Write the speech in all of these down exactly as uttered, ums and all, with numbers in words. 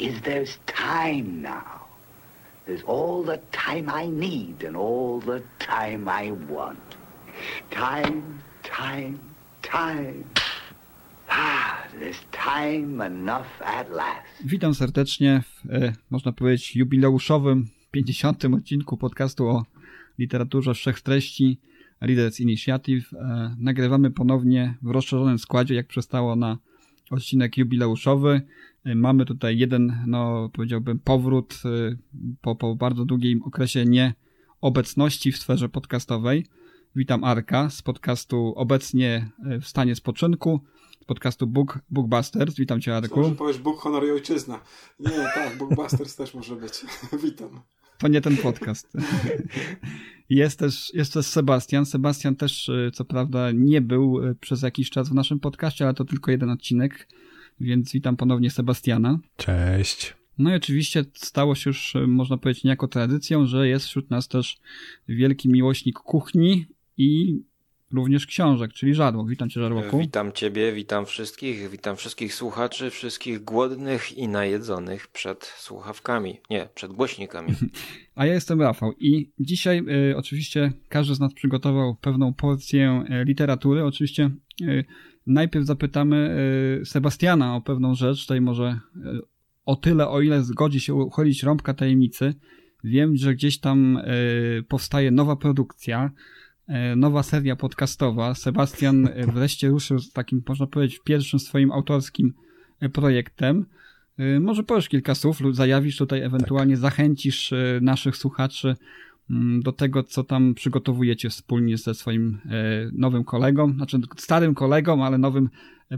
is there's time now. There's all the time I need and all the time I want. Time, time, time. Ah, there's time enough at last. Witam serdecznie w, można powiedzieć, jubileuszowym pięćdziesiątym odcinku podcastu o literaturze wszechtreści Readers' Initiative. Nagrywamy ponownie w rozszerzonym składzie, jak przestało na odcinek jubileuszowy. Mamy tutaj jeden, no powiedziałbym, powrót po, po bardzo długim okresie nieobecności w sferze podcastowej. Witam Arka z podcastu obecnie w stanie spoczynku, z podcastu Book, BookBusters. Witam Cię, Arku. Może powiesz Bóg, honor i ojczyzna. Nie, tak, BookBusters też może być. Witam. To nie ten podcast. Jest też, jest też Sebastian. Sebastian też, co prawda, nie był przez jakiś czas w naszym podcaście, ale to tylko jeden odcinek, więc witam ponownie Sebastiana. Cześć. No i oczywiście stało się już, można powiedzieć, niejako tradycją, że jest wśród nas też wielki miłośnik kuchni i również książek, czyli Żarłok. Witam Cię, Żarłoku. Witam Ciebie, witam wszystkich, witam wszystkich słuchaczy, wszystkich głodnych i najedzonych przed słuchawkami, nie, przed głośnikami. A ja jestem Rafał i dzisiaj y, oczywiście każdy z nas przygotował pewną porcję y, literatury. Oczywiście y, najpierw zapytamy y, Sebastiana o pewną rzecz, tutaj może y, o tyle, o ile zgodzi się uchylić rąbka tajemnicy. Wiem, że gdzieś tam y, powstaje nowa produkcja, nowa seria podcastowa. Sebastian wreszcie ruszył z takim, można powiedzieć, pierwszym swoim autorskim projektem. Może powiesz kilka słów lub zajawisz tutaj, ewentualnie tak, zachęcisz naszych słuchaczy do tego, co tam przygotowujecie wspólnie ze swoim nowym kolegą, znaczy starym kolegą, ale nowym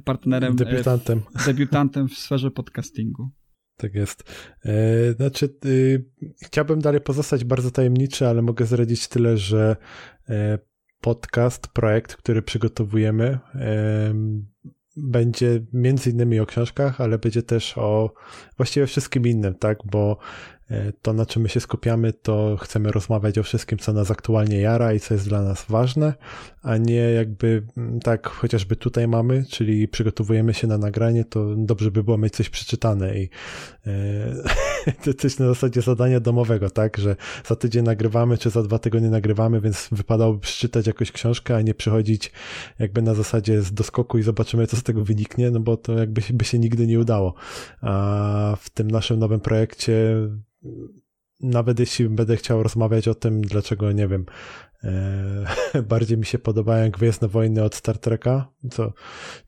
partnerem, debiutantem, debiutantem w sferze podcastingu. Tak jest. Znaczy, chciałbym dalej pozostać bardzo tajemniczy, ale mogę zdradzić tyle, że podcast, projekt, który przygotowujemy, będzie między innymi o książkach, ale będzie też o właściwie wszystkim innym, tak? Bo to, na czym my się skupiamy, to chcemy rozmawiać o wszystkim, co nas aktualnie jara i co jest dla nas ważne, a nie jakby tak chociażby tutaj mamy, czyli przygotowujemy się na nagranie, to dobrze by było mieć coś przeczytane i yy, coś na zasadzie zadania domowego, tak, że za tydzień nagrywamy, czy za dwa tygodnie nagrywamy, więc wypadałoby przeczytać jakąś książkę, a nie przychodzić jakby na zasadzie z doskoku i zobaczymy, co z tego wyniknie, no bo to jakby by się nigdy nie udało. A w tym naszym nowym projekcie nawet jeśli będę chciał rozmawiać o tym, dlaczego, nie wiem, e, bardziej mi się podobają Gwiezdne Wojny od Star Treka, co,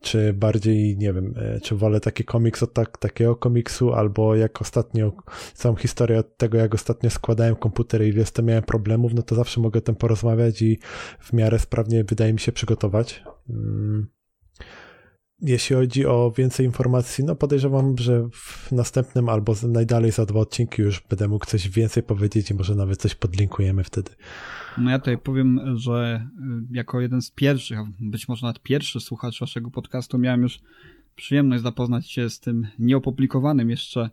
czy bardziej, nie wiem, e, czy wolę taki komiks od tak, takiego komiksu, albo jak ostatnio, całą historię od tego, jak ostatnio składałem komputer i ile z tym miałem problemów, no to zawsze mogę o tym porozmawiać i w miarę sprawnie, wydaje mi się, przygotować. Mm. Jeśli chodzi o więcej informacji, no podejrzewam, że w następnym albo najdalej za dwa odcinki już będę mógł coś więcej powiedzieć i może nawet coś podlinkujemy wtedy. No ja tutaj powiem, że jako jeden z pierwszych, a być może nawet pierwszy słuchacz waszego podcastu, miałem już przyjemność zapoznać się z tym nieopublikowanym jeszcze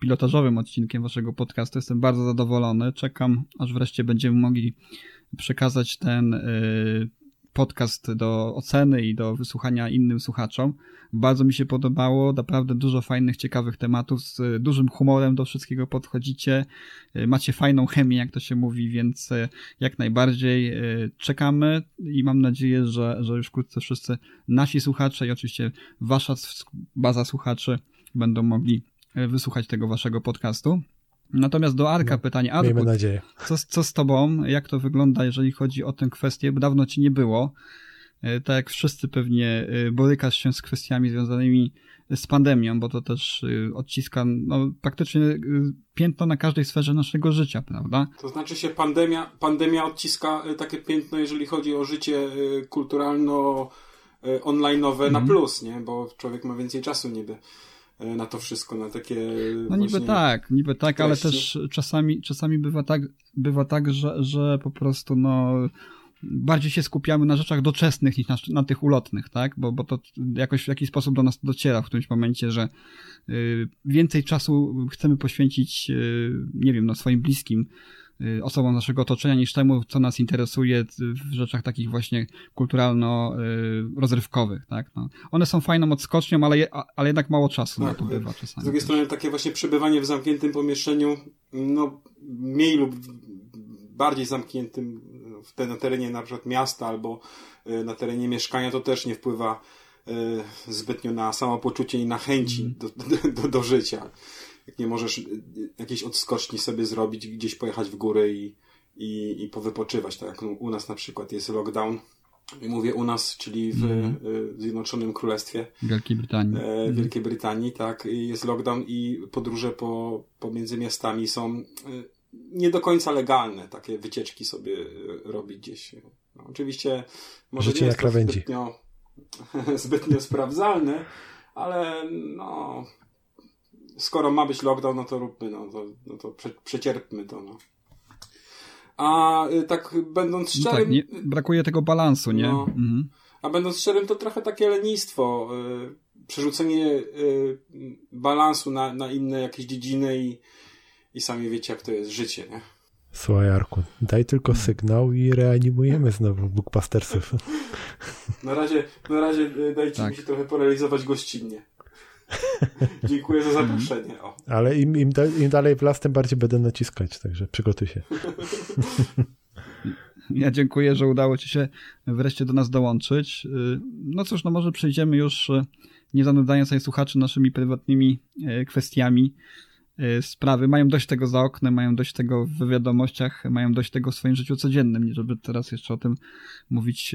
pilotażowym odcinkiem waszego podcastu. Jestem bardzo zadowolony, czekam, aż wreszcie będziemy mogli przekazać ten podcast do oceny i do wysłuchania innym słuchaczom. Bardzo mi się podobało, naprawdę dużo fajnych, ciekawych tematów, z dużym humorem do wszystkiego podchodzicie, macie fajną chemię, jak to się mówi, więc jak najbardziej czekamy i mam nadzieję, że, że już wkrótce wszyscy nasi słuchacze i oczywiście wasza baza słuchaczy będą mogli wysłuchać tego waszego podcastu. Natomiast do Arka no, pytanie. Arku, miejmy nadzieję. Co, co z tobą? Jak to wygląda, jeżeli chodzi o tę kwestię? Bo dawno ci nie było. Tak jak wszyscy pewnie borykasz się z kwestiami związanymi z pandemią, bo to też odciska no, praktycznie piętno na każdej sferze naszego życia, prawda? To znaczy się pandemia, pandemia odciska takie piętno, jeżeli chodzi o życie kulturalno-online'owe mm. na plus, nie? Bo człowiek ma więcej czasu niby. na to wszystko, na takie... No niby tak, niby tak, treści. Ale też czasami, czasami bywa tak, bywa tak, że, że po prostu no... bardziej się skupiamy na rzeczach doczesnych niż na, na tych ulotnych, tak? Bo, bo to jakoś w jakiś sposób do nas dociera w którymś momencie, że y, więcej czasu chcemy poświęcić, y, nie wiem, no swoim bliskim, y, osobom naszego otoczenia niż temu, co nas interesuje w rzeczach takich właśnie kulturalno-rozrywkowych, y, tak? No. One są fajną odskocznią, ale, je, ale jednak mało czasu tak, na to bywa czasami. Z drugiej też. strony takie właśnie przebywanie w zamkniętym pomieszczeniu, no mniej lub bardziej zamkniętym na terenie na przykład miasta albo na terenie mieszkania, to też nie wpływa zbytnio na samopoczucie i na chęci do, do, do życia. Jak nie możesz jakiejś odskoczni sobie zrobić, gdzieś pojechać w góry i, i, i powypoczywać. Tak jak u nas na przykład jest lockdown. Mówię u nas, czyli w mm. Zjednoczonym Królestwie. Wielkiej Brytanii. E, Wielkiej Brytanii, tak. Jest lockdown i podróże po, pomiędzy miastami są... nie do końca legalne takie wycieczki sobie robić gdzieś. No, oczywiście może Życie nie jest to zbytnio, zbytnio sprawdzalne, ale no skoro ma być lockdown, no to róbmy, no to, no to prze, przecierpmy to. No. A tak będąc szczerym... No tak, nie, brakuje tego balansu, nie? No, mhm. A będąc szczerym, to trochę takie lenistwo, y, przerzucenie y, balansu na, na inne jakieś dziedziny i I sami wiecie, jak to jest życie, nie? Słuchaj, Arku, daj tylko sygnał i reanimujemy znowu BookBustersów. Na razie, na razie dajcie tak. mi się trochę porealizować gościnnie. Dziękuję za zaproszenie. O. Ale im, im, da, im dalej w las, tym bardziej będę naciskać, także przygotuj się. Ja dziękuję, że udało ci się wreszcie do nas dołączyć. No cóż, no może przejdziemy już, nie zanudzając sobie słuchaczy naszymi prywatnymi kwestiami. Sprawy, mają dość tego za oknem, mają dość tego w wiadomościach, mają dość tego w swoim życiu codziennym, nie żeby teraz jeszcze o tym mówić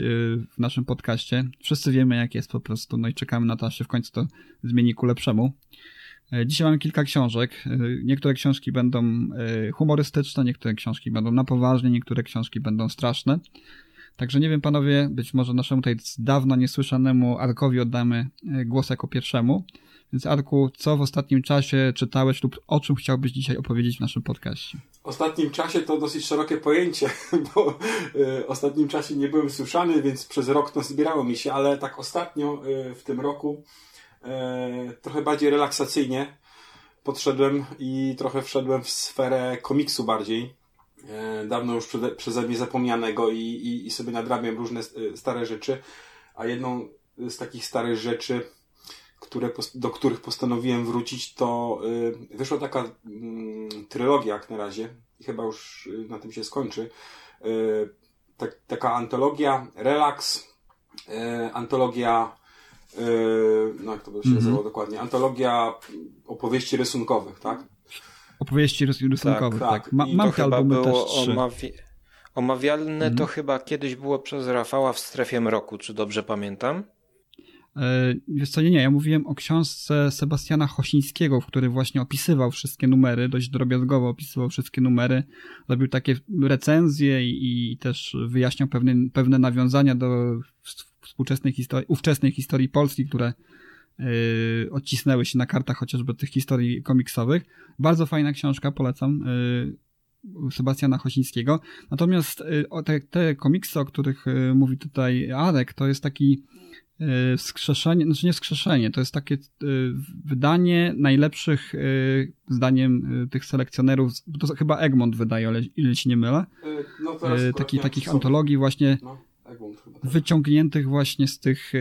w naszym podcaście. Wszyscy wiemy, jak jest po prostu, no i czekamy na to, aż się w końcu to zmieni ku lepszemu. Dzisiaj mamy kilka książek. Niektóre książki będą humorystyczne, niektóre książki będą na poważnie, niektóre książki będą straszne. Także nie wiem, panowie, być może naszemu tutaj z dawna niesłyszanemu Arkowi oddamy głos jako pierwszemu. Więc Arku, co w ostatnim czasie czytałeś lub o czym chciałbyś dzisiaj opowiedzieć w naszym podcaście? W ostatnim czasie to dosyć szerokie pojęcie, bo w ostatnim czasie nie byłem słyszany, więc przez rok to zbierało mi się, ale tak ostatnio w tym roku trochę bardziej relaksacyjnie podszedłem i trochę wszedłem w sferę komiksu bardziej. Dawno już przeze mnie zapomnianego i, i, i sobie nadrabiam różne stare rzeczy, a jedną z takich starych rzeczy, które, do których postanowiłem wrócić, to y, wyszła taka y, trylogia jak na razie i chyba już y, na tym się skończy. Y, ta, taka antologia Relaks, y, antologia y, no jak to by się nazywało mm-hmm. dokładnie, antologia opowieści rysunkowych, tak? Opowieści rysunkowych, tak. tak. tak. Ma, mam te albumy też trzy. Omawi- omawialne mm-hmm. to chyba kiedyś było przez Rafała w Strefie Mroku, czy dobrze pamiętam? Wiesz co, nie, nie, ja mówiłem o książce Sebastiana Chosińskiego, który właśnie opisywał wszystkie numery, dość drobiazgowo opisywał wszystkie numery, robił takie recenzje i, i też wyjaśniał pewne, pewne nawiązania do współczesnej historii, ówczesnej historii Polski, które yy, odcisnęły się na kartach chociażby tych historii komiksowych. Bardzo fajna książka, polecam. Yy. Sebastiana Chosińskiego. Natomiast te, te komiksy, o których mówi tutaj Arek, to jest taki wskrzeszenie, znaczy nie wskrzeszenie, to jest takie wydanie najlepszych, zdaniem tych selekcjonerów, bo to chyba Egmont wydaje, ale ile się nie mylę, no teraz taki, takich antologii właśnie no, Egmont chyba tak. wyciągniętych właśnie z tych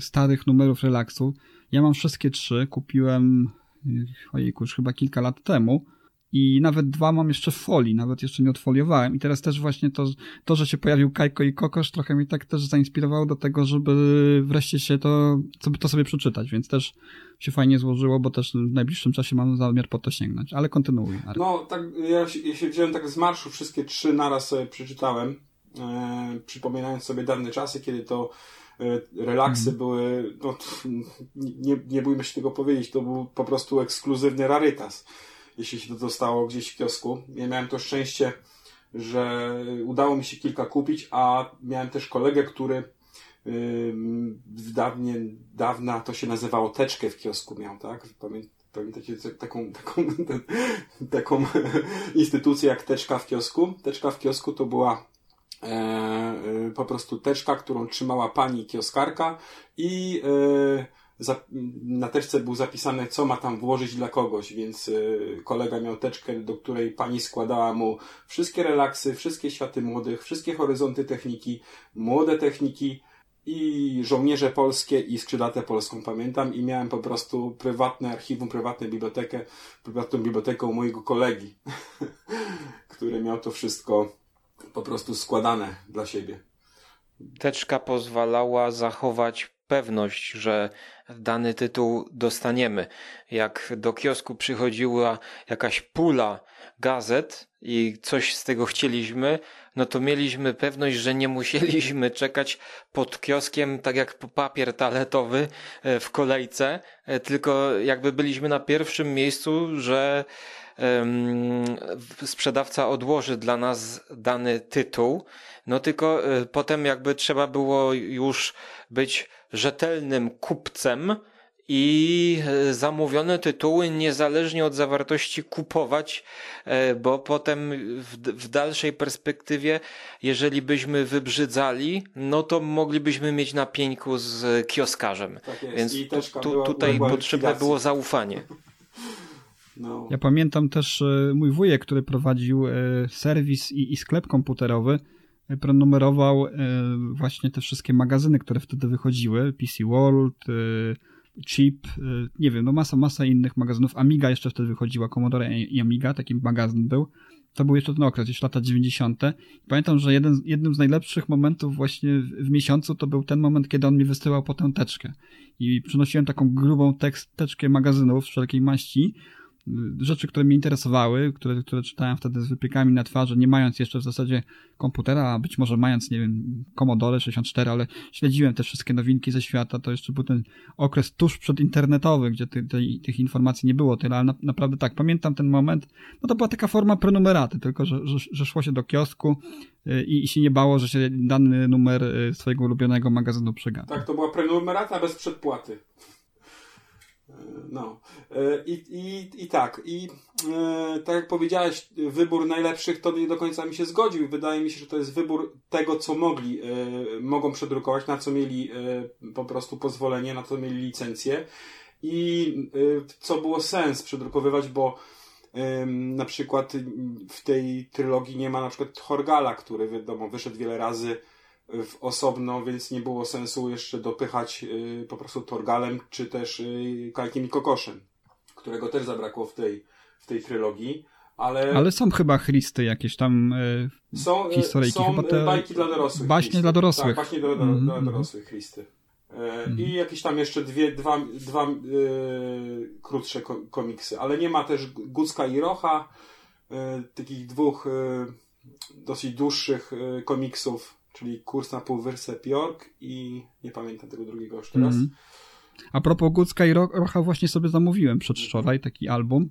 starych numerów relaksu. Ja mam wszystkie trzy, kupiłem ojejku, już chyba kilka lat temu. I nawet dwa mam jeszcze w folii, nawet jeszcze nie odfoliowałem. I teraz też właśnie to, to, że się pojawił Kajko i Kokosz, trochę mi tak też zainspirowało do tego, żeby wreszcie się to, to sobie przeczytać, więc też się fajnie złożyło, bo też w najbliższym czasie mam zamiar po to sięgnąć. Ale kontynuuj. Arek. No tak, ja się, ja się wziąłem tak z marszu, wszystkie trzy naraz sobie przeczytałem, e, przypominając sobie dawne czasy, kiedy to e, relaksy mm. były, no nie, nie bójmy się tego powiedzieć, to był po prostu ekskluzywny rarytas. Jeśli się to dostało gdzieś w kiosku. Ja miałem to szczęście, że udało mi się kilka kupić, a miałem też kolegę, który w dawnie, dawna to się nazywało teczkę w kiosku miał, tak? Pamiętacie taką, taką, taką instytucję jak teczka w kiosku? Teczka w kiosku to była e, po prostu teczka, którą trzymała pani kioskarka i e, za, na teczce był zapisane, co ma tam włożyć dla kogoś, więc y, kolega miał teczkę, do której pani składała mu wszystkie relaksy, wszystkie światy młodych, wszystkie horyzonty techniki, młode techniki i żołnierze polskie i skrzydlatę polską, pamiętam, i miałem po prostu prywatne archiwum, prywatną bibliotekę, prywatną bibliotekę u mojego kolegi, który miał to wszystko po prostu składane dla siebie. Teczka pozwalała zachować pewność, że dany tytuł dostaniemy. Jak do kiosku przychodziła jakaś pula gazet i coś z tego chcieliśmy, no to mieliśmy pewność, że nie musieliśmy czekać pod kioskiem, tak jak papier toaletowy w kolejce, tylko jakby byliśmy na pierwszym miejscu, że sprzedawca odłoży dla nas dany tytuł, no tylko potem jakby trzeba było już być rzetelnym kupcem i zamówione tytuły niezależnie od zawartości kupować, bo potem w, w dalszej perspektywie, jeżeli byśmy wybrzydzali, no to moglibyśmy mieć na pieńku z kioskarzem. Tak jest. Więc I tu, tu, była, tutaj była potrzebne było zaufanie. No. Ja pamiętam też mój wujek, który prowadził serwis i, i sklep komputerowy, prenumerował właśnie te wszystkie magazyny, które wtedy wychodziły, P C World, Chip, nie wiem, no masa, masa innych magazynów, Amiga jeszcze wtedy wychodziła, Commodore i Amiga, taki magazyn był. To był jeszcze ten okres, jeszcze lata dziewięćdziesiąte. Pamiętam, że jeden, jednym z najlepszych momentów właśnie w, w miesiącu to był ten moment, kiedy on mi wysyłał potem teczkę. I przynosiłem taką grubą tekst, teczkę magazynów wszelkiej maści, rzeczy, które mnie interesowały, które, które czytałem wtedy z wypiekami na twarzy, nie mając jeszcze w zasadzie komputera, a być może mając, nie wiem, Commodore sześćdziesiąt cztery, ale śledziłem te wszystkie nowinki ze świata. To jeszcze był ten okres tuż przedinternetowy, gdzie te, te, tych informacji nie było tyle, ale na, naprawdę tak, pamiętam ten moment, no to była taka forma prenumeraty, tylko że, że, że szło się do kiosku i, i się nie bało, że się dany numer swojego ulubionego magazynu przegada. Tak, to była prenumerata bez przedpłaty. No i, i, i tak i e, tak jak powiedziałeś, wybór najlepszych to nie do końca mi się zgodził. Wydaje mi się, że to jest wybór tego, co mogli, e, mogą przedrukować, na co mieli e, po prostu pozwolenie, na co mieli licencję i e, co było sens przedrukowywać, bo e, na przykład w tej trylogii nie ma na przykład Thorgala, który wiadomo wyszedł wiele razy w osobno, więc nie było sensu jeszcze dopychać y, po prostu Thorgalem, czy też y, Kajkiem i Kokoszem, którego też zabrakło w tej, w tej trylogii, ale... Ale są chyba christy jakieś tam y, są, historyjki. Są chyba te... bajki dla dorosłych. Baśnie dla dorosłych. Tak, baśnie dla, do, mm. dla dorosłych christy. Y, mm. I jakieś tam jeszcze dwie, dwa, dwa y, krótsze komiksy, ale nie ma też Gucka i Rocha, y, takich dwóch y, dosyć dłuższych y, komiksów, czyli Kurs na półwysep Jork i nie pamiętam tego drugiego już teraz. Mm. A propos Gucka i Rocha, właśnie sobie zamówiłem przedwczoraj taki album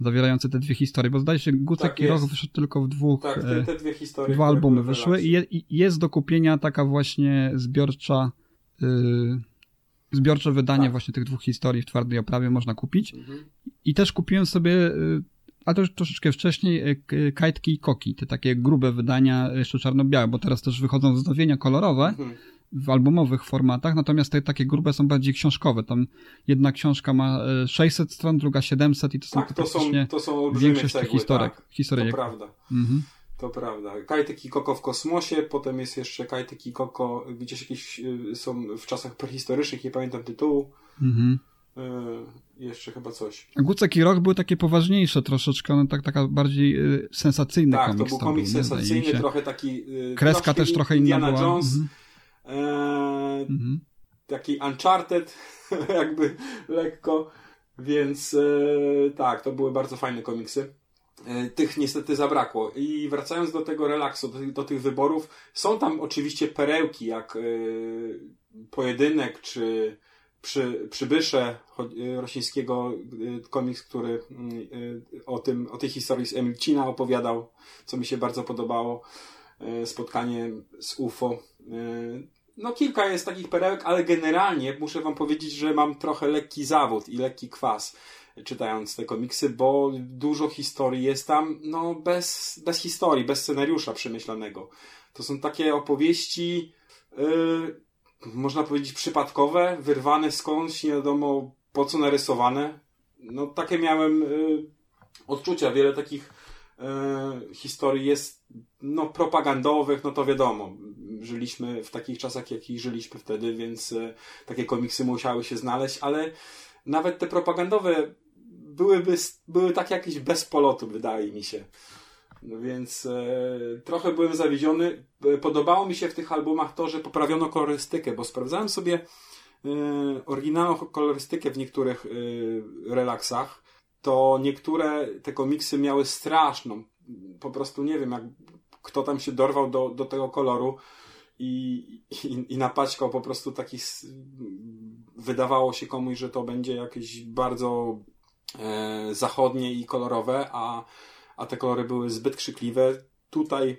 zawierający te dwie historie, bo zdaje się Gucek tak i Roch wyszedł tylko w dwóch, tak, te, te dwie historie, dwa albumy wyszły i, je, i jest do kupienia taka właśnie zbiorcza yy, zbiorcze wydanie tak. właśnie tych dwóch historii w twardej oprawie można kupić. Mm-hmm. I też kupiłem sobie yy, a to już troszeczkę wcześniej Kajtki i Koki, te takie grube wydania, jeszcze czarno-białe, bo teraz też wychodzą wznowienia kolorowe w albumowych formatach, natomiast te takie grube są bardziej książkowe. Tam jedna książka ma sześćset stron, druga siedemset i to są tak, to są, to są większość tych historek. Tak, historyjek. To prawda. Mhm. To prawda. Kajtek i Koko w kosmosie, potem jest jeszcze Kajtek i Koko, gdzieś jakieś są w czasach prehistorycznych, nie pamiętam tytułu. Mhm. Yy, jeszcze chyba coś. Gucek i Roch były takie poważniejsze troszeczkę, one tak, taka bardziej yy, sensacyjny tak, komiks. Tak, to był komiks był, sensacyjny, nie, trochę taki... Yy, Kreska też trochę inna Indiana była. Jones, mm-hmm. yy, mm-hmm. taki Uncharted jakby lekko, więc yy, tak, to były bardzo fajne komiksy. Tych niestety zabrakło. I wracając do tego relaksu, do, do tych wyborów, są tam oczywiście perełki, jak yy, Pojedynek, czy Przy, przybysze Rosińskiego, komiks, który o, tym, o tej historii z Emilcina opowiadał, co mi się bardzo podobało. Spotkanie z U F O. No kilka jest takich perełek, ale generalnie muszę wam powiedzieć, że mam trochę lekki zawód i lekki kwas, czytając te komiksy, bo dużo historii jest tam, no bez, bez historii, bez scenariusza przemyślanego. To są takie opowieści, yy, można powiedzieć przypadkowe, wyrwane skądś, nie wiadomo po co narysowane. No takie miałem yy, odczucia, wiele takich yy, historii jest no propagandowych, no to wiadomo. Żyliśmy w takich czasach, jakich żyliśmy wtedy, więc yy, takie komiksy musiały się znaleźć, ale nawet te propagandowe byłyby, były tak jakieś bez polotu, wydaje mi się. No więc e, trochę byłem zawiedziony. Podobało mi się w tych albumach to, że poprawiono kolorystykę, bo sprawdzałem sobie e, oryginalną kolorystykę w niektórych e, relaksach. To niektóre te komiksy miały straszną, po prostu nie wiem, jak, kto tam się dorwał do, do tego koloru i, i, i napaćkał po prostu taki... Wydawało się komuś, że to będzie jakieś bardzo e, zachodnie i kolorowe, a, a te kolory były zbyt krzykliwe. Tutaj e,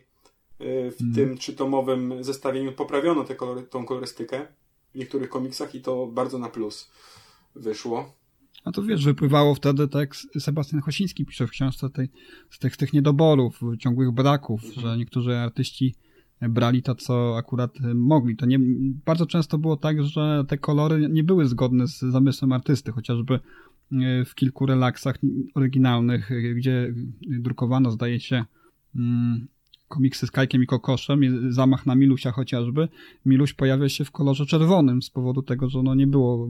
w mm. tym trzytomowym zestawieniu poprawiono te kolory, tą kolorystykę w niektórych komiksach i to bardzo na plus wyszło. No to wiesz, wypływało wtedy, tak jak Sebastian Chosinski pisze w książce, tej, z, tych, z tych niedoborów, ciągłych braków, mm. że niektórzy artyści brali to, co akurat mogli. To nie, bardzo często było tak, że te kolory nie były zgodne z zamysłem artysty, chociażby w kilku relaksach oryginalnych, gdzie drukowano, zdaje się, komiksy z Kajkiem i Kokoszem, zamach na Milusia chociażby. Miluś pojawia się w kolorze czerwonym z powodu tego, że no nie było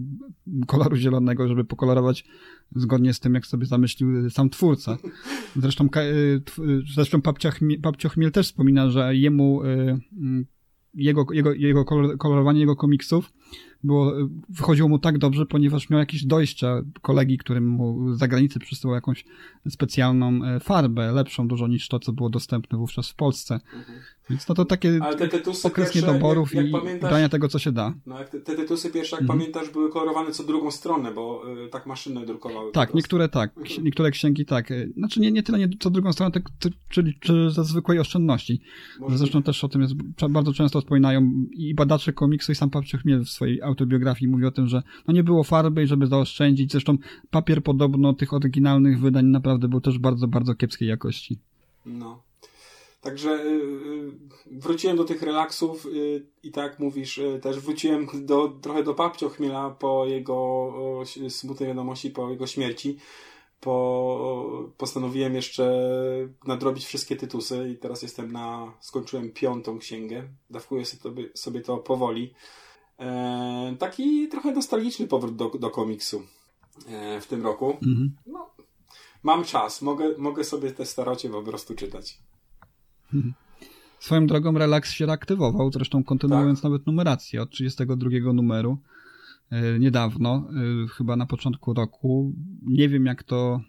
koloru zielonego, żeby pokolorować zgodnie z tym, jak sobie zamyślił sam twórca. Zresztą, zresztą Papcia, Papcio Chmiel też wspomina, że jemu jego, jego, jego kolor, kolorowanie jego komiksów było, wychodziło mu tak dobrze, ponieważ miał jakieś dojścia kolegi, którym mu z zagranicy przysyłał jakąś specjalną farbę, lepszą dużo niż to, co było dostępne wówczas w Polsce. Mhm. Więc no to takie okres niedoborów i dania tego, co się da. No, te, te tytusy pierwsze, jak mhm. pamiętasz, były kolorowane co drugą stronę, bo y, tak maszyny drukowały. Tak, niektóre tak. Mhm. Niektóre księgi tak. Znaczy nie, nie tyle nie co drugą stronę, tak, ty, czyli czy ze zwykłej oszczędności. Może Zresztą być. Też o tym jest, bardzo często wspominają i badacze komiksu, i sam Papcio Chmiel w swojej autobiografii mówi o tym, że no nie było farby i żeby zaoszczędzić. Zresztą papier podobno tych oryginalnych wydań naprawdę był też bardzo, bardzo kiepskiej jakości. No. Także wróciłem do tych relaksów i tak mówisz, też wróciłem do, trochę do Papcio Chmiela po jego smutnej wiadomości, po jego śmierci. Po, postanowiłem jeszcze nadrobić wszystkie tytusy i teraz jestem na... Skończyłem piątą księgę. Dawkuję sobie, sobie to powoli. E, taki trochę nostalgiczny powrót do, do komiksu e, w tym roku. Mm-hmm. No, mam czas, mogę, mogę sobie te starocie po prostu czytać. Mm-hmm. Swoją drogą relaks się reaktywował, zresztą kontynuując tak. nawet numerację od trzydziestego drugiego numeru e, niedawno, e, chyba na początku roku. Nie wiem, jak to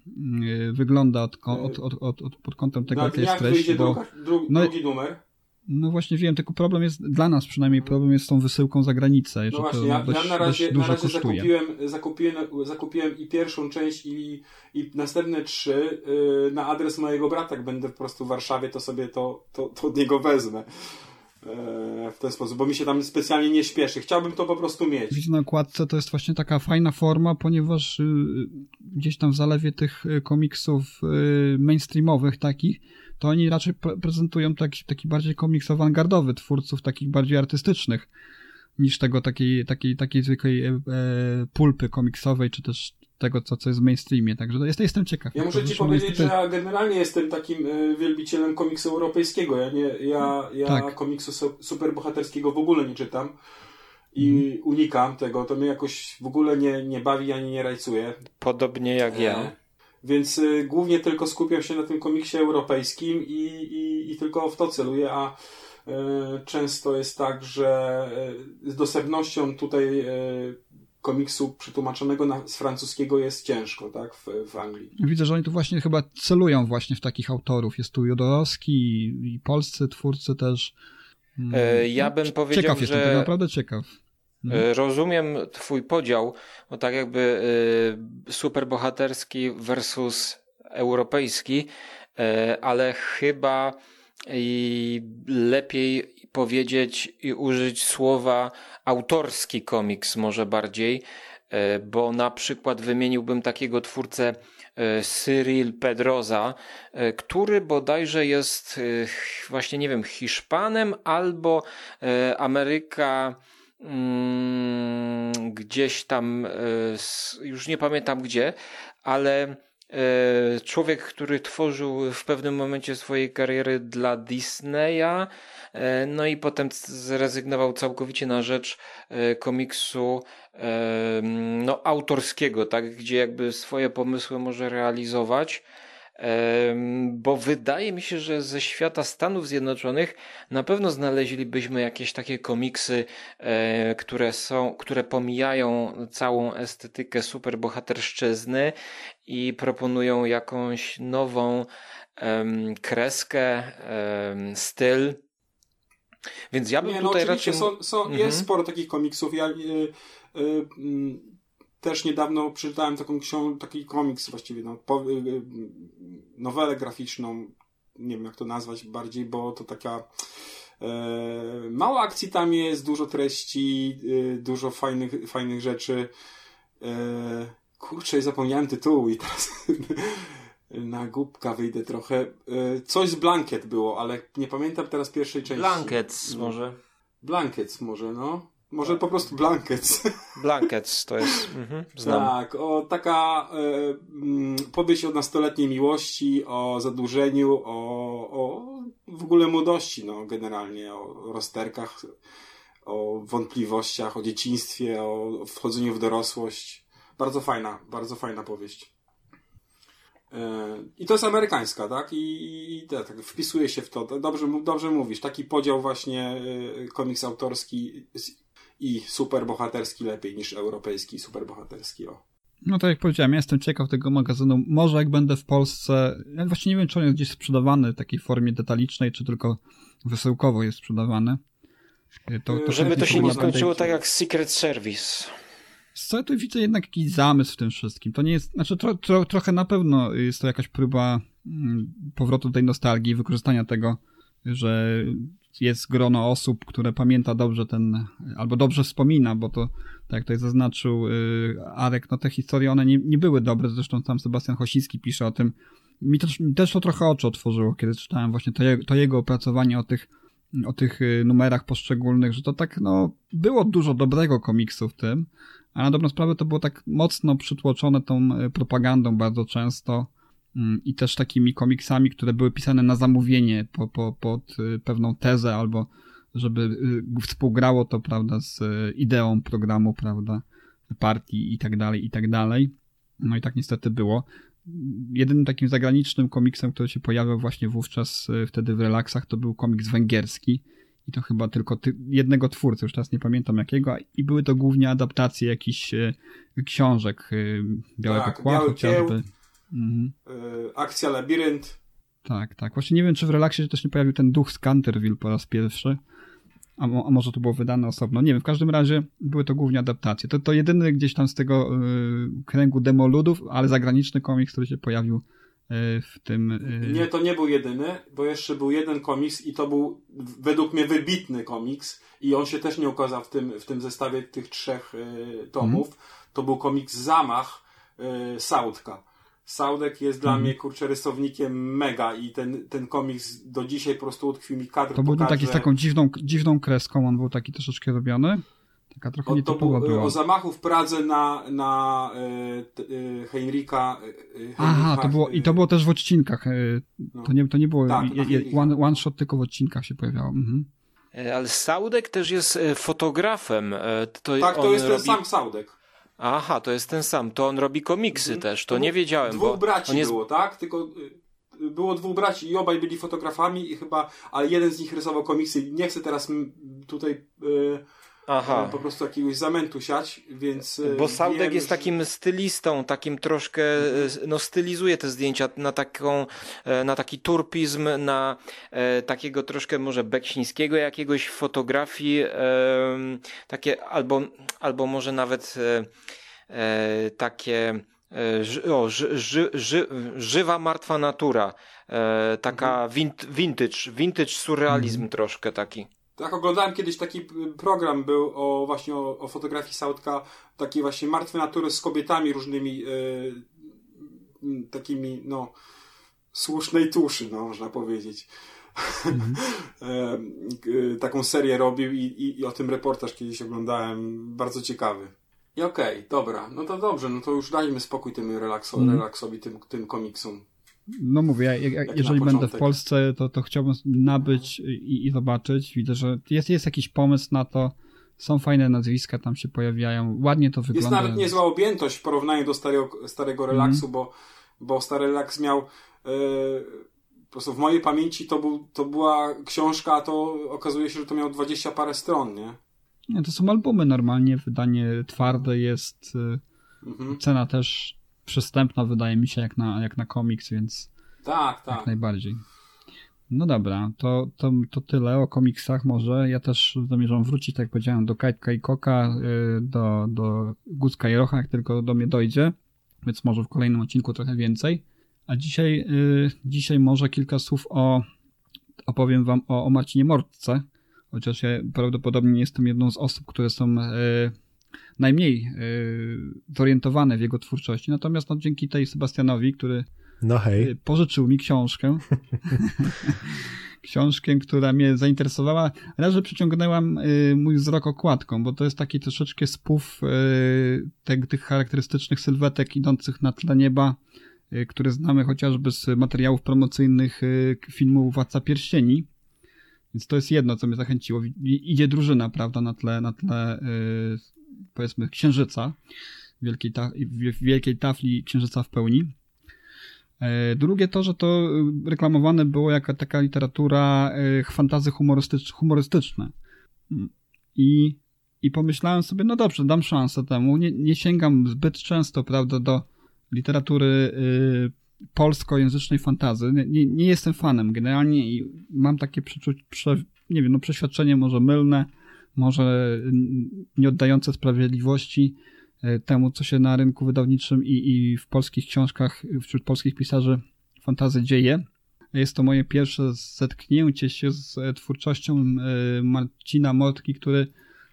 e, wygląda od, od, od, od, od, pod kątem tego, jaka jest treść. Bo, druga, dru, no, drugi numer. No właśnie wiem, tylko problem jest, dla nas przynajmniej problem jest z tą wysyłką za granicę. No właśnie, ja, dość, ja na razie, na razie zakupiłem, zakupiłem, zakupiłem i pierwszą część i, i następne trzy yy, na adres mojego brata. Jak będę po prostu w Warszawie, to sobie to, to, to od niego wezmę yy, w ten sposób, bo mi się tam specjalnie nie śpieszy. Chciałbym to po prostu mieć. Widzisz, na okładce to jest właśnie taka fajna forma, ponieważ yy, gdzieś tam w zalewie tych komiksów yy, mainstreamowych takich, to oni raczej prezentują taki, taki bardziej komiks awangardowy twórców, takich bardziej artystycznych, niż tego takiej, takiej, takiej zwykłej e, pulpy komiksowej, czy też tego, co, co jest w mainstreamie. Także jest, jestem ciekaw. Ja muszę to, ci powiedzieć, niestety... że ja generalnie jestem takim wielbicielem komiksu europejskiego. Ja, nie, ja, ja tak. komiksu so, superbohaterskiego w ogóle nie czytam i mm. unikam tego. To mnie jakoś w ogóle nie, nie bawi, ani nie rajcuje. Podobnie jak ja. Więc y, głównie tylko skupiam się na tym komiksie europejskim i, i, i tylko w to celuję, a y, często jest tak, że y, z dostępnością tutaj y, komiksu przetłumaczonego na, z francuskiego jest ciężko, tak, w, w Anglii. Widzę, że oni tu właśnie chyba celują właśnie w takich autorów. Jest tu Jodorowski i, i polscy twórcy też. E, ja bym powiedział, ciekaw jestem, że... naprawdę ciekaw. Rozumiem twój podział, bo tak jakby y, superbohaterski versus europejski, y, ale chyba i lepiej powiedzieć i użyć słowa autorski komiks może bardziej, bo na przykład wymieniłbym takiego twórcę Cyril Pedrosa, który bodajże jest właśnie, nie wiem, Hiszpanem albo Ameryka hmm, gdzieś tam, już nie pamiętam gdzie, ale człowiek, który tworzył w pewnym momencie swojej kariery dla Disneya, no i potem zrezygnował całkowicie na rzecz komiksu no, autorskiego, tak, gdzie jakby swoje pomysły może realizować, bo wydaje mi się, że ze świata Stanów Zjednoczonych na pewno znaleźlibyśmy jakieś takie komiksy, które są, które pomijają całą estetykę superbohaterszczyzny i proponują jakąś nową kreskę, styl. Więc ja bym Nie, no tutaj raczej... Są, są, mhm. Jest sporo takich komiksów. Ja... Yy, yy, yy. Też niedawno przeczytałem taką książkę, taki komiks właściwie, no, po, nowelę graficzną, nie wiem jak to nazwać bardziej, bo to taka e, mało akcji tam jest, dużo treści, e, dużo fajnych, fajnych rzeczy. E, kurczę, zapomniałem tytułu i teraz na głupka wyjdę trochę. E, coś z Blanket było, ale nie pamiętam teraz pierwszej części. Blankets może. Blankets może, no. Może po prostu Blankets. Blankets to jest. Mhm, znam. Tak, o taka y, powieść o nastoletniej miłości, o zadłużeniu, o, o w ogóle młodości, no generalnie, o rozterkach, o wątpliwościach, o dzieciństwie, o wchodzeniu w dorosłość. Bardzo fajna, bardzo fajna powieść. Y, I to jest amerykańska, tak? I, i tak, wpisuje się w to. Dobrze, dobrze mówisz. Taki podział właśnie y, komiks autorski i superbohaterski lepiej niż europejski superbohaterski. O. No tak jak powiedziałem, ja jestem ciekaw tego magazynu. Może jak będę w Polsce, ja właśnie nie wiem, czy on jest gdzieś sprzedawany w takiej formie detalicznej, czy tylko wysyłkowo jest sprzedawany. To, to Żeby to się nie skończyło tej... tak jak Secret Service. Co ja tu widzę jednak jakiś zamysł w tym wszystkim. To nie jest, znaczy tro, tro, trochę na pewno jest to jakaś próba powrotu do tej nostalgii, wykorzystania tego, że jest grono osób, które pamięta dobrze ten, albo dobrze wspomina, bo to, tak jak tutaj zaznaczył Arek, no te historie, one nie, nie były dobre, zresztą tam Sebastian Chosinski pisze o tym. Mi też, też to trochę oczy otworzyło, kiedy czytałem właśnie to, to jego opracowanie o tych, o tych numerach poszczególnych, że to tak, no, było dużo dobrego komiksu w tym, a na dobrą sprawę to było tak mocno przytłoczone tą propagandą bardzo często, i też takimi komiksami, które były pisane na zamówienie po, po, pod pewną tezę, albo żeby współgrało to, prawda, z ideą programu, prawda, partii i tak dalej, i tak dalej. No i tak niestety było. Jedynym takim zagranicznym komiksem, który się pojawiał właśnie wówczas, wtedy w Relaksach, to był komiks węgierski i to chyba tylko ty- jednego twórcy, już teraz nie pamiętam jakiego, i były to głównie adaptacje jakichś książek, Białego Kła tak, chociażby. Mhm. Akcja Labirynt. Tak, tak. Właśnie nie wiem, czy w Relaksie się też nie pojawił ten duch z Canterville po raz pierwszy. A, a może to było wydane osobno. Nie wiem, w każdym razie były to głównie adaptacje. To, to jedyny gdzieś tam z tego y, kręgu demoludów, ale zagraniczny komiks, który się pojawił y, w tym... Y... Nie, to nie był jedyny, bo jeszcze był jeden komiks i to był według mnie wybitny komiks i on się też nie ukazał w tym, w tym zestawie tych trzech y, tomów. Mhm. To był komiks Zamach y, Saudka. Saudek jest dla hmm. mnie, kurczę, rysownikiem mega i ten, ten komiks do dzisiaj po prostu utkwił mi kadr. To był pokaże... taki z taką dziwną, dziwną kreską, on był taki troszeczkę robiony. Taka trochę nietypowa była. O zamachu w Pradze na, na e, Heinricha. E, Aha, to było, i to było też w odcinkach. E, no. to, nie, to nie było tak, je, je, one, one shot, tylko w odcinkach się pojawiało. Mhm. Ale Saudek też jest fotografem. To tak, to jest ten robi... sam Saudek. Aha, to jest ten sam. To on robi komiksy mm-hmm. też, to, to nie wiedziałem. Dwóch bo braci on jest... było, tak? Tylko było dwóch braci i obaj byli fotografami i chyba, ale jeden z nich rysował komiksy. Nie chcę teraz tutaj yy, Aha. po prostu jakiegoś zamętu siać, więc... Bo Saudek wiem, jest że... takim stylistą, takim troszkę, mm-hmm. no stylizuje te zdjęcia na taką, na taki turpizm, na e, takiego troszkę może beksińskiego jakiegoś fotografii, e, takie albo, albo może nawet e, e, takie O, ży, ży, ży, żywa martwa natura, e, taka wint, vintage, vintage surrealizm mm. troszkę taki. Tak, oglądałem kiedyś taki program, był o właśnie o, o fotografii Saudka, takiej właśnie martwej natury z kobietami różnymi e, takimi, no, słusznej tuszy, no, można powiedzieć. Mm-hmm. e, e, taką serię robił i, i, i o tym reportaż kiedyś oglądałem, bardzo ciekawy. I okej, okay, dobra, no to dobrze, no to już dajmy spokój tym relakso, mm. relaksowi, tym, tym komiksom. No mówię, ja, ja, jeżeli będę w Polsce, to, to chciałbym nabyć i, i zobaczyć. Widzę, że jest, jest jakiś pomysł na to, są fajne nazwiska, tam się pojawiają, ładnie to wygląda. Jest nawet niezła objętość w porównaniu do starego, starego relaksu, mm. bo, bo stary relaks miał... Yy, po prostu w mojej pamięci to, był, to była książka, a to okazuje się, że to miał dwadzieścia parę stron, nie? Nie, to są albumy normalnie, wydanie twarde jest, mhm. cena też przystępna, wydaje mi się, jak na, jak na komiks, więc tak, tak. Jak najbardziej. No dobra, to, to, to tyle o komiksach może. Ja też zamierzam wrócić, tak jak powiedziałem, do Kajka i Koka, do, do Gucka i Rocha, jak tylko do mnie dojdzie, więc może w kolejnym odcinku trochę więcej. A dzisiaj, yy, dzisiaj może kilka słów o, opowiem wam o, o Marcinie Mortce, chociaż ja prawdopodobnie nie jestem jedną z osób, które są yy, najmniej yy, zorientowane w jego twórczości. Natomiast no, dzięki tej Sebastianowi, który no hej. pożyczył mi książkę, książkę, która mnie zainteresowała, raczej przyciągnęłam yy, mój wzrok okładką, bo to jest taki troszeczkę spów yy, te, tych charakterystycznych sylwetek idących na tle nieba, które znamy chociażby z materiałów promocyjnych filmu Władca Pierścieni. Więc to jest jedno, co mnie zachęciło. Idzie drużyna, prawda, na tle, na tle powiedzmy księżyca, wielkiej, ta, wielkiej tafli księżyca w pełni. Drugie to, że to reklamowane było jako taka literatura fantazy humorystycz, humorystyczne. I, I pomyślałem sobie, no dobrze, dam szansę temu. Nie, nie sięgam zbyt często, prawda, do literatury y, polskojęzycznej fantasy. Nie, nie jestem fanem generalnie i mam takie przeczuć, prze, nie wiem, no przeświadczenie może mylne, może nie oddające sprawiedliwości y, temu, co się na rynku wydawniczym i, i w polskich książkach, wśród polskich pisarzy fantasy dzieje. Jest to moje pierwsze zetknięcie się z twórczością y, Marcina Mortki, który,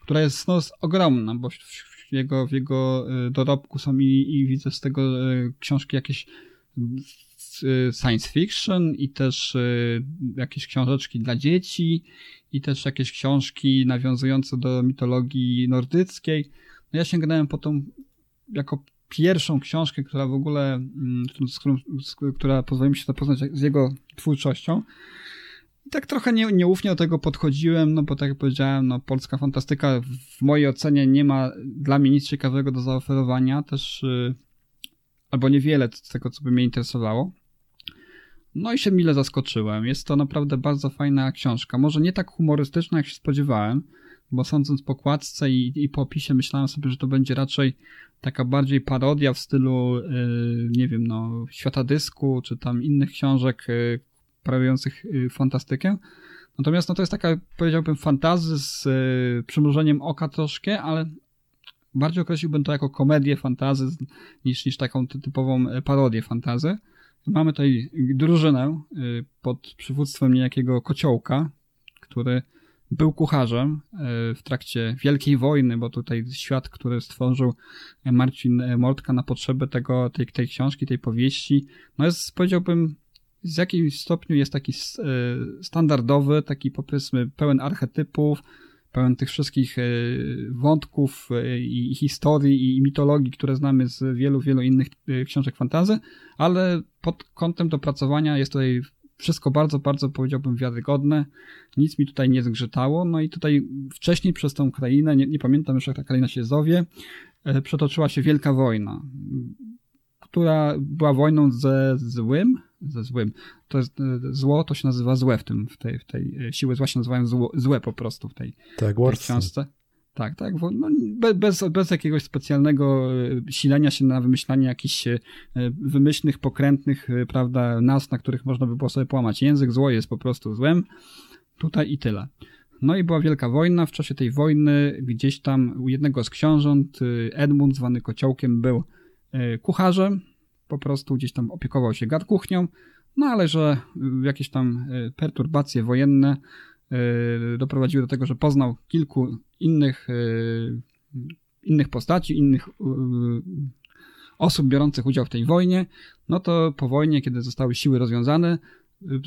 która jest, no, jest ogromna, bo w, W jego, w jego dorobku są i, i widzę z tego książki jakieś science fiction i też jakieś książeczki dla dzieci i też jakieś książki nawiązujące do mitologii nordyckiej. No ja sięgnąłem po tą jako pierwszą książkę, która w ogóle, z którą, z, która pozwoli mi się zapoznać z jego twórczością. I tak trochę nie, nieufnie do tego podchodziłem, no bo tak jak powiedziałem, no polska fantastyka w mojej ocenie nie ma dla mnie nic ciekawego do zaoferowania, też yy, albo niewiele z tego, co by mnie interesowało. No i się mile zaskoczyłem. Jest to naprawdę bardzo fajna książka. Może nie tak humorystyczna, jak się spodziewałem, bo sądząc po okładce i, i po opisie myślałem sobie, że to będzie raczej taka bardziej parodia w stylu, yy, nie wiem, no Świata Dysku, czy tam innych książek, yy, prawiących fantastykę. Natomiast no to jest taka, powiedziałbym, fantasy z y, przymrużeniem oka troszkę, ale bardziej określiłbym to jako komedię fantasy niż, niż taką typową parodię fantasy. Mamy tutaj drużynę y, pod przywództwem niejakiego Kociołka, który był kucharzem y, w trakcie Wielkiej Wojny, bo tutaj świat, który stworzył Marcin Mortka na potrzeby tego, tej, tej książki, tej powieści, no jest, powiedziałbym, w jakimś stopniu jest taki standardowy, taki powiedzmy pełen archetypów, pełen tych wszystkich wątków i historii i mitologii, które znamy z wielu, wielu innych książek fantasy, ale pod kątem dopracowania jest tutaj wszystko bardzo, bardzo, powiedziałbym, wiarygodne. Nic mi tutaj nie zgrzytało. No i tutaj wcześniej przez tą krainę, nie, nie pamiętam już jak ta kraina się zowie, przetoczyła się Wielka Wojna, która była wojną ze złym, ze złym. To jest zło, to się nazywa złe w tym, w tej, w tej siły zła się nazywają zło, złe po prostu w tej, tak, tej książce. Tak, tak. No, bez, bez jakiegoś specjalnego silenia się na wymyślanie jakichś wymyślnych, pokrętnych, prawda, nazw, na których można by było sobie połamać język. Zło jest po prostu złem. Tutaj i tyle. No i była Wielka Wojna. W czasie tej wojny gdzieś tam u jednego z książąt Edmund, zwany Kociołkiem, był kucharzem, po prostu gdzieś tam opiekował się garkuchnią, no ale że jakieś tam perturbacje wojenne doprowadziły do tego, że poznał kilku innych innych postaci, innych osób biorących udział w tej wojnie, no to po wojnie, kiedy zostały siły rozwiązane,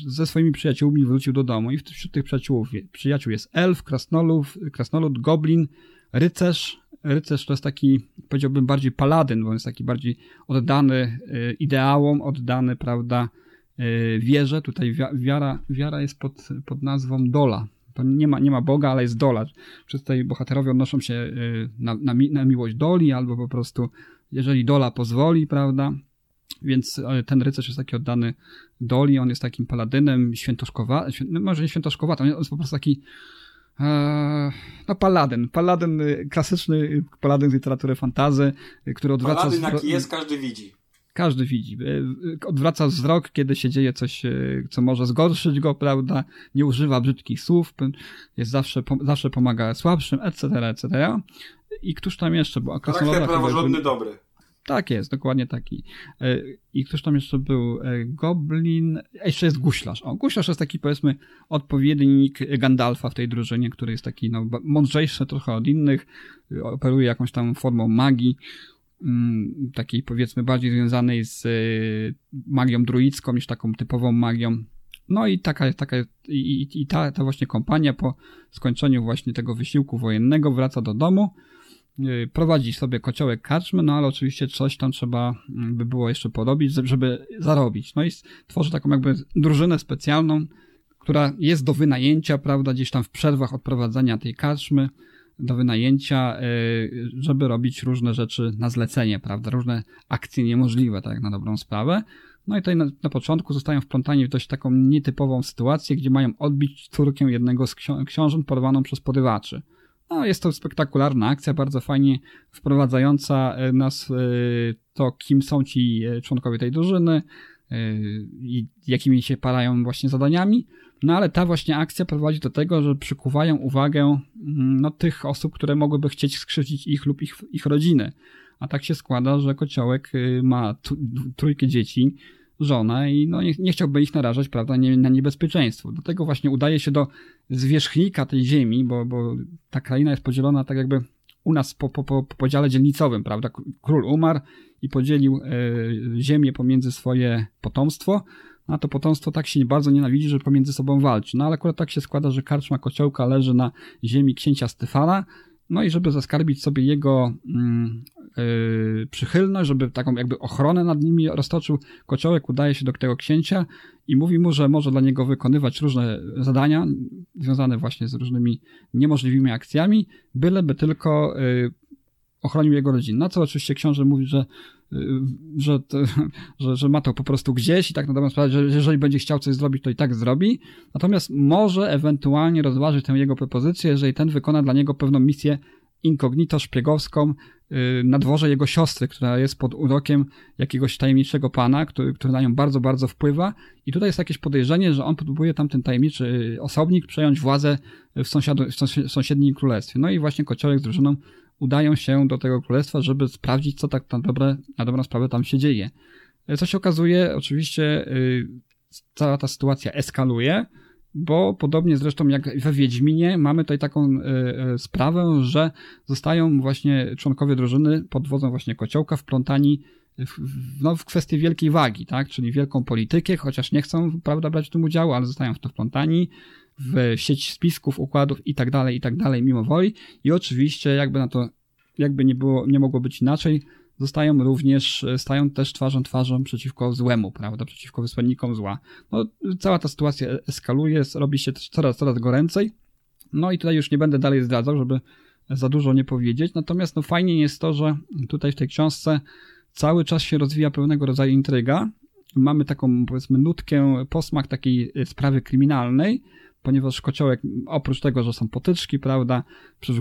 ze swoimi przyjaciółmi wrócił do domu i wśród tych przyjaciół, przyjaciół jest elf, krasnolud, krasnolud, goblin, rycerz. Rycerz to jest taki, powiedziałbym, bardziej paladyn, bo on jest taki bardziej oddany ideałom, oddany, prawda, wierze. Tutaj wiara, wiara jest pod, pod nazwą Dola. To nie ma, nie ma Boga, ale jest Dola. Wszyscy tutaj bohaterowie odnoszą się na, na, mi, na miłość Doli albo po prostu, jeżeli Dola pozwoli, prawda. Więc ten rycerz jest taki oddany Doli, on jest takim paladynem, świętoszkowa, świę, no może nie świętoszkowaty, on jest po prostu taki no paladyn, paladyn klasyczny, paladyn z literatury fantasy, który odwraca... Paladyn wzro... jaki jest, każdy widzi. Każdy widzi. Odwraca wzrok, kiedy się dzieje coś, co może zgorszyć go, prawda, nie używa brzydkich słów, jest zawsze, zawsze pomaga słabszym, et cetera, et cetera. I któż tam jeszcze był? Charakter praworządny, dobry. Tak jest, dokładnie taki. I ktoś tam jeszcze był? Goblin, jeszcze jest guślarz. O, guślarz jest taki, powiedzmy, odpowiednik Gandalfa w tej drużynie, który jest taki no, mądrzejszy trochę od innych, operuje jakąś tam formą magii, takiej powiedzmy bardziej związanej z magią druidzką niż taką typową magią. No i taka, taka i, i ta, ta właśnie kompania po skończeniu właśnie tego wysiłku wojennego wraca do domu, prowadzi sobie kociołek karczmy, no ale oczywiście coś tam trzeba by było jeszcze porobić, żeby zarobić. No i tworzy taką jakby drużynę specjalną, która jest do wynajęcia, prawda, gdzieś tam w przerwach odprowadzania tej karczmy, do wynajęcia, żeby robić różne rzeczy na zlecenie, prawda, różne akcje niemożliwe, tak na dobrą sprawę. No i tutaj na, na początku zostają wplątani w dość taką nietypową sytuację, gdzie mają odbić córkę jednego z ksią- książąt porwaną przez porywaczy. No, jest to spektakularna akcja, bardzo fajnie wprowadzająca nas to, kim są ci członkowie tej drużyny i jakimi się parają właśnie zadaniami. No ale ta właśnie akcja prowadzi do tego, że przykuwają uwagę no, tych osób, które mogłyby chcieć skrzywdzić ich lub ich, ich rodziny. A tak się składa, że kociołek ma trójkę dzieci, żonę i no, nie, nie chciałby ich narażać, prawda, nie, na niebezpieczeństwo. Dlatego właśnie udaje się do zwierzchnika tej ziemi, bo, bo ta kraina jest podzielona tak jakby u nas po, po, po podziale dzielnicowym, prawda. Król umarł i podzielił y, ziemię pomiędzy swoje potomstwo, a to potomstwo tak się bardzo nienawidzi, że pomiędzy sobą walczy. No ale akurat tak się składa, że karczma kociołka leży na ziemi księcia Stefana, no i żeby zaskarbić sobie jego yy, przychylność, żeby taką jakby ochronę nad nimi roztoczył, kociołek udaje się do tego księcia i mówi mu, że może dla niego wykonywać różne zadania związane właśnie z różnymi niemożliwymi akcjami, byleby tylko yy, ochronił jego rodzinę. Na co oczywiście książę mówi, że, yy, że, to, że, że ma to po prostu gdzieś i tak na dobrą sprawę, że jeżeli będzie chciał coś zrobić, to i tak zrobi. Natomiast może ewentualnie rozważyć tę jego propozycję, jeżeli ten wykona dla niego pewną misję incognito szpiegowską yy, na dworze jego siostry, która jest pod urokiem jakiegoś tajemniczego pana, który, który na nią bardzo, bardzo wpływa. I tutaj jest jakieś podejrzenie, że on próbuje tam ten tajemniczy osobnik przejąć władzę w, sąsiadu, w sąsiednim królestwie. No i właśnie kociołek z drużyną udają się do tego królestwa, żeby sprawdzić, co tak na, dobre, na dobrą sprawę tam się dzieje. Co się okazuje, oczywiście yy, cała ta sytuacja eskaluje, bo podobnie zresztą jak we Wiedźminie mamy tutaj taką yy, sprawę, że zostają właśnie członkowie drużyny pod wodzą właśnie kociołka wplątani w, no, w kwestię wielkiej wagi, tak? Czyli wielką politykę, chociaż nie chcą, prawda, brać w tym udziału, ale zostają w to wplątani, w sieć spisków, układów i tak dalej, i tak dalej, mimo woli. I oczywiście jakby na to, jakby nie było, nie mogło być inaczej, zostają również, stają też twarzą twarzą przeciwko złemu, prawda, przeciwko wysłannikom zła. No, cała ta sytuacja eskaluje, robi się coraz, coraz goręcej. No i tutaj już nie będę dalej zdradzał, żeby za dużo nie powiedzieć. Natomiast no fajnie jest to, że tutaj w tej książce cały czas się rozwija pewnego rodzaju intryga. Mamy taką, powiedzmy, nutkę, posmak takiej sprawy kryminalnej, ponieważ kociołek, oprócz tego, że są potyczki, prawda, przy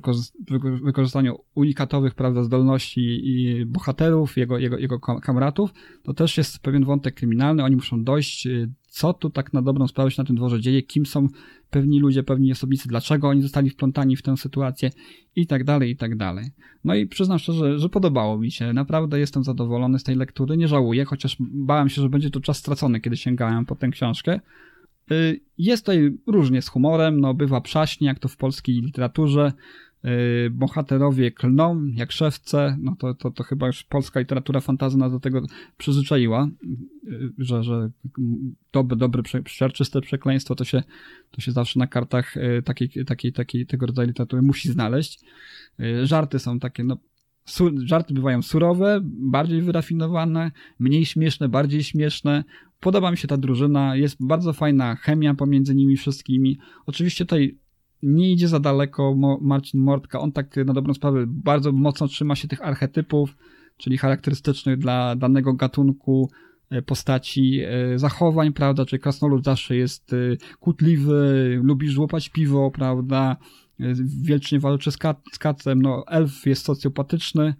wykorzystaniu unikatowych, prawda, zdolności i bohaterów, jego, jego, jego kamratów, to też jest pewien wątek kryminalny, oni muszą dojść, co tu tak na dobrą sprawę się na tym dworze dzieje, kim są pewni ludzie, pewni osobnicy, dlaczego oni zostali wplątani w tę sytuację i tak dalej, i tak dalej. No i przyznam szczerze, że, że podobało mi się. Naprawdę jestem zadowolony z tej lektury, nie żałuję, chociaż bałem się, że będzie to czas stracony, kiedy sięgałem po tę książkę. Jest tutaj różnie z humorem, no bywa przaśnie, jak to w polskiej literaturze, bohaterowie klną jak szewce, no to, to, to chyba już polska literatura fantasy nas do tego przyzwyczaiła, że, że dobre, dobre, przezroczyste przekleństwo to się, to się zawsze na kartach takiej, takiej, takiej, tego rodzaju literatury musi znaleźć. Żarty są takie, no żarty bywają surowe, bardziej wyrafinowane, mniej śmieszne, bardziej śmieszne. Podoba mi się ta drużyna, jest bardzo fajna chemia pomiędzy nimi wszystkimi. Oczywiście tutaj nie idzie za daleko Marcin Mortka, on tak na dobrą sprawę bardzo mocno trzyma się tych archetypów, czyli charakterystycznych dla danego gatunku postaci zachowań, prawda, czyli krasnolud zawsze jest kłótliwy, lubi żłopać piwo, prawda, wiecznie walczy z, kat, z kacem, no elf jest socjopatyczny,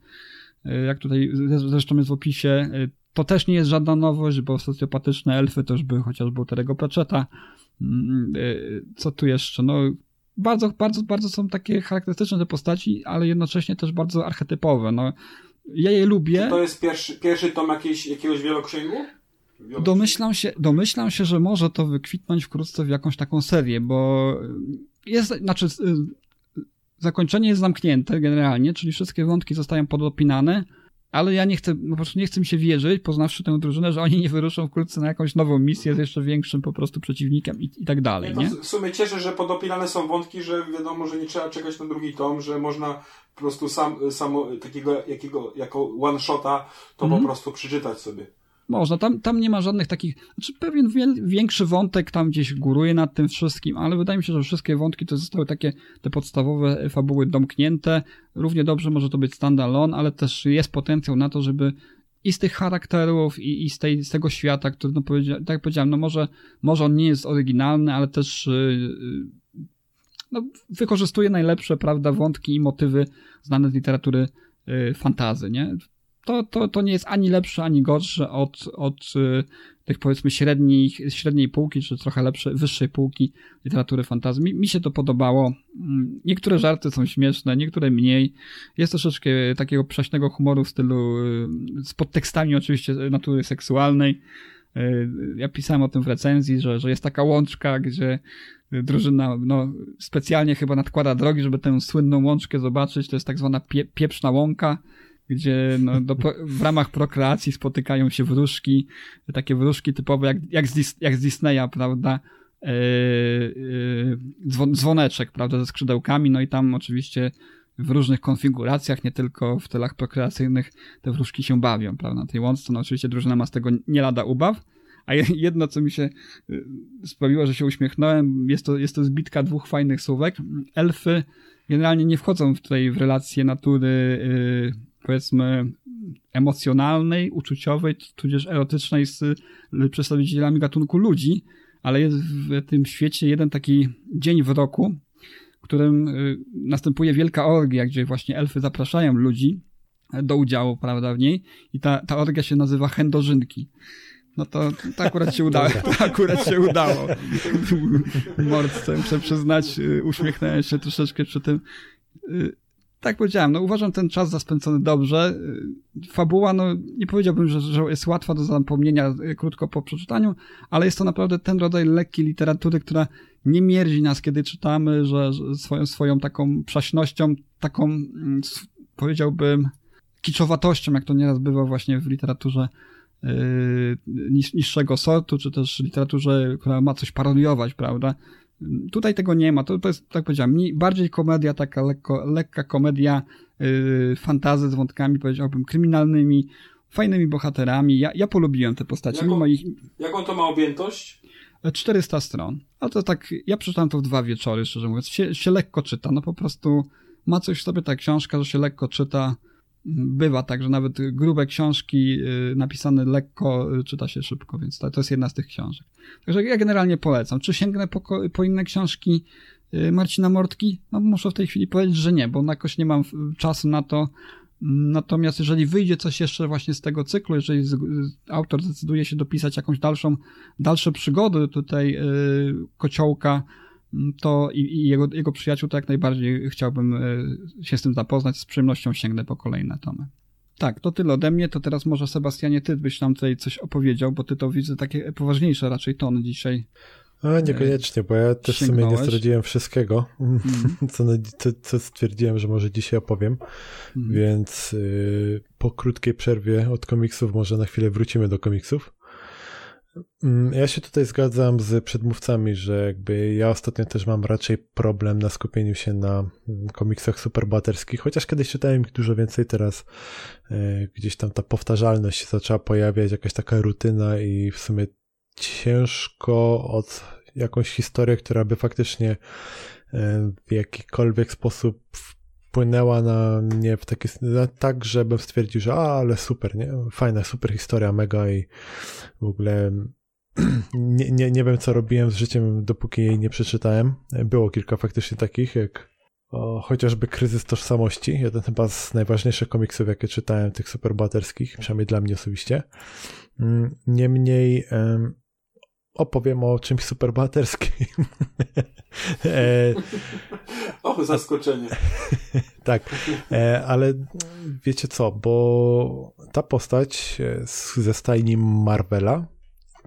jak tutaj zresztą jest w opisie, to też nie jest żadna nowość, bo socjopatyczne elfy też były chociażby u Terego Pratchetta. Co tu jeszcze, no bardzo, bardzo, bardzo są takie charakterystyczne te postaci, ale jednocześnie też bardzo archetypowe, no ja je lubię. Czy to jest pierwszy, pierwszy tom jakiejś, jakiegoś wieloksięgu? Domyślam się, domyślam się, że może to wykwitnąć wkrótce w jakąś taką serię, bo jest, znaczy zakończenie jest zamknięte generalnie, czyli wszystkie wątki zostają podopinane, ale ja nie chcę, po prostu nie chcę mi się wierzyć, poznawszy tę drużynę, że oni nie wyruszą wkrótce na jakąś nową misję z jeszcze większym po prostu przeciwnikiem i, i tak dalej, ja nie? W sumie cieszę, że podopinane są wątki, że wiadomo, że nie trzeba czekać na drugi tom, że można po prostu sam, samo takiego, jakiego, jako one-shota to mm. po prostu przeczytać sobie. Można, tam, tam nie ma żadnych takich, znaczy pewien większy wątek tam gdzieś góruje nad tym wszystkim, ale wydaje mi się, że wszystkie wątki to zostały takie, te podstawowe fabuły domknięte, równie dobrze może to być standalone, ale też jest potencjał na to, żeby i z tych charakterów i, i z, tej, z tego świata, który, no, tak jak powiedziałem, no może, może on nie jest oryginalny, ale też no, wykorzystuje najlepsze, prawda, wątki i motywy znane z literatury fantasy, nie? To, to, to nie jest ani lepsze, ani gorsze od, od tych powiedzmy średniej, średniej półki, czy trochę lepszej, wyższej półki literatury fantasy. Mi, mi się to podobało. Niektóre żarty są śmieszne, niektóre mniej. Jest troszeczkę takiego przaśnego humoru w stylu z podtekstami oczywiście natury seksualnej. Ja pisałem o tym w recenzji, że, że jest taka łączka, gdzie drużyna no, specjalnie chyba nadkłada drogi, żeby tę słynną łączkę zobaczyć. To jest tak zwana pie, pieprzna łąka, gdzie no, do, w ramach prokreacji spotykają się wróżki, takie wróżki typowe jak, jak, z, Dis, jak z Disneya, prawda, e, e, dzwoneczek, prawda, ze skrzydełkami, no i tam oczywiście w różnych konfiguracjach, nie tylko w celach prokreacyjnych te wróżki się bawią, prawda, na tej łące, no oczywiście drużyna ma z tego nie lada ubaw, a jedno, co mi się sprawiło, że się uśmiechnąłem, jest to, jest to zbitka dwóch fajnych słówek. Elfy generalnie nie wchodzą tutaj w relacje natury yy, powiedzmy emocjonalnej, uczuciowej, tudzież erotycznej z przedstawicielami gatunku ludzi, ale jest w tym świecie jeden taki dzień w roku, w którym następuje wielka orgia, gdzie właśnie elfy zapraszają ludzi do udziału, prawda, w niej i ta, ta orgia się nazywa chędożynki. No to, to akurat się udało. To akurat się udało. Mortce, muszę przyznać, uśmiechnąłem się troszeczkę przy tym. Tak powiedziałem, no uważam ten czas za spędzony dobrze. Fabuła, no nie powiedziałbym, że, że jest łatwa do zapomnienia krótko po przeczytaniu, ale jest to naprawdę ten rodzaj lekkiej literatury, która nie mierdzi nas, kiedy czytamy, że, że swoją, swoją taką przaśnością, taką powiedziałbym kiczowatością, jak to nieraz bywa właśnie w literaturze yy, niższego sortu, czy też literaturze, która ma coś parodiować, prawda? Tutaj tego nie ma, to, to jest, tak powiedziałem, bardziej komedia, taka lekko, lekka komedia, yy, fantasy z wątkami, powiedziałbym, kryminalnymi, fajnymi bohaterami. Ja, ja polubiłem te postacie. Jaką, mimo ich... jaką to ma objętość? czterysta stron. A to tak, ja przeczytałem to w dwa wieczory, szczerze mówiąc. Się, się lekko czyta, no po prostu ma coś w sobie ta książka, że się lekko czyta. bywa tak, że nawet grube książki napisane lekko czyta się szybko, więc to, to jest jedna z tych książek. Także ja generalnie polecam. Czy sięgnę po, po inne książki Marcina Mortki? No muszę w tej chwili powiedzieć, że nie, bo jakoś nie mam czasu na to. Natomiast jeżeli wyjdzie coś jeszcze właśnie z tego cyklu, jeżeli autor zdecyduje się dopisać jakąś dalszą, dalsze przygody tutaj yy, Kociołka, to i, i jego, jego przyjaciół, to jak najbardziej chciałbym yy, się z tym zapoznać. Z przyjemnością sięgnę po kolejne tomy. Tak, to tyle ode mnie, to teraz może Sebastianie, ty byś nam tutaj coś opowiedział, bo ty to widzę takie poważniejsze raczej tony dzisiaj. A niekoniecznie, bo ja też w sumie nie zdradziłem wszystkiego, mm. co, co, co stwierdziłem, że może dzisiaj opowiem, mm. więc y, po krótkiej przerwie od komiksów może na chwilę wrócimy do komiksów. Ja się tutaj zgadzam z przedmówcami, że jakby ja ostatnio też mam raczej problem na skupieniu się na komiksach superbohaterskich, chociaż kiedyś czytałem ich dużo więcej, teraz y, gdzieś tam ta powtarzalność się zaczęła pojawiać, jakaś taka rutyna i w sumie ciężko od jakąś historię, która by faktycznie w jakikolwiek sposób wpłynęła na mnie w taki, na, tak, żebym stwierdził, że a, ale super, nie? Fajna, super historia, mega i w ogóle nie, nie, nie wiem, co robiłem z życiem, dopóki jej nie przeczytałem. Było kilka faktycznie takich, jak o, chociażby Kryzys Tożsamości, jeden chyba z najważniejszych komiksów, jakie czytałem, tych superbohaterskich, przynajmniej dla mnie osobiście. Niemniej um, opowiem o czymś superbohaterskim. e, o, zaskoczenie. Tak, e, ale wiecie co, bo ta postać z, ze stajni Marvela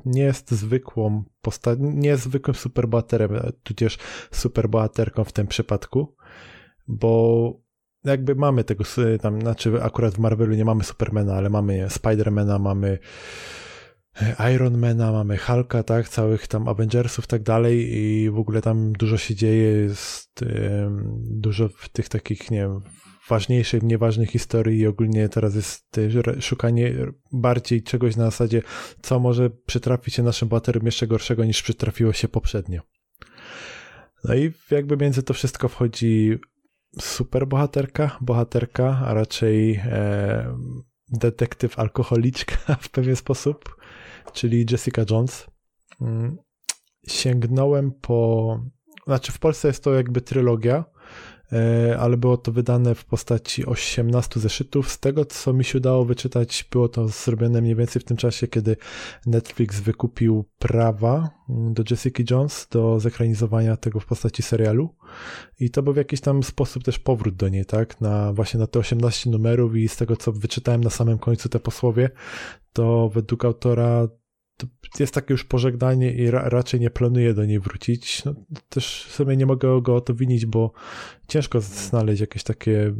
nie jest zwykłą postacią, nie jest zwykłym superbohaterem, tudzież superbohaterką w tym przypadku, bo jakby mamy tego, tam, znaczy akurat w Marvelu nie mamy Supermana, ale mamy Spidermana, mamy Ironmana, mamy Hulka, tak, całych tam Avengersów, tak dalej i w ogóle tam dużo się dzieje, jest dużo w tych takich, nie wiem, ważniejszych, nieważnych historii i ogólnie teraz jest szukanie bardziej czegoś na zasadzie, co może przytrafić się naszym bohaterom jeszcze gorszego niż przytrafiło się poprzednio. No i jakby między to wszystko wchodzi super bohaterka, bohaterka, a raczej e, detektyw alkoholiczka w pewien sposób, czyli Jessica Jones. Sięgnąłem po... Znaczy w Polsce jest to jakby trylogia, e, ale było to wydane w postaci osiemnastu zeszytów. Z tego, co mi się udało wyczytać, było to zrobione mniej więcej w tym czasie, kiedy Netflix wykupił prawa do Jessica Jones, do zekranizowania tego w postaci serialu. I to był w jakiś tam sposób też powrót do niej, tak? Na, właśnie na te osiemnaście numerów i z tego, co wyczytałem na samym końcu te posłowie, to według autora to jest takie już pożegnanie i ra, raczej nie planuję do niej wrócić. No, też w sumie nie mogę go o to winić, bo ciężko znaleźć jakieś takie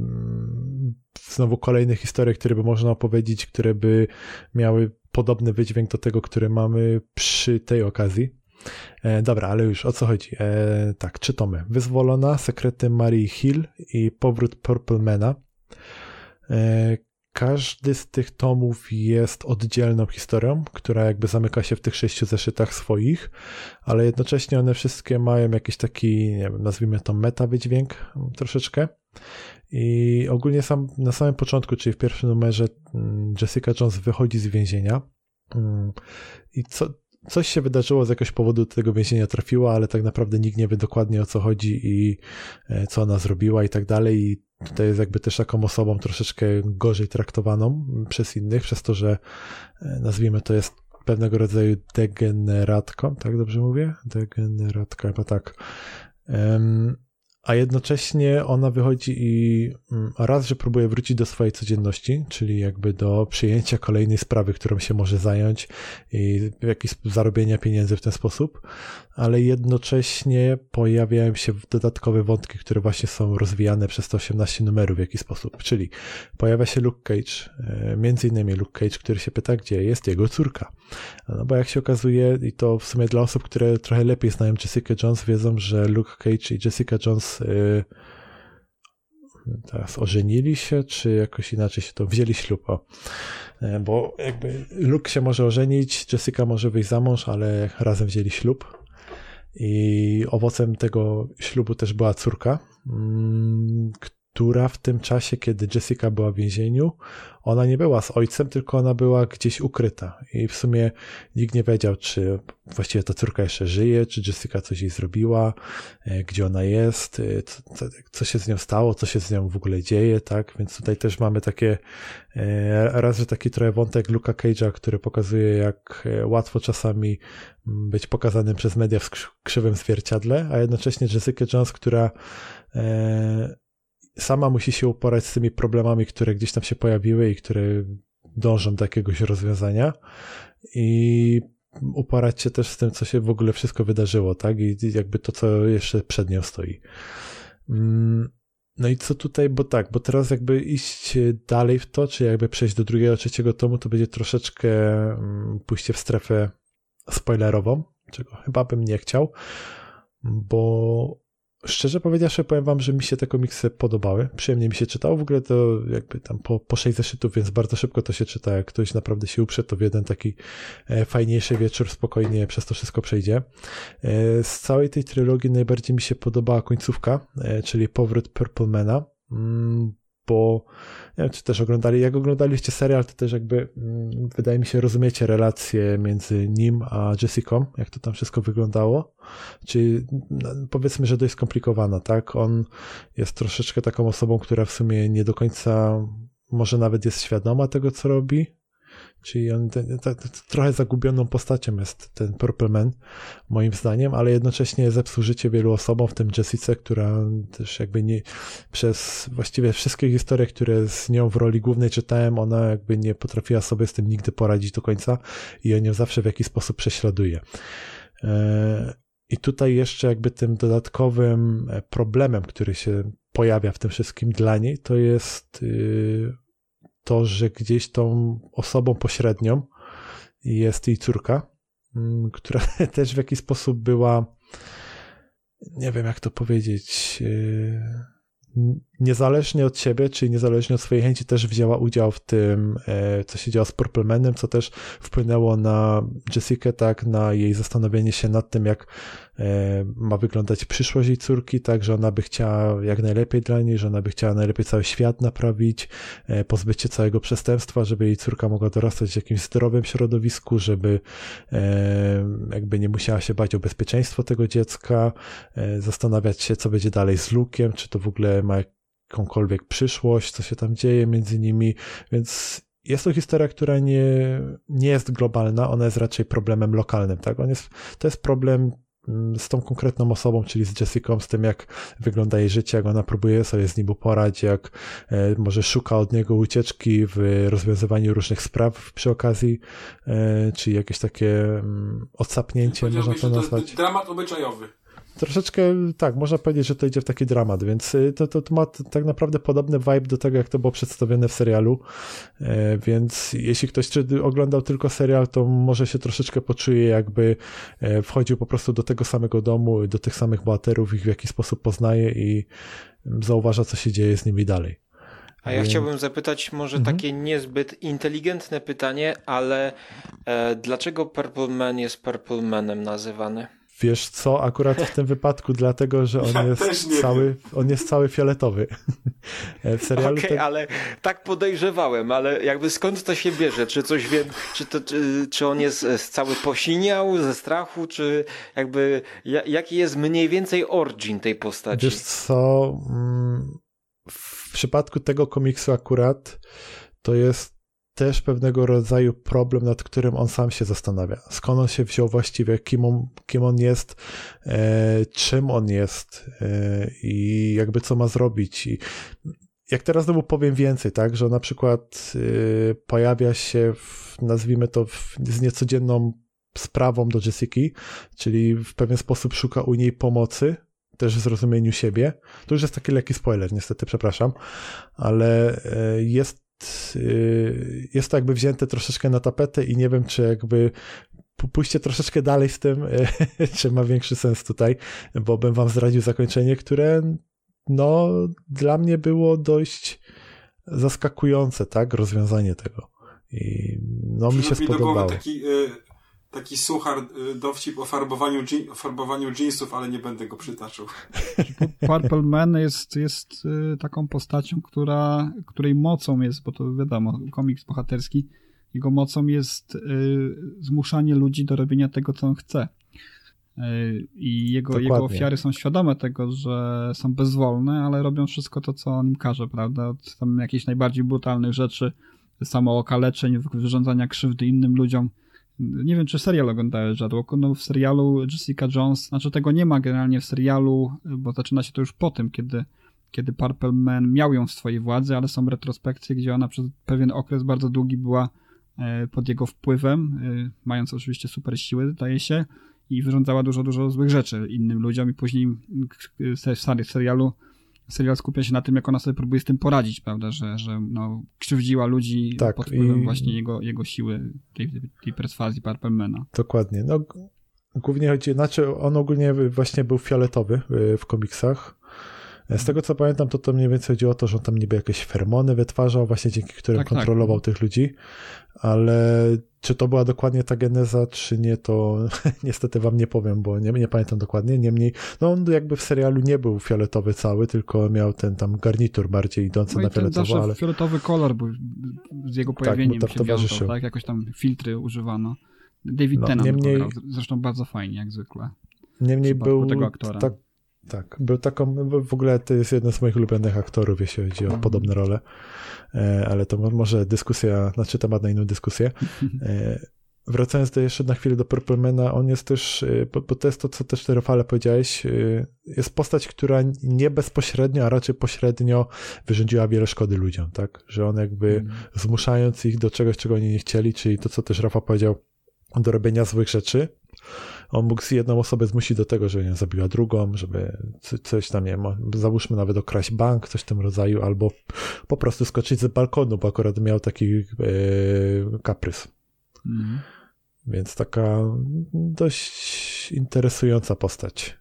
znowu kolejne historie, które by można opowiedzieć, które by miały podobny wydźwięk do tego, który mamy przy tej okazji. E, dobra, ale już o co chodzi? E, tak, trzy tomy. Wyzwolona, Sekrety Marii Hill i Powrót Purple Mana. E, każdy z tych tomów jest oddzielną historią, która jakby zamyka się w tych sześciu zeszytach swoich, ale jednocześnie one wszystkie mają jakiś taki, nie wiem, nazwijmy to meta wydźwięk troszeczkę. I ogólnie sam, na samym początku, czyli w pierwszym numerze, Jessica Jones wychodzi z więzienia i co Coś się wydarzyło, z jakiegoś powodu do tego więzienia trafiła, ale tak naprawdę nikt nie wie dokładnie, o co chodzi i co ona zrobiła i tak dalej. I tutaj jest jakby też taką osobą troszeczkę gorzej traktowaną przez innych, przez to, że nazwijmy to jest pewnego rodzaju degeneratką, tak dobrze mówię? Degeneratka, chyba tak. A jednocześnie ona wychodzi i raz, że próbuje wrócić do swojej codzienności, czyli jakby do przyjęcia kolejnej sprawy, którą się może zająć i w jakiś zarobienia pieniędzy w ten sposób, ale jednocześnie pojawiają się dodatkowe wątki, które właśnie są rozwijane przez te osiemnaście numerów w jakiś sposób, czyli pojawia się Luke Cage, między innymi Luke Cage, który się pyta, gdzie jest jego córka. No bo jak się okazuje, i to w sumie dla osób, które trochę lepiej znają Jessica Jones, wiedzą, że Luke Cage i Jessica Jones teraz ożenili się, czy jakoś inaczej się to wzięli ślub, o. Bo jakby Luke się może ożenić, Jessica może wyjść za mąż, ale razem wzięli ślub i owocem tego ślubu też była córka, która w tym czasie, kiedy Jessica była w więzieniu, ona nie była z ojcem, tylko ona była gdzieś ukryta. I w sumie nikt nie wiedział, czy właściwie ta córka jeszcze żyje, czy Jessica coś jej zrobiła, gdzie ona jest, co, co się z nią stało, co się z nią w ogóle dzieje, tak? Więc tutaj też mamy takie, raz, że taki trochę wątek Luke'a Cage'a, który pokazuje, jak łatwo czasami być pokazanym przez media w krzywym zwierciadle, a jednocześnie Jessica Jones, która sama musi się uporać z tymi problemami, które gdzieś tam się pojawiły i które dążą do jakiegoś rozwiązania i uporać się też z tym, co się w ogóle wszystko wydarzyło, tak? I jakby to, co jeszcze przed nią stoi. No i co tutaj, bo tak, bo teraz jakby iść dalej w to, czy jakby przejść do drugiego, trzeciego tomu, to będzie troszeczkę pójście w strefę spoilerową, czego chyba bym nie chciał, bo szczerze powiedziawszy, powiem wam, że mi się te komiksy podobały, przyjemnie mi się czytało, w ogóle to jakby tam po, po sześć zeszytów, więc bardzo szybko to się czyta, jak ktoś naprawdę się uprze, to w jeden taki fajniejszy wieczór spokojnie przez to wszystko przejdzie. Z całej tej trylogii najbardziej mi się podobała końcówka, czyli powrót Purple Mana, bo nie wiem, czy też oglądali, jak oglądaliście serial, to też jakby wydaje mi się rozumiecie relacje między nim a Jessicą, jak to tam wszystko wyglądało, czyli powiedzmy, że dość skomplikowana, tak, on jest troszeczkę taką osobą, która w sumie nie do końca może nawet jest świadoma tego, co robi, czyli on ten, ta, ta, trochę zagubioną postacią jest ten Purple Man, moim zdaniem, ale jednocześnie zepsuł życie wielu osobom, w tym Jessice, która też jakby nie, przez właściwie wszystkie historie, które z nią w roli głównej czytałem, ona jakby nie potrafiła sobie z tym nigdy poradzić do końca i on ją zawsze w jakiś sposób prześladuje. I tutaj jeszcze jakby tym dodatkowym problemem, który się pojawia w tym wszystkim dla niej, to jest to, że gdzieś tą osobą pośrednią jest jej córka, która też w jakiś sposób była, nie wiem jak to powiedzieć, niezależnie od siebie, czyli niezależnie od swojej chęci też wzięła udział w tym, co się działo z Purple Manem, co też wpłynęło na Jessicę, tak, na jej zastanowienie się nad tym, jak ma wyglądać przyszłość jej córki, tak, że ona by chciała jak najlepiej dla niej, że ona by chciała najlepiej cały świat naprawić, pozbyć się całego przestępstwa, żeby jej córka mogła dorastać w jakimś zdrowym środowisku, żeby jakby nie musiała się bać o bezpieczeństwo tego dziecka, zastanawiać się, co będzie dalej z Luke'em, czy to w ogóle ma jakąkolwiek przyszłość, co się tam dzieje między nimi, więc jest to historia, która nie, nie jest globalna, ona jest raczej problemem lokalnym, tak? On jest, to jest problem z tą konkretną osobą, czyli z Jessicą, z tym jak wygląda jej życie, jak ona próbuje sobie z nim uporać, jak może szuka od niego ucieczki w rozwiązywaniu różnych spraw przy okazji, czy jakieś takie odsapnięcie, można to nazwać. Dramat obyczajowy. Troszeczkę, tak, można powiedzieć, że to idzie w taki dramat, więc to, to, to ma tak naprawdę podobny vibe do tego, jak to było przedstawione w serialu, e, więc jeśli ktoś oglądał tylko serial, to może się troszeczkę poczuje, jakby wchodził po prostu do tego samego domu, do tych samych bohaterów, ich w jakiś sposób poznaje i zauważa, co się dzieje z nimi dalej. A ja chciałbym zapytać może mhm. takie niezbyt inteligentne pytanie, ale e, dlaczego Purple Man jest Purple Manem nazywany? Wiesz co, akurat w tym wypadku, dlatego, że on ja jest cały, on jest cały fioletowy. W serialu. Okej, okay, ten... ale tak podejrzewałem, ale jakby skąd to się bierze? Czy coś wiem, czy, to, czy, czy on jest cały posiniał ze strachu, czy jakby jaki jest mniej więcej origin tej postaci? Wiesz co, w przypadku tego komiksu akurat to jest też pewnego rodzaju problem, nad którym on sam się zastanawia. Skąd on się wziął właściwie, kim on, kim on jest, e, czym on jest e, i jakby co ma zrobić. I jak teraz znowu powiem więcej, tak, że na przykład e, pojawia się, w, nazwijmy to w, z niecodzienną sprawą do Jessiki, czyli w pewien sposób szuka u niej pomocy, też w zrozumieniu siebie. To już jest taki lekki spoiler, niestety, przepraszam, ale e, jest jest to jakby wzięte troszeczkę na tapetę i nie wiem, czy jakby pójście troszeczkę dalej z tym, czy ma większy sens tutaj, bo bym wam zdradził zakończenie, które no dla mnie było dość zaskakujące, tak, rozwiązanie tego. I no mi się spodobało. Taki, taki suchar dowcip o farbowaniu, dżin, o farbowaniu jeansów, ale nie będę go przytaczał. Purple Man jest, jest taką postacią, która, której mocą jest, bo to wiadomo, komiks bohaterski, jego mocą jest zmuszanie ludzi do robienia tego, co on chce. I jego, jego ofiary są świadome tego, że są bezwolne, ale robią wszystko to, co on im każe, prawda? Od tam jakichś najbardziej brutalnych rzeczy, samookaleczeń, wyrządzania krzywdy innym ludziom. Nie wiem, czy serial oglądałeś, Żadło. No, w serialu Jessica Jones, znaczy tego nie ma generalnie w serialu, bo zaczyna się to już po tym, kiedy, kiedy Purple Man miał ją w swojej władzy, ale są retrospekcje, gdzie ona przez pewien okres bardzo długi była pod jego wpływem, mając oczywiście super siły, zdaje się, i wyrządzała dużo, dużo złych rzeczy innym ludziom, i później w serialu serial skupia się na tym, jak ona sobie próbuje z tym poradzić, prawda, że, że no, krzywdziła ludzi tak, pod wpływem i... właśnie jego, jego siły, tej, tej perswazji Purple Mana. Dokładnie. No, głównie chodzi, znaczy on ogólnie właśnie był fioletowy w komiksach. Z tego, co pamiętam, to to mniej więcej chodzi o to, że on tam niby jakieś fermony wytwarzał, właśnie dzięki którym tak, kontrolował tak. tych ludzi, ale czy to była dokładnie ta geneza, czy nie, to niestety wam nie powiem, bo nie, nie pamiętam dokładnie, niemniej, no on jakby w serialu nie był fioletowy cały, tylko miał ten tam garnitur bardziej idący no na fioletowo, ale... fioletowy kolor był z jego pojawieniem tak, się wiązał, tak? Jakoś tam filtry używano. David no, Tennant niemniej... grał, zresztą bardzo fajnie, jak zwykle. Niemniej był... tego aktora. Tak, Tak, był taką, w ogóle to jest jeden z moich ulubionych aktorów, jeśli chodzi o podobne role, ale to może dyskusja, znaczy temat na inną dyskusję. Wracając do jeszcze na chwilę do Purple Mana, on jest też, bo to jest to, co też ty, Rafale, powiedziałeś, jest postać, która nie bezpośrednio, a raczej pośrednio wyrządziła wiele szkody ludziom, tak? Że on jakby mm. zmuszając ich do czegoś, czego oni nie chcieli, czyli to, co też Rafał powiedział, do robienia złych rzeczy. On mógł jedną osobę zmusić do tego, żeby nie zabiła drugą, żeby coś tam, nie wiem, załóżmy nawet okraść bank, coś w tym rodzaju, albo po prostu skoczyć z balkonu, bo akurat miał taki yy, kaprys. Mhm. Więc taka dość interesująca postać.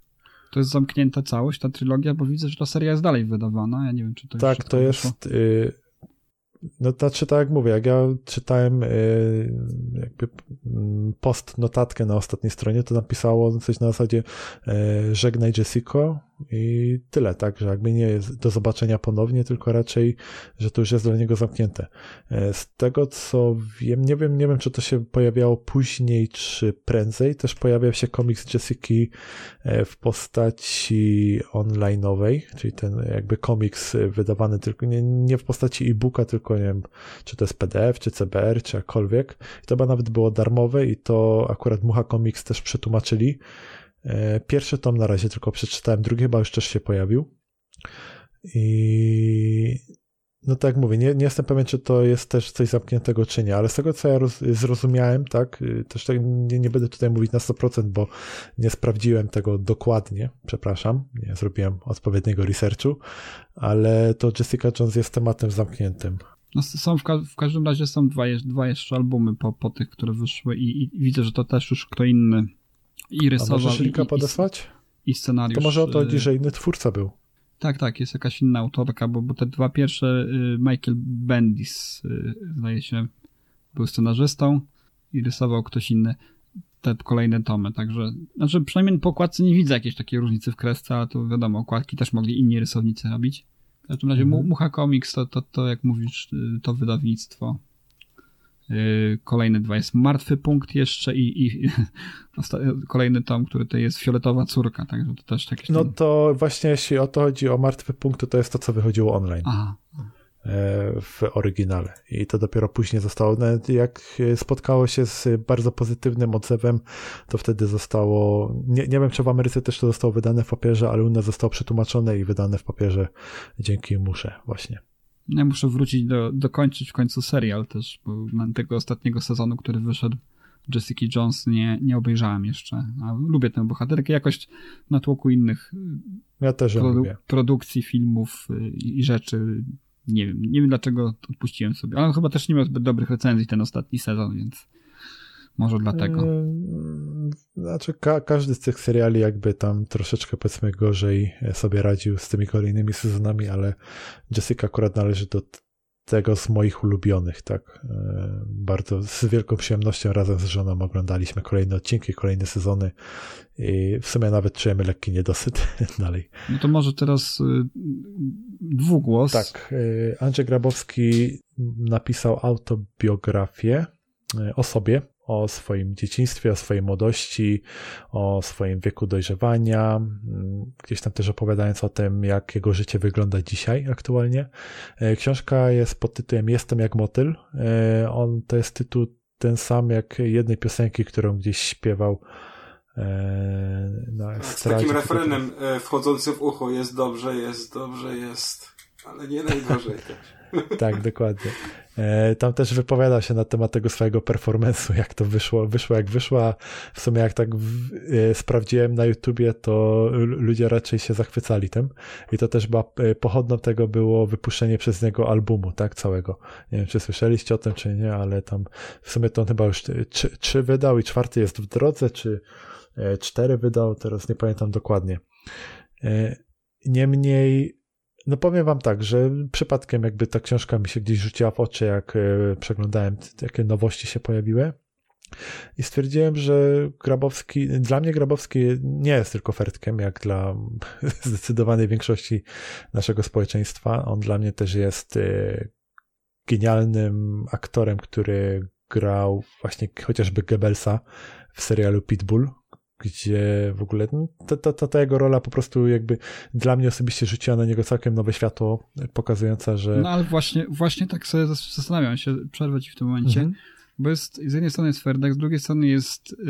To jest zamknięta całość, ta trylogia, bo widzę, że ta seria jest dalej wydawana. Ja nie wiem, czy to tak, to jest... Yy, No to czy tak jak mówię, jak ja czytałem y, jakby post, notatkę na ostatniej stronie, to napisało coś na zasadzie y, żegnaj Jessico i tyle, tak, że jakby nie jest do zobaczenia ponownie, tylko raczej, że to już jest dla niego zamknięte. Y, z tego co wiem, nie wiem, nie wiem czy to się pojawiało później, czy prędzej, też pojawiał się komiks Jessiki w postaci online'owej, czyli ten jakby komiks wydawany tylko, nie, nie w postaci e-booka, tylko nie wiem, czy to jest P D F, czy C B R, czy jakkolwiek. I to chyba nawet było darmowe i to akurat Mucha Comics też przetłumaczyli. Pierwszy tom na razie tylko przeczytałem, drugi chyba już też się pojawił. I no tak jak mówię, nie, nie jestem pewien, czy to jest też coś zamkniętego, czy nie, ale z tego, co ja roz, zrozumiałem, tak, też tak nie, nie będę tutaj mówić na sto procent, bo nie sprawdziłem tego dokładnie, przepraszam, nie zrobiłem odpowiedniego researchu, ale to Jessica Jones jest tematem zamkniętym. No są w, ka- w każdym razie są dwa, dwa jeszcze albumy po, po tych, które wyszły i, i widzę, że to też już kto inny i rysował. A możesz linka podesłać? I scenariusz. To może o to chodzi, że inny twórca był. Tak, tak, jest jakaś inna autorka, bo, bo te dwa pierwsze Michael Bendis, zdaje się, był scenarzystą i rysował ktoś inny te kolejne tomy, także, znaczy przynajmniej po okładce nie widzę jakiejś takiej różnicy w kresce, ale to wiadomo, okładki też mogli inni rysownicy robić. W każdym razie mm. Mucha Comics, to, to, to jak mówisz, to wydawnictwo. Kolejne dwa jest Martwy Punkt jeszcze i, i kolejny tom, który to jest Fioletowa Córka, także to też jakieś... No to właśnie jeśli o to chodzi, o Martwy Punkt, to, to jest to, co wychodziło online. Aha. W oryginale i to dopiero później zostało, nawet jak spotkało się z bardzo pozytywnym odzewem, to wtedy zostało, nie, nie wiem czy w Ameryce też to zostało wydane w papierze, ale u nas zostało przetłumaczone i wydane w papierze dzięki Musze właśnie. Ja muszę wrócić do, dokończyć w końcu serial też, bo tego ostatniego sezonu, który wyszedł Jessica Jones nie, nie obejrzałem jeszcze. A lubię tę bohaterkę jakoś na tłoku innych ja też produ- lubię. produkcji, filmów i, i rzeczy. Nie wiem, nie wiem dlaczego odpuściłem sobie, ale chyba też nie miał zbyt dobrych recenzji ten ostatni sezon, więc może dlatego. Znaczy ka- każdy z tych seriali jakby tam troszeczkę powiedzmy gorzej sobie radził z tymi kolejnymi sezonami, ale Jessica akurat należy do tego z moich ulubionych, tak. Bardzo z wielką przyjemnością razem z żoną oglądaliśmy kolejne odcinki, kolejne sezony i w sumie nawet czujemy lekki niedosyt dalej. No to może teraz dwugłos. Tak. Andrzej Grabowski napisał autobiografię o sobie, o swoim dzieciństwie, o swojej młodości, o swoim wieku dojrzewania, gdzieś tam też opowiadając o tym, jak jego życie wygląda dzisiaj aktualnie. Książka jest pod tytułem Jestem jak motyl. On to jest tytuł ten sam jak jednej piosenki, którą gdzieś śpiewał na estradzie. Z takim refrenem wchodzącym w ucho, jest dobrze, jest dobrze, jest, ale nie najgorzej też. Tak, dokładnie. Tam też wypowiadał się na temat tego swojego performance'u, jak to wyszło, wyszło jak wyszła. W sumie jak tak w, e, sprawdziłem na YouTubie, to ludzie raczej się zachwycali tym i to też była, e, pochodną tego było wypuszczenie przez niego albumu, tak, całego. Nie wiem, czy słyszeliście o tym, czy nie, ale tam w sumie to on chyba już trzy, trzy wydał i czwarty jest w drodze, czy e, cztery wydał, teraz nie pamiętam dokładnie. E, Niemniej no powiem wam tak, że przypadkiem jakby ta książka mi się gdzieś rzuciła w oczy, jak przeglądałem, jakie nowości się pojawiły i stwierdziłem, że Grabowski, dla mnie Grabowski nie jest tylko fertkiem, jak dla zdecydowanej większości naszego społeczeństwa. On dla mnie też jest genialnym aktorem, który grał właśnie chociażby Goebbelsa w serialu Pitbull, gdzie w ogóle ta, ta, ta, ta jego rola po prostu jakby dla mnie osobiście rzuciła na niego całkiem nowe światło, pokazująca, że... No ale właśnie, właśnie tak sobie zastanawiam się, przerwę ci w tym momencie, mhm. bo jest, z jednej strony jest Ferdek, z drugiej strony jest yy,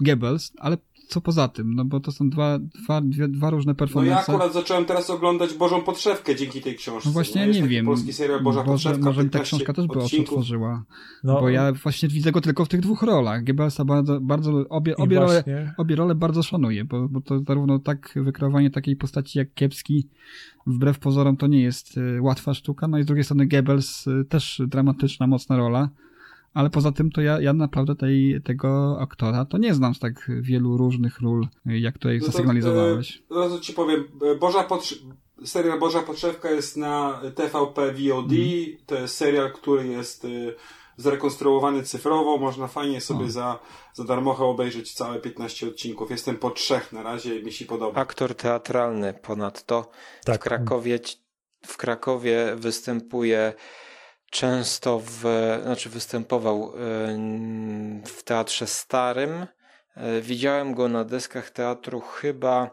Goebbels, ale co poza tym, no bo to są dwa, dwa, dwie, dwa różne performance'e. No ja akurat zacząłem teraz oglądać Bożą Podszewkę dzięki tej książce. No właśnie ja nie wiem, polski serial Boża Podszewka, może ta książka też by otworzyła, no, bo ja właśnie widzę go tylko w tych dwóch rolach. Goebbelsa bardzo, bardzo obie, obie, role, obie role bardzo szanuję, bo, bo to zarówno tak wykreowanie takiej postaci jak Kiepski, wbrew pozorom to nie jest łatwa sztuka, no i z drugiej strony Goebbels też dramatyczna, mocna rola. Ale poza tym to ja, ja naprawdę tej, tego aktora to nie znam z tak wielu różnych ról, jak tutaj no to, zasygnalizowałeś. Od razu ci powiem, Boża Podsz... serial Boża Podszewka jest na T V P V O D, mm. to jest serial, który jest zrekonstruowany cyfrowo, można fajnie sobie no. za, za darmochę obejrzeć całe piętnaście odcinków. Jestem po trzech na razie, mi się podoba. Aktor teatralny ponadto. Tak. W Krakowie, w Krakowie występuje... Często w, znaczy występował w Teatrze Starym. Widziałem go na deskach teatru chyba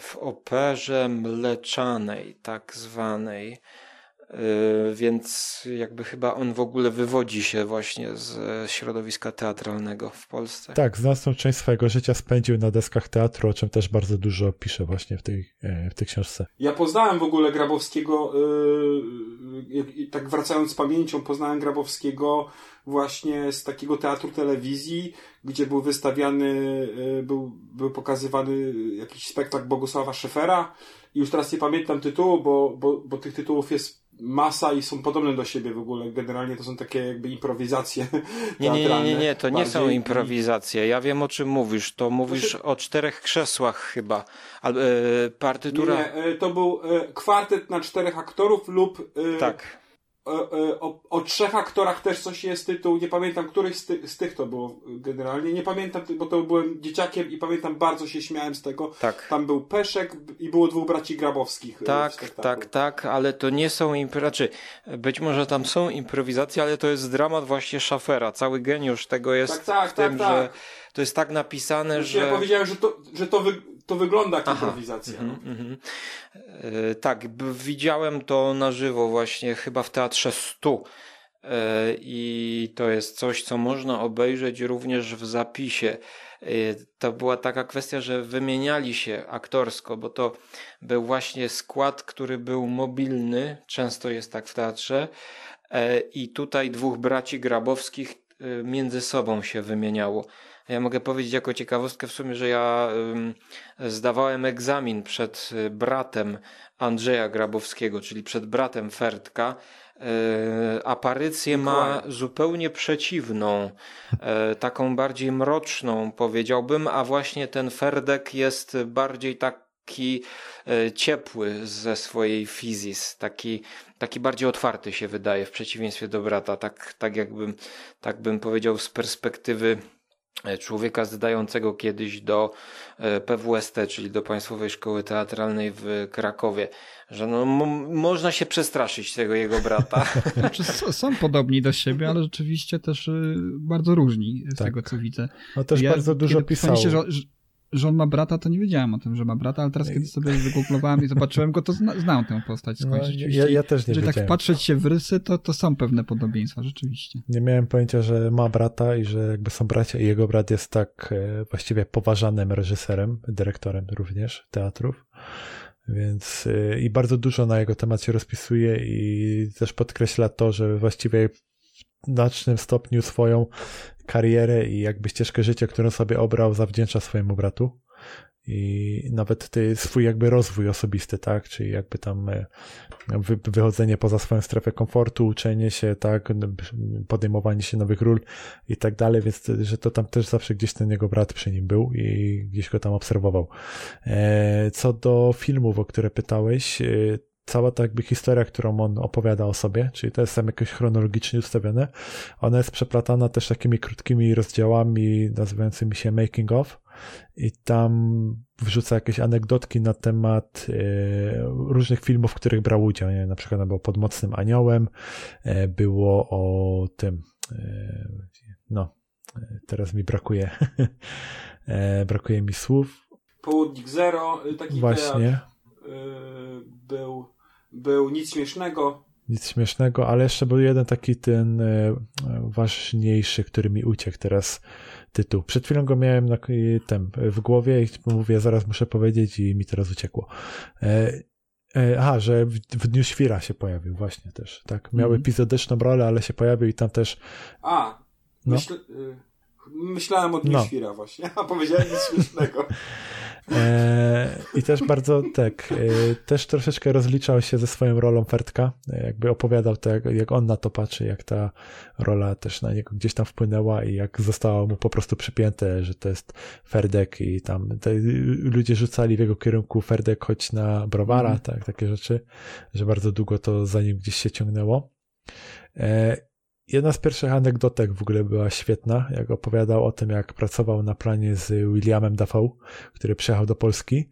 w Operze Mleczanej, tak zwanej. Więc jakby chyba on w ogóle wywodzi się właśnie z środowiska teatralnego w Polsce. Tak, znaczną część swojego życia spędził na deskach teatru, o czym też bardzo dużo pisze właśnie w tej, w tej książce. Ja poznałem w ogóle Grabowskiego, yy, tak wracając z pamięcią, poznałem Grabowskiego właśnie z takiego teatru telewizji, gdzie był wystawiany, yy, był, był pokazywany jakiś spektakl Bogusława Szyfera. I już teraz nie pamiętam tytułu, bo, bo, bo tych tytułów jest masa i są podobne do siebie w ogóle. Generalnie to są takie jakby improwizacje nie, nie, nie, nie, nie, to bardziej. Nie są improwizacje. Ja wiem, o czym mówisz. To mówisz to się... o czterech krzesłach chyba. A, e, partytura... Nie, to był kwartet na czterech aktorów lub... E, tak. E, e, o, o trzech aktorach też coś jest tytuł. Nie pamiętam, których z, ty, z tych to było generalnie. Nie pamiętam, bo to byłem dzieciakiem i pamiętam, bardzo się śmiałem z tego. Tak. Tam był Peszek i było dwóch braci Grabowskich. Tak, tak, tak, ale to nie są improwizacje. Być może tam są improwizacje, ale to jest dramat właśnie Szafera. Cały geniusz tego jest tak, tak, w tak, tym, tak, że tak. To jest tak napisane, znaczy, że... Ja powiedziałem, że to, że to wy... To wygląda jak improwizacja. Mm, no. mm, yy, tak, b- widziałem to na żywo właśnie chyba w Teatrze Stu. Yy, I to jest coś, co można obejrzeć również w zapisie. Yy, to była taka kwestia, że wymieniali się aktorsko, bo to był właśnie skład, który był mobilny. Często jest tak w teatrze. Yy, I tutaj dwóch braci Grabowskich yy, między sobą się wymieniało. Ja mogę powiedzieć jako ciekawostkę w sumie, że ja y, zdawałem egzamin przed bratem Andrzeja Grabowskiego, czyli przed bratem Fertka. Y, aparycję ma zupełnie przeciwną, y, taką bardziej mroczną powiedziałbym, a właśnie ten Ferdek jest bardziej tak taki ciepły ze swojej fizis, taki, taki bardziej otwarty się wydaje w przeciwieństwie do brata, tak, tak jakbym tak bym powiedział z perspektywy człowieka zdającego kiedyś do P W S T, czyli do Państwowej Szkoły Teatralnej w Krakowie, że no, m- można się przestraszyć tego jego brata. Znaczy, są podobni do siebie, ale rzeczywiście też bardzo różni z tak. tego, co widzę. No też ja bardzo dużo pisało. Się, że, że on ma brata, to nie wiedziałem o tym, że ma brata, ale teraz kiedy sobie wygooglowałem i zobaczyłem go, to zna, znam tę postać skądś no, rzeczywiście. Ja, ja też nie Jeżeli wiedziałem. Tak wpatrzeć się w rysy, to, to są pewne podobieństwa, rzeczywiście. Nie miałem pojęcia, że ma brata i że jakby są bracia i jego brat jest tak właściwie poważanym reżyserem, dyrektorem również teatrów, więc i bardzo dużo na jego temat się rozpisuje i też podkreśla to, że właściwie w znacznym stopniu swoją karierę i jakby ścieżkę życia, którą sobie obrał, zawdzięcza swojemu bratu i nawet ty, swój jakby rozwój osobisty, tak, czyli jakby tam wy, wychodzenie poza swoją strefę komfortu, uczenie się, tak, podejmowanie się nowych ról i tak dalej, więc że to tam też zawsze gdzieś ten jego brat przy nim był i gdzieś go tam obserwował. Co do filmów, o które pytałeś, cała ta jakby historia, którą on opowiada o sobie, czyli to jest tam jakoś chronologicznie ustawione, ona jest przeplatana też takimi krótkimi rozdziałami nazywającymi się making of i tam wrzuca jakieś anegdotki na temat różnych filmów, w których brał udział, nie? Na przykład było Pod Mocnym Aniołem, było o tym, no teraz mi brakuje brakuje mi słów. Południk Zero, taki właśnie był Był Nic Śmiesznego. Nic Śmiesznego, ale jeszcze był jeden taki ten ważniejszy, który mi uciekł teraz tytuł. Przed chwilą go miałem na, ten, w głowie i mówię, zaraz muszę powiedzieć i mi teraz uciekło. E, e, aha, że w, w Dniu Świra się pojawił właśnie też. Tak? Miał mm-hmm. epizodyczną rolę, ale się pojawił i tam też... A, no. myśl, myślałem o Dniu no. Świra właśnie, a powiedziałem Nic Śmiesznego. E, I też bardzo tak, e, też troszeczkę rozliczał się ze swoją rolą Fertka, jakby opowiadał to, jak, jak on na to patrzy, jak ta rola też na niego gdzieś tam wpłynęła i jak zostało mu po prostu przypięte, że to jest Ferdek i tam te, ludzie rzucali w jego kierunku Ferdek choć na browara, mm. tak, takie rzeczy, że bardzo długo to za nim gdzieś się ciągnęło. E, Jedna z pierwszych anegdotek w ogóle była świetna, jak opowiadał o tym, jak pracował na planie z Williamem Dafoe, który przyjechał do Polski.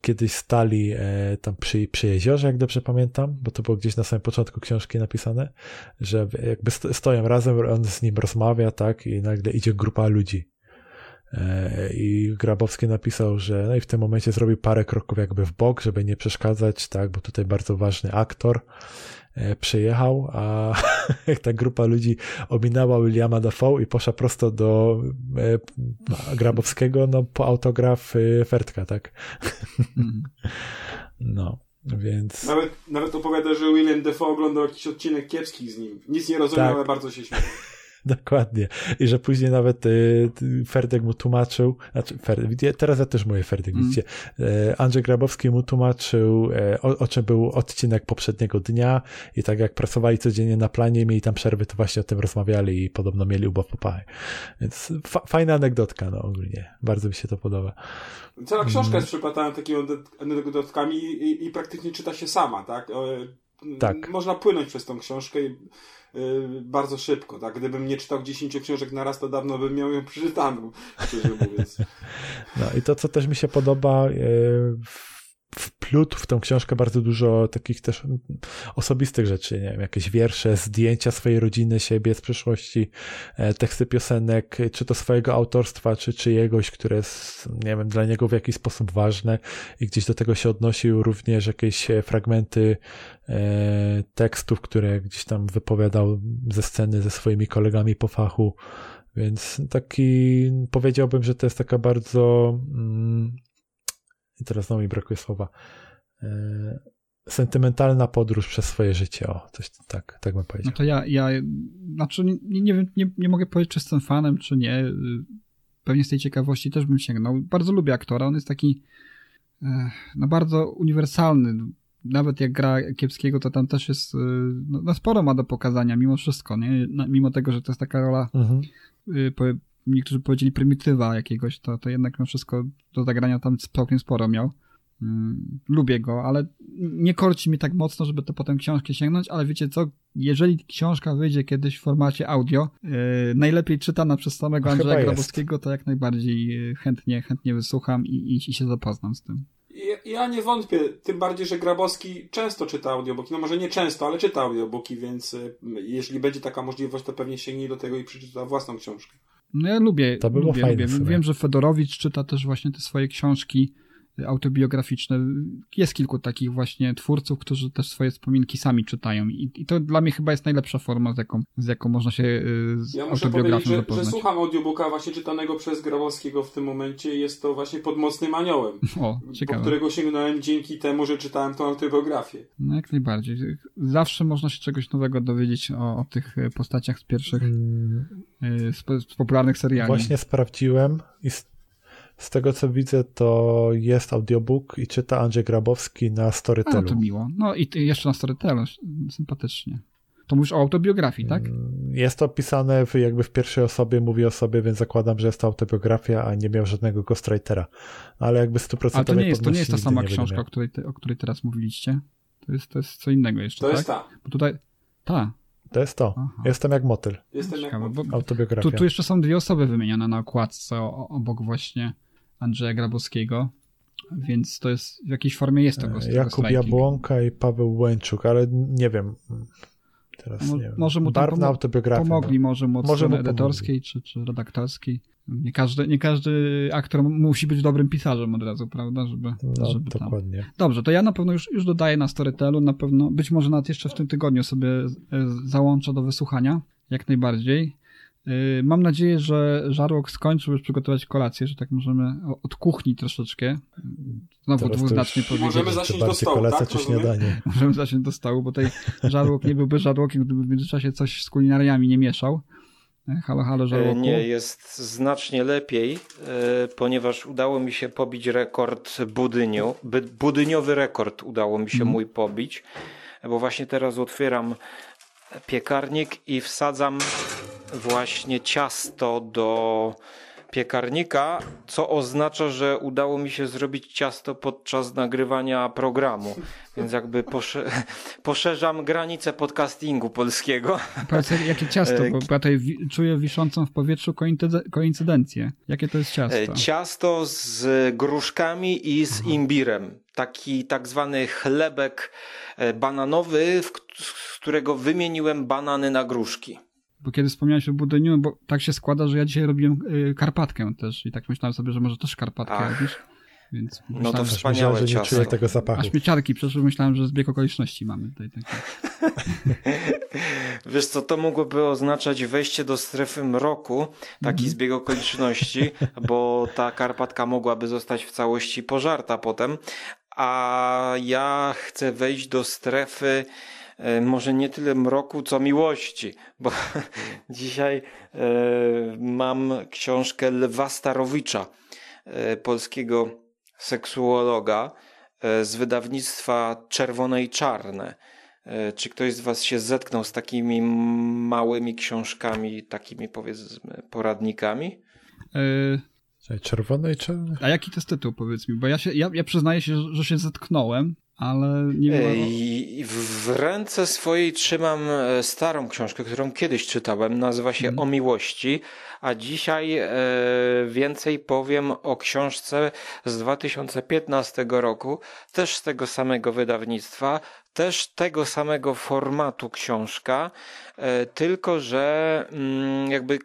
Kiedyś stali tam przy, przy jeziorze, jak dobrze pamiętam, bo to było gdzieś na samym początku książki napisane, że jakby stoją razem, on z nim rozmawia, tak, i nagle idzie grupa ludzi. I Grabowski napisał, że no i w tym momencie zrobił parę kroków jakby w bok, żeby nie przeszkadzać, tak, bo tutaj bardzo ważny aktor przyjechał, a jak ta grupa ludzi ominęła Williama Dafoe i poszła prosto do Grabowskiego, no po autograf Fertka, tak? No, więc... Nawet, nawet opowiada, że William Dafoe oglądał jakiś odcinek kiepski z nim. Nic nie rozumiał, tak. Ale bardzo się śmiał. Dokładnie. I że później nawet y, Ferdek mu tłumaczył, znaczy Ferdek, ja, teraz ja też mówię Ferdek, mm. widzicie, y, Andrzej Grabowski mu tłumaczył, y, o, o czym był odcinek poprzedniego dnia i tak jak pracowali codziennie na planie, mieli tam przerwy, to właśnie o tym rozmawiali i podobno mieli ubaw popachy. Więc fa- fajna anegdotka, no ogólnie. Bardzo mi się to podoba. Cała książka jest mm. przeplatana takimi anegdotkami i, i praktycznie czyta się sama, tak? Tak. Można płynąć przez tą książkę i Yy, bardzo szybko, tak? Gdybym nie czytał dziesięciu książek na raz, to dawno bym miał ją przeczytaną, szczerze mówiąc. No i to, co też mi się podoba, yy, wplótł w tą książkę bardzo dużo takich też osobistych rzeczy, nie wiem, jakieś wiersze, zdjęcia swojej rodziny, siebie z przeszłości, yy, teksty piosenek, czy to swojego autorstwa, czy czyjegoś, które jest, nie wiem, dla niego w jakiś sposób ważne i gdzieś do tego się odnosił również jakieś fragmenty tekstów, które gdzieś tam wypowiadał ze sceny ze swoimi kolegami po fachu, więc taki, powiedziałbym, że to jest taka bardzo mm, teraz znowu mi brakuje słowa e, sentymentalna podróż przez swoje życie, o, coś tak, tak bym powiedział. No to ja, ja znaczy nie, nie wiem, nie, nie mogę powiedzieć, czy jestem fanem, czy nie, pewnie z tej ciekawości też bym sięgnął. Bardzo lubię aktora, on jest taki no bardzo uniwersalny. Nawet jak gra kiepskiego, to tam też jest, no, no sporo ma do pokazania, mimo wszystko, nie? Mimo tego, że to jest taka rola, mhm. niektórzy powiedzieli prymitywa jakiegoś, to, to jednak mimo wszystko do zagrania tam całkiem sporo miał. Lubię go, ale nie korci mi tak mocno, żeby to potem książkę sięgnąć, ale wiecie co, jeżeli książka wyjdzie kiedyś w formacie audio, yy, najlepiej czytana przez samego Andrzeja Grabowskiego, to jak najbardziej chętnie, chętnie wysłucham i, i, i się zapoznam z tym. Ja nie wątpię, tym bardziej, że Grabowski często czyta audiobooki, no może nie często, ale czyta audiobooki, więc jeżeli będzie taka możliwość, to pewnie sięgnie do tego i przeczyta własną książkę. No ja lubię, to by było lubię, fajne lubię. Wiem, że Fedorowicz czyta też właśnie te swoje książki autobiograficzne. Jest kilku takich właśnie twórców, którzy też swoje wspominki sami czytają i, i to dla mnie chyba jest najlepsza forma, z jaką, z jaką można się yy, z ja autobiografią zapoznać. Że, że słucham audiobooka właśnie czytanego przez Grabowskiego w tym momencie, jest to właśnie Pod Mocnym Aniołem, o, po którego sięgnąłem dzięki temu, że czytałem tą autobiografię. No jak najbardziej. Zawsze można się czegoś nowego dowiedzieć o, o tych postaciach z pierwszych yy, z, z popularnych seriali. Właśnie sprawdziłem i z tego, co widzę, to jest audiobook i czyta Andrzej Grabowski na Storytelu. No to miło. No i jeszcze na Storytelu. Sympatycznie. To mówisz o autobiografii, tak? Jest to pisane w, jakby w pierwszej osobie, mówi o sobie, więc zakładam, że jest to autobiografia, a nie miał żadnego ghostwritera. Ale jakby stuprocentowej pewności. Ale to nie, jest, to nie jest ta sama książka, o której, te, o której teraz mówiliście. To jest, to jest co innego jeszcze, to tak? To jest ta. Bo tutaj... Ta. To jest to. Aha. Jestem jak motyl. Jestem jak motyl. Autobiografia. Tu, tu jeszcze są dwie osoby wymienione na okładce obok właśnie Andrzeja Grabowskiego, więc to jest w jakiejś formie jest to ghostwriting. Jakub Jabłonka i Paweł Łęczuk, ale nie wiem. Teraz Mo, nie może wiem. Mu tam pom- pomogli, może mu od może strony mu edytorskiej czy, czy redaktorskiej. Nie każdy, nie każdy aktor musi być dobrym pisarzem od razu, prawda? Żeby, no, żeby dokładnie. Tam. Dobrze, to ja na pewno już, już dodaję na Storytelu, na pewno, być może nawet jeszcze w tym tygodniu sobie załączę do wysłuchania, jak najbardziej. Mam nadzieję, że Żarłok skończył już przygotować kolację, że tak możemy od kuchni troszeczkę. Znowu dwuznacznie powiedzieć. Możemy zacząć do stołu, kolacja, tak? Czy śniadanie? Możemy zacząć do stołu, bo tej Żarłok nie byłby Żarłokiem, gdyby w międzyczasie coś z kulinariami nie mieszał. Halo, halo, Żarłoku. Nie, jest znacznie lepiej, ponieważ udało mi się pobić rekord budyniu. Budyniowy rekord udało mi się hmm. mój pobić, bo właśnie teraz otwieram piekarnik i wsadzam właśnie ciasto do piekarnika, co oznacza, że udało mi się zrobić ciasto podczas nagrywania programu, więc jakby poszerzam, poszerzam granicę podcastingu polskiego. Powiedz, jakie ciasto, bo ja tutaj czuję wiszącą w powietrzu koincydencję. Jakie to jest ciasto? Ciasto z gruszkami i z imbirem. Taki tak zwany chlebek bananowy, z którego wymieniłem banany na gruszki. Bo kiedy wspomniałeś o budyniu, bo tak się składa, że ja dzisiaj robiłem y, Karpatkę też i tak myślałem sobie, że może też Karpatkę Ach. robisz. Więc no myślałem, to wspaniałe myślałem, że nie czuję tego zapachu. Aż mieciarki przeszły, myślałem, że zbieg okoliczności mamy tutaj. Wiesz co, to mogłoby oznaczać wejście do strefy mroku, taki zbieg okoliczności, bo ta Karpatka mogłaby zostać w całości pożarta potem, a ja chcę wejść do strefy może nie tyle mroku, co miłości, bo dzisiaj y, mam książkę Lewa Starowicza, y, polskiego seksuologa y, z wydawnictwa Czerwone i Czarne. Y, czy ktoś z was się zetknął z takimi małymi książkami, takimi powiedzmy poradnikami? Y- Czerwone i Czarne? A jaki to jest tytuł, powiedz mi, bo ja, się, ja, ja przyznaję się, że się zetknąłem, ale nie wiem. Ej, w ręce swojej trzymam starą książkę, którą kiedyś czytałem, nazywa się hmm. O miłości, a dzisiaj e, więcej powiem o książce z dwa tysiące piętnastego roku, też z tego samego wydawnictwa, też tego samego formatu książka, e, tylko że mm, jakby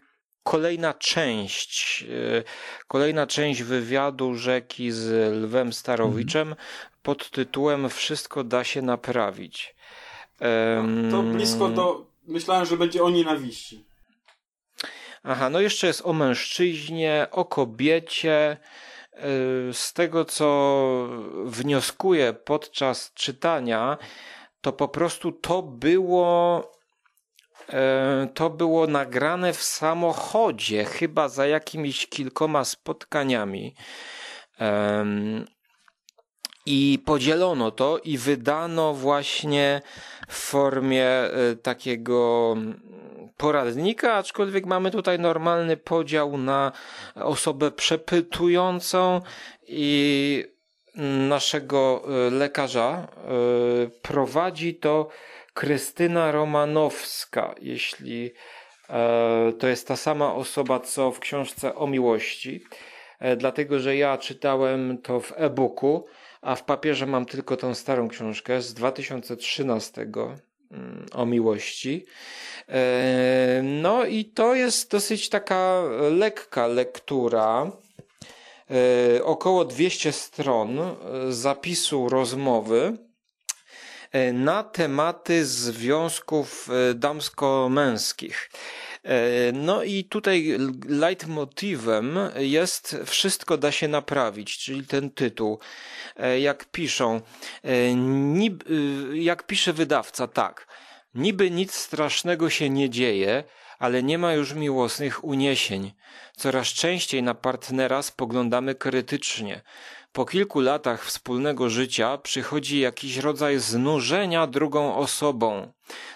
Kolejna część, kolejna część wywiadu Rzeki z Lwem Starowiczem pod tytułem Wszystko da się naprawić. Um, to blisko do... Myślałem, że będzie o nienawiści. Aha, no jeszcze jest o mężczyźnie, o kobiecie. Z tego, co wnioskuję podczas czytania, to po prostu to było... To było nagrane w samochodzie, chyba za jakimiś kilkoma spotkaniami. I podzielono to i wydano właśnie w formie takiego poradnika, aczkolwiek mamy tutaj normalny podział na osobę przepytującą i naszego lekarza prowadzi to Krystyna Romanowska, jeśli to jest ta sama osoba, co w książce O miłości, dlatego że ja czytałem to w e-booku, a w papierze mam tylko tą starą książkę z dwa tysiące trzynastego O miłości. No i to jest dosyć taka lekka lektura, około dwieście stron zapisu rozmowy na tematy związków damsko-męskich. No i tutaj leitmotivem jest Wszystko da się naprawić, czyli ten tytuł. Jak piszą, nib, jak pisze wydawca, tak, niby nic strasznego się nie dzieje, ale nie ma już miłosnych uniesień. Coraz częściej na partnera spoglądamy krytycznie. Po kilku latach wspólnego życia przychodzi jakiś rodzaj znużenia drugą osobą.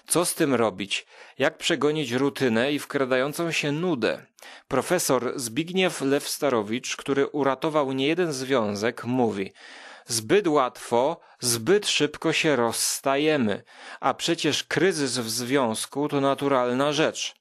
Co z tym robić? Jak przegonić rutynę i wkradającą się nudę? Profesor Zbigniew Lew Starowicz, który uratował niejeden związek, mówi: zbyt łatwo, zbyt szybko się rozstajemy, a przecież kryzys w związku to naturalna rzecz.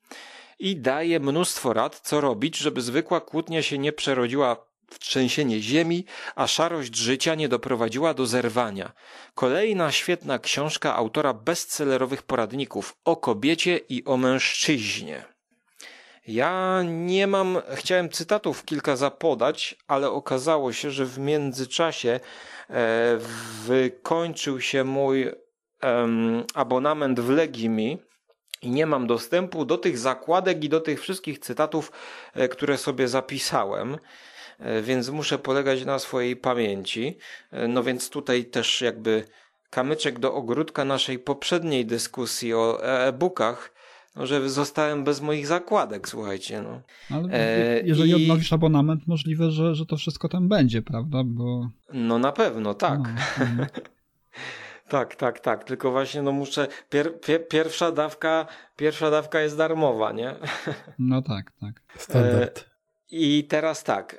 I daje mnóstwo rad, co robić, żeby zwykła kłótnia się nie przerodziła w trzęsienie ziemi, a szarość życia nie doprowadziła do zerwania. Kolejna świetna książka autora bestsellerowych poradników o kobiecie i o mężczyźnie. Ja nie mam, chciałem cytatów kilka zapodać, ale okazało się, że w międzyczasie e, wykończył się mój e, abonament w Legimi i nie mam dostępu do tych zakładek i do tych wszystkich cytatów, e, które sobie zapisałem. Więc muszę polegać na swojej pamięci. No więc tutaj też jakby kamyczek do ogródka naszej poprzedniej dyskusji o e-bookach, no, że zostałem bez moich zakładek, słuchajcie. No. Ale e- jeżeli i... odnowisz abonament, możliwe, że, że to wszystko tam będzie, prawda? Bo... No na pewno, tak. No, no. Tak, tak, tak. Tylko właśnie no muszę... Pier, pier, pierwsza dawka, pierwsza dawka jest darmowa, nie? No tak, tak. Standard. E- I teraz tak,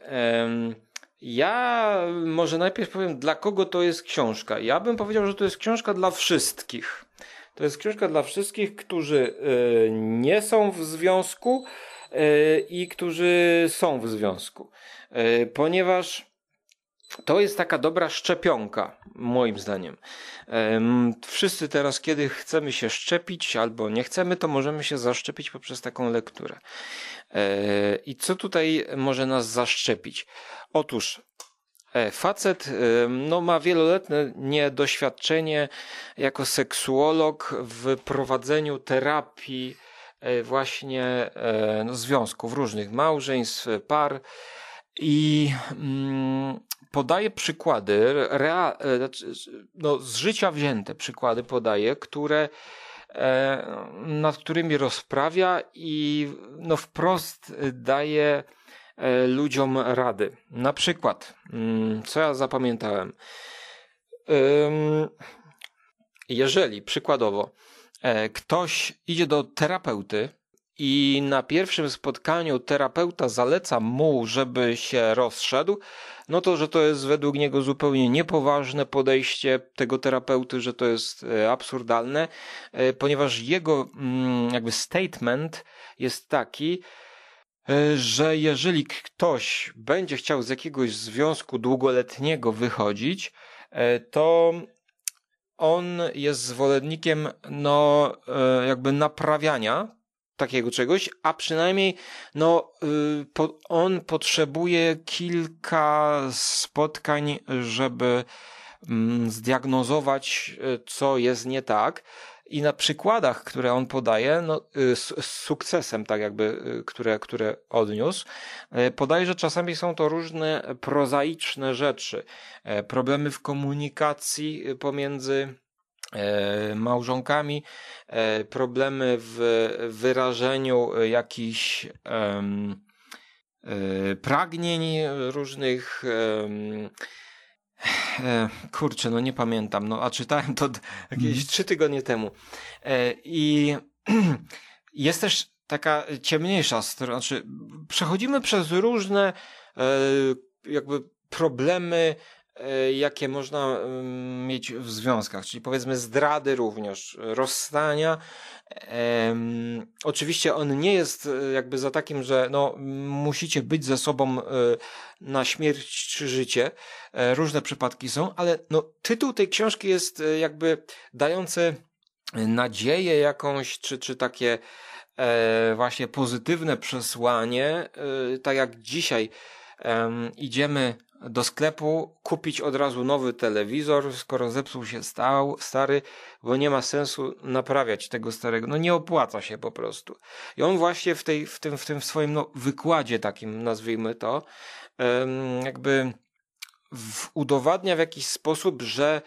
ja może najpierw powiem, dla kogo to jest książka. Ja bym powiedział, że to jest książka dla wszystkich. To jest książka dla wszystkich, którzy nie są w związku i którzy są w związku. Ponieważ to jest taka dobra szczepionka, moim zdaniem. Wszyscy teraz, kiedy chcemy się szczepić albo nie chcemy, to możemy się zaszczepić poprzez taką lekturę. I co tutaj może nas zaszczepić? Otóż facet no, ma wieloletnie doświadczenie jako seksuolog w prowadzeniu terapii właśnie no, związków różnych, małżeństw, par i mm, podaje przykłady, rea, no, z życia wzięte przykłady podaje, które nad którymi rozprawia i no wprost daje ludziom rady. Na przykład, co ja zapamiętałem, jeżeli przykładowo ktoś idzie do terapeuty i na pierwszym spotkaniu terapeuta zaleca mu, żeby się rozszedł, no to, że to jest według niego zupełnie niepoważne podejście tego terapeuty, że to jest absurdalne, ponieważ jego jakby statement jest taki, że jeżeli ktoś będzie chciał z jakiegoś związku długoletniego wychodzić, to on jest zwolennikiem no jakby naprawiania takiego czegoś, a przynajmniej no, po, on potrzebuje kilka spotkań, żeby mm, zdiagnozować, co jest nie tak. I na przykładach, które on podaje, no, z, z sukcesem, tak jakby, które, które odniósł, podaje, że czasami są to różne prozaiczne rzeczy. Problemy w komunikacji pomiędzy małżonkami, problemy w wyrażeniu jakichś um, pragnień różnych um, kurczę, no nie pamiętam, no a czytałem to jakieś trzy tygodnie temu i jest też taka ciemniejsza strona, znaczy przechodzimy przez różne jakby problemy jakie można mieć w związkach, czyli powiedzmy zdrady również, rozstania. Ehm, oczywiście on nie jest jakby za takim, że no, musicie być ze sobą e, na śmierć czy życie. E, różne przypadki są, ale no, tytuł tej książki jest e, jakby dający nadzieję jakąś, czy, czy takie e, właśnie pozytywne przesłanie, e, tak jak dzisiaj e, idziemy do sklepu kupić od razu nowy telewizor, skoro zepsuł się stał, stary, bo nie ma sensu naprawiać tego starego, no nie opłaca się po prostu. I on właśnie w tej, w tym, w tym swoim no, wykładzie takim, nazwijmy to, jakby w, udowadnia w jakiś sposób, że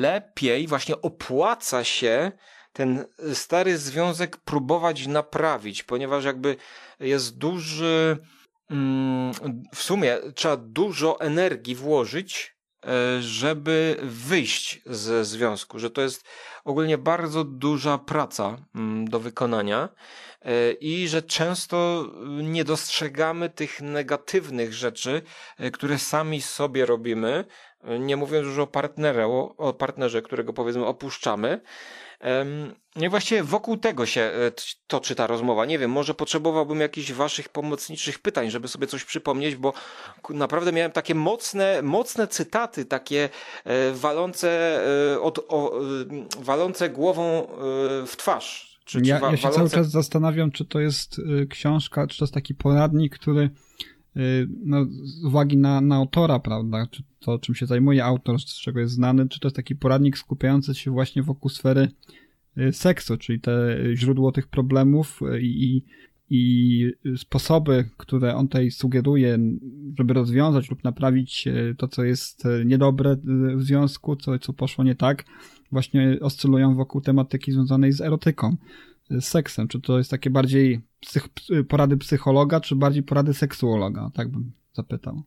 lepiej właśnie opłaca się ten stary związek próbować naprawić, ponieważ jakby jest duży... W sumie trzeba dużo energii włożyć, żeby wyjść ze związku, że to jest ogólnie bardzo duża praca do wykonania i że często nie dostrzegamy tych negatywnych rzeczy, które sami sobie robimy, nie mówiąc już o partnerze, o partnerze, którego powiedzmy opuszczamy. No i właściwie wokół tego się toczy ta rozmowa. Nie wiem, może potrzebowałbym jakichś waszych pomocniczych pytań, żeby sobie coś przypomnieć, bo naprawdę miałem takie mocne, mocne cytaty, takie walące, od, o, walące głową w twarz. Czy, ja, czy wa- ja się walące... cały czas zastanawiam, czy to jest książka, czy to jest taki poradnik, który no, z uwagi na, na autora, prawda, czy to, czym się zajmuje autor, z czego jest znany, czy to jest taki poradnik skupiający się właśnie wokół sfery seksu, czyli te źródło tych problemów i, i sposoby, które on tutaj sugeruje, żeby rozwiązać lub naprawić to, co jest niedobre w związku, co, co poszło nie tak, właśnie oscylują wokół tematyki związanej z erotyką, z seksem. Czy to jest takie bardziej psych, porady psychologa, czy bardziej porady seksuologa? Tak bym zapytał.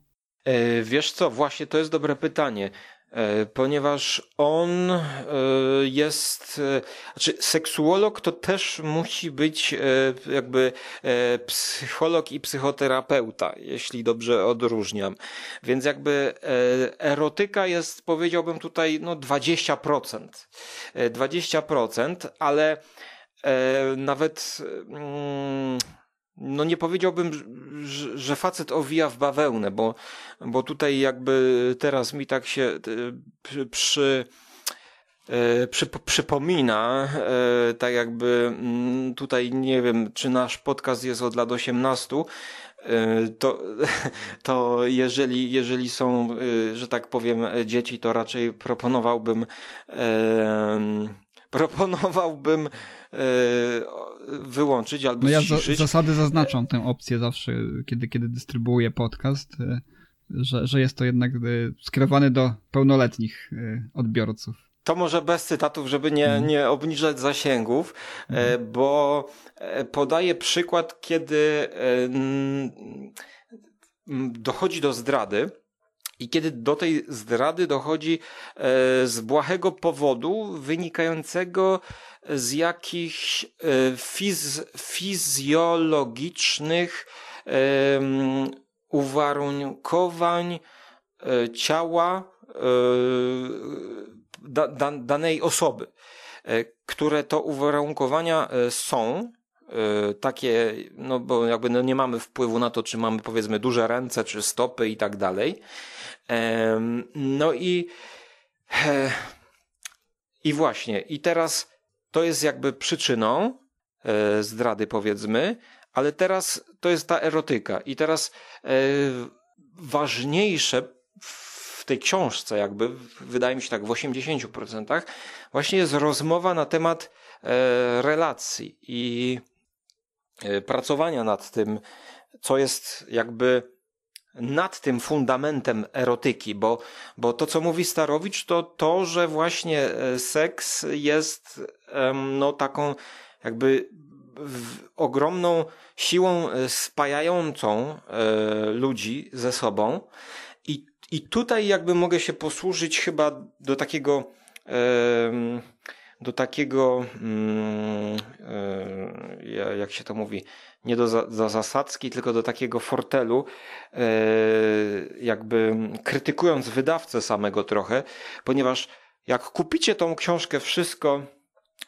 Wiesz co, właśnie to jest dobre pytanie, ponieważ on jest, znaczy seksuolog to też musi być jakby psycholog i psychoterapeuta, jeśli dobrze odróżniam. Więc jakby erotyka jest, powiedziałbym tutaj, no dwadzieścia procent. dwadzieścia procent, ale nawet... Mm, no nie powiedziałbym, że facet owija w bawełnę, bo, bo tutaj jakby teraz mi tak się przy, przy, przy, przypomina, tak jakby tutaj nie wiem, czy nasz podcast jest od lat osiemnastu, to, to jeżeli, jeżeli są, że tak powiem, dzieci, to raczej proponowałbym proponowałbym wyłączyć albo ściszyć. No ja za, zasady zaznaczam tę opcję zawsze, kiedy, kiedy dystrybuuję podcast, że, że jest to jednak skierowany do pełnoletnich odbiorców. To może bez cytatów, żeby nie, nie obniżać zasięgów, mhm. bo podaję przykład, kiedy dochodzi do zdrady. I kiedy do tej zdrady dochodzi z błahego powodu wynikającego z jakichś fiz- fizjologicznych uwarunkowań ciała da- danej osoby, które to uwarunkowania są takie, no bo jakby no nie mamy wpływu na to, czy mamy powiedzmy duże ręce, czy stopy i tak dalej. No i i właśnie, i teraz to jest jakby przyczyną zdrady powiedzmy, ale teraz to jest ta erotyka i teraz ważniejsze w tej książce jakby, wydaje mi się tak w osiemdziesięciu procentach właśnie jest rozmowa na temat relacji i pracowania nad tym, co jest jakby nad tym fundamentem erotyki, bo, bo to, co mówi Starowicz, to to, że właśnie seks jest no taką jakby ogromną siłą spajającą ludzi ze sobą i, i tutaj jakby mogę się posłużyć chyba do takiego do takiego, yy, jak się to mówi, nie do za, za zasadzki, tylko do takiego fortelu, yy, jakby krytykując wydawcę samego trochę, ponieważ jak kupicie tą książkę Wszystko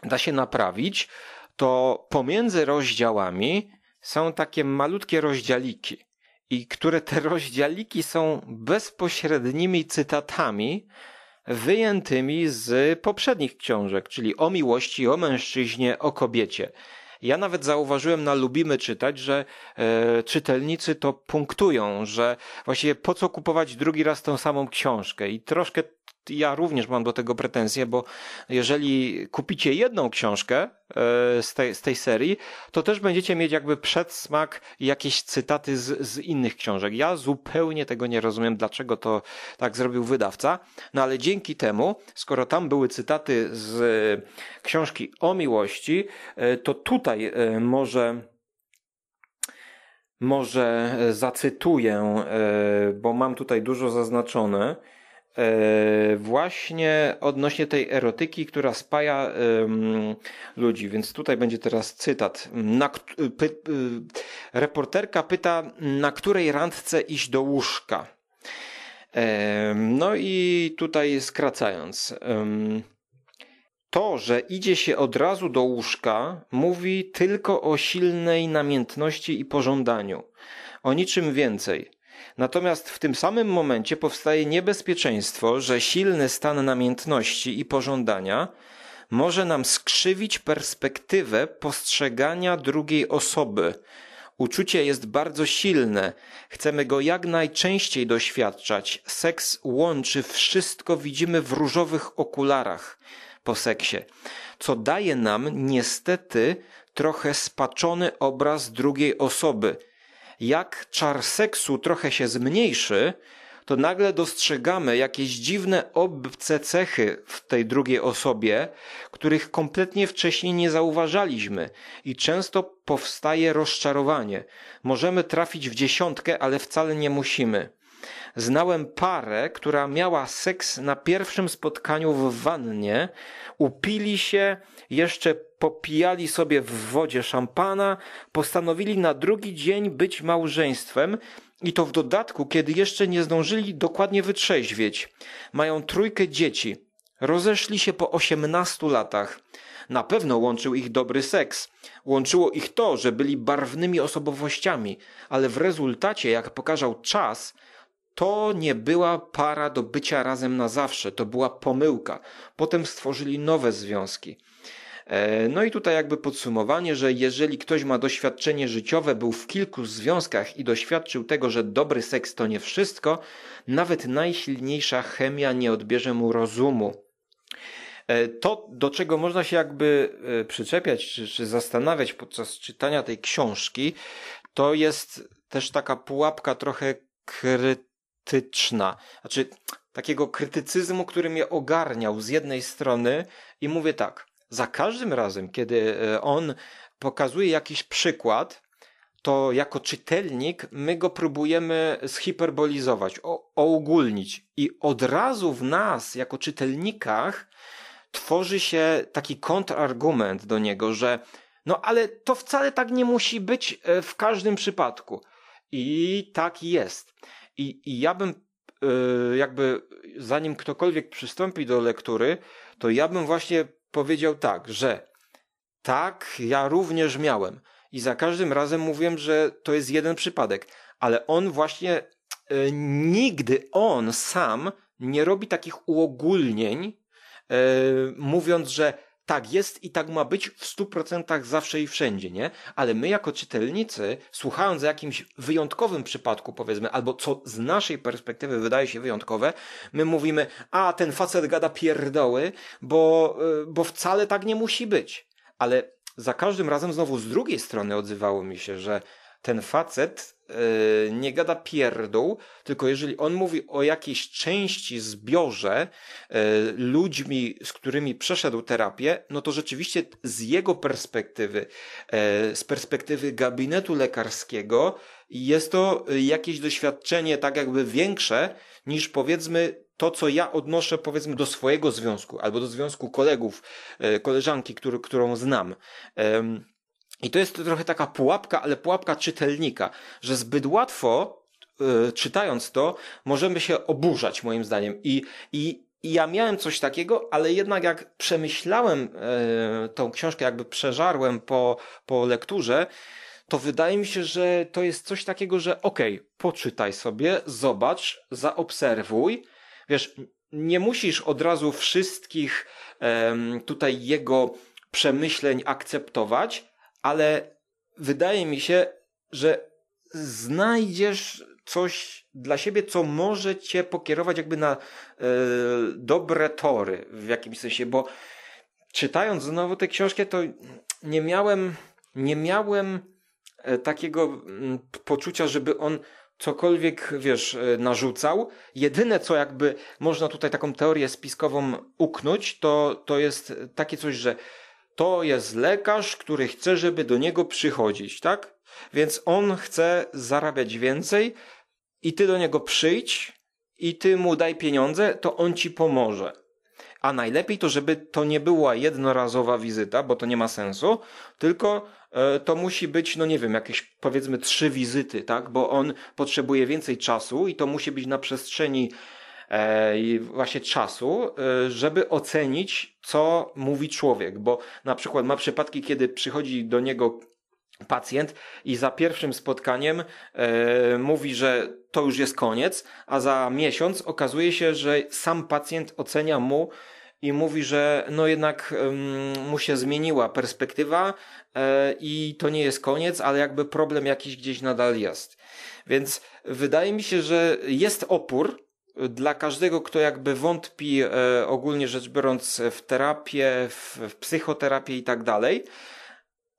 da się naprawić, to pomiędzy rozdziałami są takie malutkie rozdzialiki, i które te rozdzialiki są bezpośrednimi cytatami wyjętymi z poprzednich książek, czyli o miłości, o mężczyźnie, o kobiecie. Ja nawet zauważyłem na Lubimy Czytać, że e, czytelnicy to punktują, że właściwie po co kupować drugi raz tą samą książkę, i troszkę ja również mam do tego pretensje, bo jeżeli kupicie jedną książkę z tej, z tej serii, to też będziecie mieć jakby przedsmak, jakieś cytaty z, z innych książek. Ja zupełnie tego nie rozumiem, dlaczego to tak zrobił wydawca, no ale dzięki temu, skoro tam były cytaty z książki o miłości, to tutaj może... może zacytuję, bo mam tutaj dużo zaznaczone. Yy, właśnie odnośnie tej erotyki, która spaja yy, ludzi, więc tutaj będzie teraz cytat. Na, py, yy, reporterka pyta, na której randce iść do łóżka. Yy, no i tutaj skracając, yy, to, że idzie się od razu do łóżka, mówi tylko o silnej namiętności i pożądaniu, o niczym więcej. Natomiast w tym samym momencie powstaje niebezpieczeństwo, że silny stan namiętności i pożądania może nam skrzywić perspektywę postrzegania drugiej osoby. Uczucie jest bardzo silne, chcemy go jak najczęściej doświadczać. Seks łączy, wszystko widzimy w różowych okularach po seksie, co daje nam niestety trochę spaczony obraz drugiej osoby. Jak czar seksu trochę się zmniejszy, to nagle dostrzegamy jakieś dziwne obce cechy w tej drugiej osobie, których kompletnie wcześniej nie zauważaliśmy, i często powstaje rozczarowanie. Możemy trafić w dziesiątkę, ale wcale nie musimy. Znałem parę, która miała seks na pierwszym spotkaniu w wannie, upili się, jeszcze popijali sobie w wodzie szampana, postanowili na drugi dzień być małżeństwem, i to w dodatku, kiedy jeszcze nie zdążyli dokładnie wytrzeźwieć. Mają trójkę dzieci. Rozeszli się po osiemnastu latach. Na pewno łączył ich dobry seks. Łączyło ich to, że byli barwnymi osobowościami, ale w rezultacie, jak pokazał czas, to nie była para do bycia razem na zawsze, to była pomyłka. Potem stworzyli nowe związki. No i tutaj jakby podsumowanie, że jeżeli ktoś ma doświadczenie życiowe, był w kilku związkach i doświadczył tego, że dobry seks to nie wszystko, nawet najsilniejsza chemia nie odbierze mu rozumu. To, do czego można się jakby przyczepiać czy, czy zastanawiać podczas czytania tej książki, to jest też taka pułapka trochę krytyczna, znaczy takiego krytycyzmu, który mnie ogarniał z jednej strony, i mówię tak, za każdym razem, kiedy on pokazuje jakiś przykład, to jako czytelnik my go próbujemy zhiperbolizować, uogólnić, i od razu w nas, jako czytelnikach, tworzy się taki kontrargument do niego, że no ale to wcale tak nie musi być w każdym przypadku. I tak jest. I, i ja bym yy, jakby, zanim ktokolwiek przystąpi do lektury, to ja bym właśnie powiedział tak, że tak, ja również miałem. I za każdym razem mówiłem, że to jest jeden przypadek. Ale on właśnie, yy, nigdy on sam nie robi takich uogólnień, yy, mówiąc, że tak jest i tak ma być w stu procentach zawsze i wszędzie, nie? Ale my jako czytelnicy, słuchając o jakimś wyjątkowym przypadku, powiedzmy, albo co z naszej perspektywy wydaje się wyjątkowe, my mówimy, a ten facet gada pierdoły, bo, bo wcale tak nie musi być. Ale za każdym razem znowu z drugiej strony odzywało mi się, że ten facet yy, nie gada pierdół, tylko jeżeli on mówi o jakiejś części, zbiorze yy, ludźmi, z którymi przeszedł terapię, no to rzeczywiście z jego perspektywy, yy, z perspektywy gabinetu lekarskiego, jest to jakieś doświadczenie tak jakby większe niż, powiedzmy, to, co ja odnoszę, powiedzmy, do swojego związku albo do związku kolegów, koleżanki, który, którą znam. I to jest trochę taka pułapka, ale pułapka czytelnika, że zbyt łatwo, czytając to, możemy się oburzać, moim zdaniem. I, i I ja miałem coś takiego, ale jednak jak przemyślałem e, tą książkę, jakby przeżarłem po, po lekturze, to wydaje mi się, że to jest coś takiego, że okej, okay, poczytaj sobie, zobacz, zaobserwuj. Wiesz, nie musisz od razu wszystkich e, tutaj jego przemyśleń akceptować, ale wydaje mi się, że znajdziesz coś dla siebie, co może cię pokierować jakby na y, dobre tory w jakimś sensie, bo czytając znowu tę książkę, to nie miałem, nie miałem takiego poczucia, żeby on cokolwiek, wiesz, narzucał. Jedyne, co jakby można tutaj taką teorię spiskową uknąć, to, to jest takie coś, że to jest lekarz, który chce, żeby do niego przychodzić, tak? Więc on chce zarabiać więcej, i ty do niego przyjdź i ty mu daj pieniądze, to on ci pomoże. A najlepiej to, żeby to nie była jednorazowa wizyta, bo to nie ma sensu, tylko y, to musi być, no nie wiem, jakieś powiedzmy trzy wizyty, tak? Bo on potrzebuje więcej czasu i to musi być na przestrzeni y, właśnie czasu, y, żeby ocenić, co mówi człowiek. Bo na przykład ma przypadki, kiedy przychodzi do niego pacjent i za pierwszym spotkaniem yy, mówi, że to już jest koniec, a za miesiąc okazuje się, że sam pacjent ocenia mu i mówi, że no jednak yy, mu się zmieniła perspektywa yy, i to nie jest koniec, ale jakby problem jakiś gdzieś nadal jest. Więc wydaje mi się, że jest opór dla każdego, kto jakby wątpi yy, ogólnie rzecz biorąc w terapię, w, w psychoterapię i tak dalej.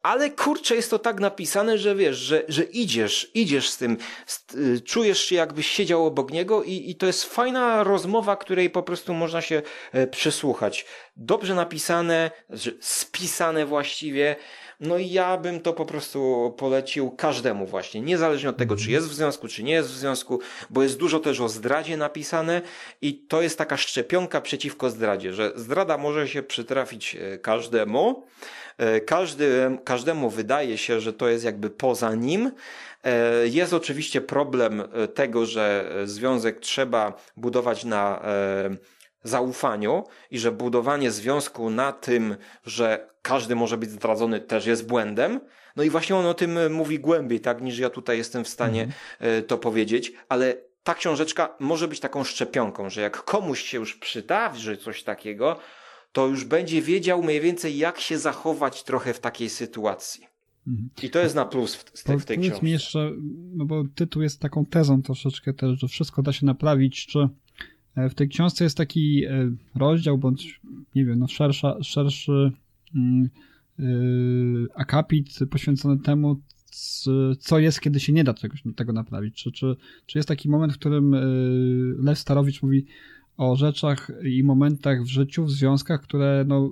Ale kurczę, jest to tak napisane, że wiesz, że, że idziesz, idziesz z tym, z, y, czujesz się jakbyś siedział obok niego i, i to jest fajna rozmowa, której po prostu można się y, przysłuchać. Dobrze napisane, spisane właściwie, no i ja bym to po prostu polecił każdemu właśnie, niezależnie od tego, czy jest w związku, czy nie jest w związku, bo jest dużo też o zdradzie napisane i to jest taka szczepionka przeciwko zdradzie, że zdrada może się przytrafić każdemu, Każdy, każdemu wydaje się, że to jest jakby poza nim. Jest oczywiście problem tego, że związek trzeba budować na zaufaniu i że budowanie związku na tym, że każdy może być zdradzony, też jest błędem. No i właśnie on o tym mówi głębiej, tak, niż ja tutaj jestem w stanie mm. to powiedzieć, ale ta książeczka może być taką szczepionką, że jak komuś się już przydarzy coś takiego, to już będzie wiedział mniej więcej, jak się zachować trochę w takiej sytuacji. I to jest na plus w, te, w tej książce. Powiedz mi jeszcze, no bo tytuł jest taką tezą troszeczkę też, że wszystko da się naprawić, czy w tej książce jest taki rozdział, bądź nie wiem, no szersza, szerszy yy, akapit poświęcony temu, co jest, kiedy się nie da tego, tego naprawić. Czy, czy, czy jest taki moment, w którym Lew Starowicz mówi o rzeczach i momentach w życiu, w związkach, które no,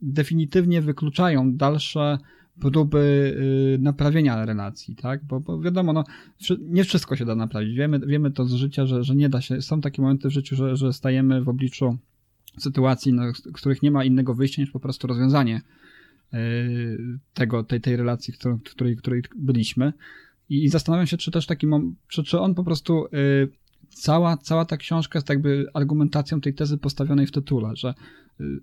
definitywnie wykluczają dalsze próby y, naprawienia relacji, tak? Bo, bo wiadomo, no, nie wszystko się da naprawić. Wiemy, wiemy to z życia, że, że nie da się. Są takie momenty w życiu, że, że stajemy w obliczu sytuacji, no, których nie ma innego wyjścia niż po prostu rozwiązanie y, tego, tej, tej relacji, w której, w której, w której byliśmy. I, i zastanawiam się, czy też taki mom- czy, czy on po prostu... Y, Cała, cała ta książka jest jakby argumentacją tej tezy postawionej w tytule, że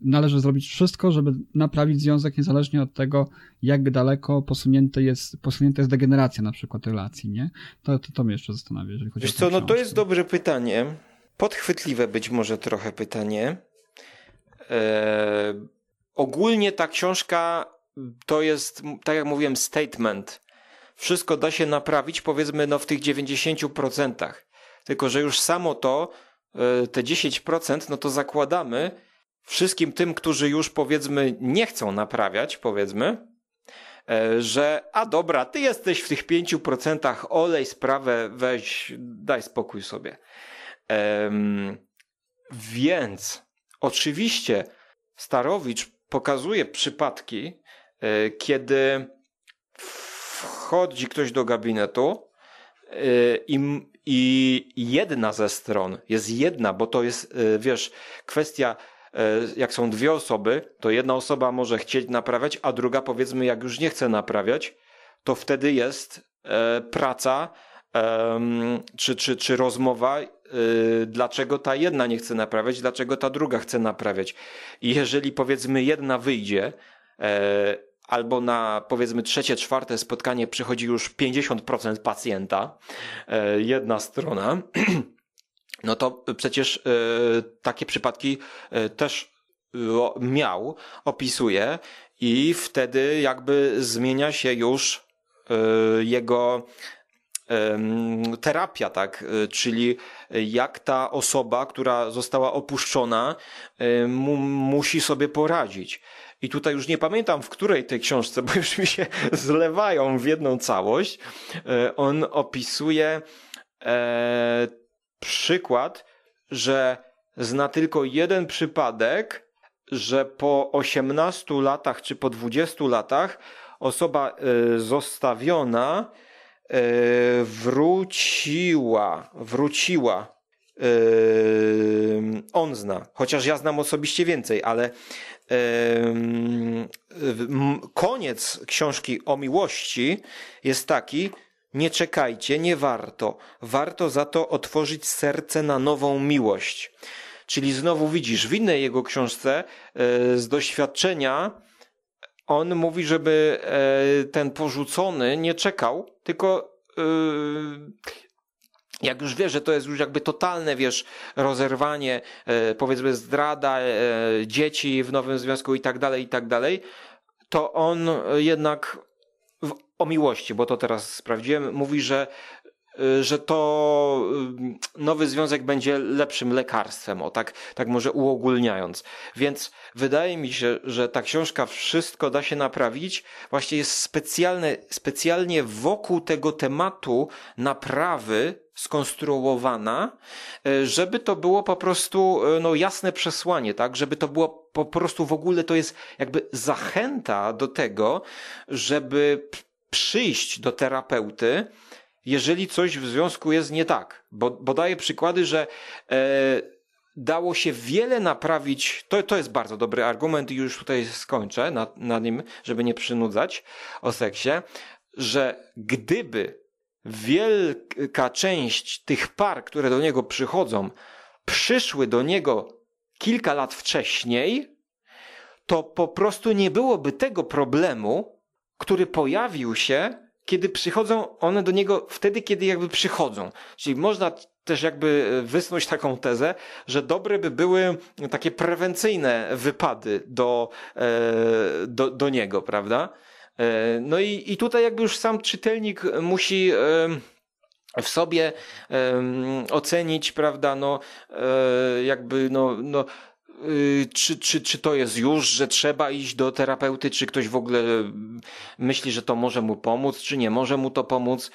należy zrobić wszystko, żeby naprawić związek niezależnie od tego, jak daleko posunięta jest, posunięta jest degeneracja na przykład relacji, nie? To, to, to mnie jeszcze zastanawia, jeżeli chodzi Wiesz o co, no to jest dobre pytanie, podchwytliwe być może trochę pytanie. Eee, ogólnie ta książka to jest, tak jak mówiłem, statement. Wszystko da się naprawić, powiedzmy, no w tych dziewięćdziesięciu procentach. Tylko, że już samo to, te dziesięć procent, no to zakładamy wszystkim tym, którzy już powiedzmy nie chcą naprawiać, powiedzmy, że a dobra, ty jesteś w tych pięciu procentach, olej sprawę, weź, daj spokój sobie. Um, więc oczywiście Starowicz pokazuje przypadki, kiedy wchodzi ktoś do gabinetu i I jedna ze stron, jest jedna, bo to jest, wiesz, kwestia, jak są dwie osoby, to jedna osoba może chcieć naprawiać, a druga, powiedzmy, jak już nie chce naprawiać, to wtedy jest praca czy, czy, czy rozmowa, dlaczego ta jedna nie chce naprawiać, dlaczego ta druga chce naprawiać. I jeżeli, powiedzmy, jedna wyjdzie, albo na, powiedzmy, trzecie, czwarte spotkanie przychodzi już pięćdziesiąt procent pacjenta, jedna strona, no to przecież takie przypadki też miał, opisuje, i wtedy jakby zmienia się już jego terapia, tak? Czyli jak ta osoba, która została opuszczona, mu, musi sobie poradzić. I tutaj już nie pamiętam, w której tej książce, bo już mi się zlewają w jedną całość. On opisuje e, przykład, że zna tylko jeden przypadek, że po osiemnastu latach czy po dwudziestu latach osoba e, zostawiona e, wróciła, wróciła. Yy, on zna, chociaż ja znam osobiście więcej, ale yy, yy, koniec książki O miłości jest taki: nie czekajcie, nie warto, warto za to otworzyć serce na nową miłość. Czyli znowu widzisz, w innej jego książce yy, z doświadczenia on mówi, żeby yy, ten porzucony nie czekał, tylko yy, jak już wiesz, że to jest już jakby totalne, wiesz, rozerwanie, e, powiedzmy zdrada, e, dzieci w nowym związku i tak dalej, i tak dalej, to on jednak w, o miłości, bo to teraz sprawdziłem, mówi, że, e, że to nowy związek będzie lepszym lekarstwem, o tak, tak może uogólniając. Więc wydaje mi się, że ta książka Wszystko da się naprawić właśnie jest specjalne, specjalnie wokół tego tematu naprawy skonstruowana, żeby to było po prostu, no, jasne przesłanie, tak? Żeby to było po prostu w ogóle, to jest jakby zachęta do tego, żeby przyjść do terapeuty, jeżeli coś w związku jest nie tak. Bo, bo daję przykłady, że e, dało się wiele naprawić, to, to jest bardzo dobry argument i już tutaj skończę na, na nim, żeby nie przynudzać o seksie, że gdyby wielka część tych par, które do niego przychodzą, przyszły do niego kilka lat wcześniej, to po prostu nie byłoby tego problemu, który pojawił się, kiedy przychodzą one do niego wtedy, kiedy jakby przychodzą. Czyli można też jakby wysnuć taką tezę, że dobre by były takie prewencyjne wypady do, do, do niego, prawda? No i, i tutaj jakby już sam czytelnik musi w sobie ocenić, prawda, no jakby no, no czy, czy, czy to jest już, że trzeba iść do terapeuty, czy ktoś w ogóle myśli, że to może mu pomóc, czy nie może mu to pomóc.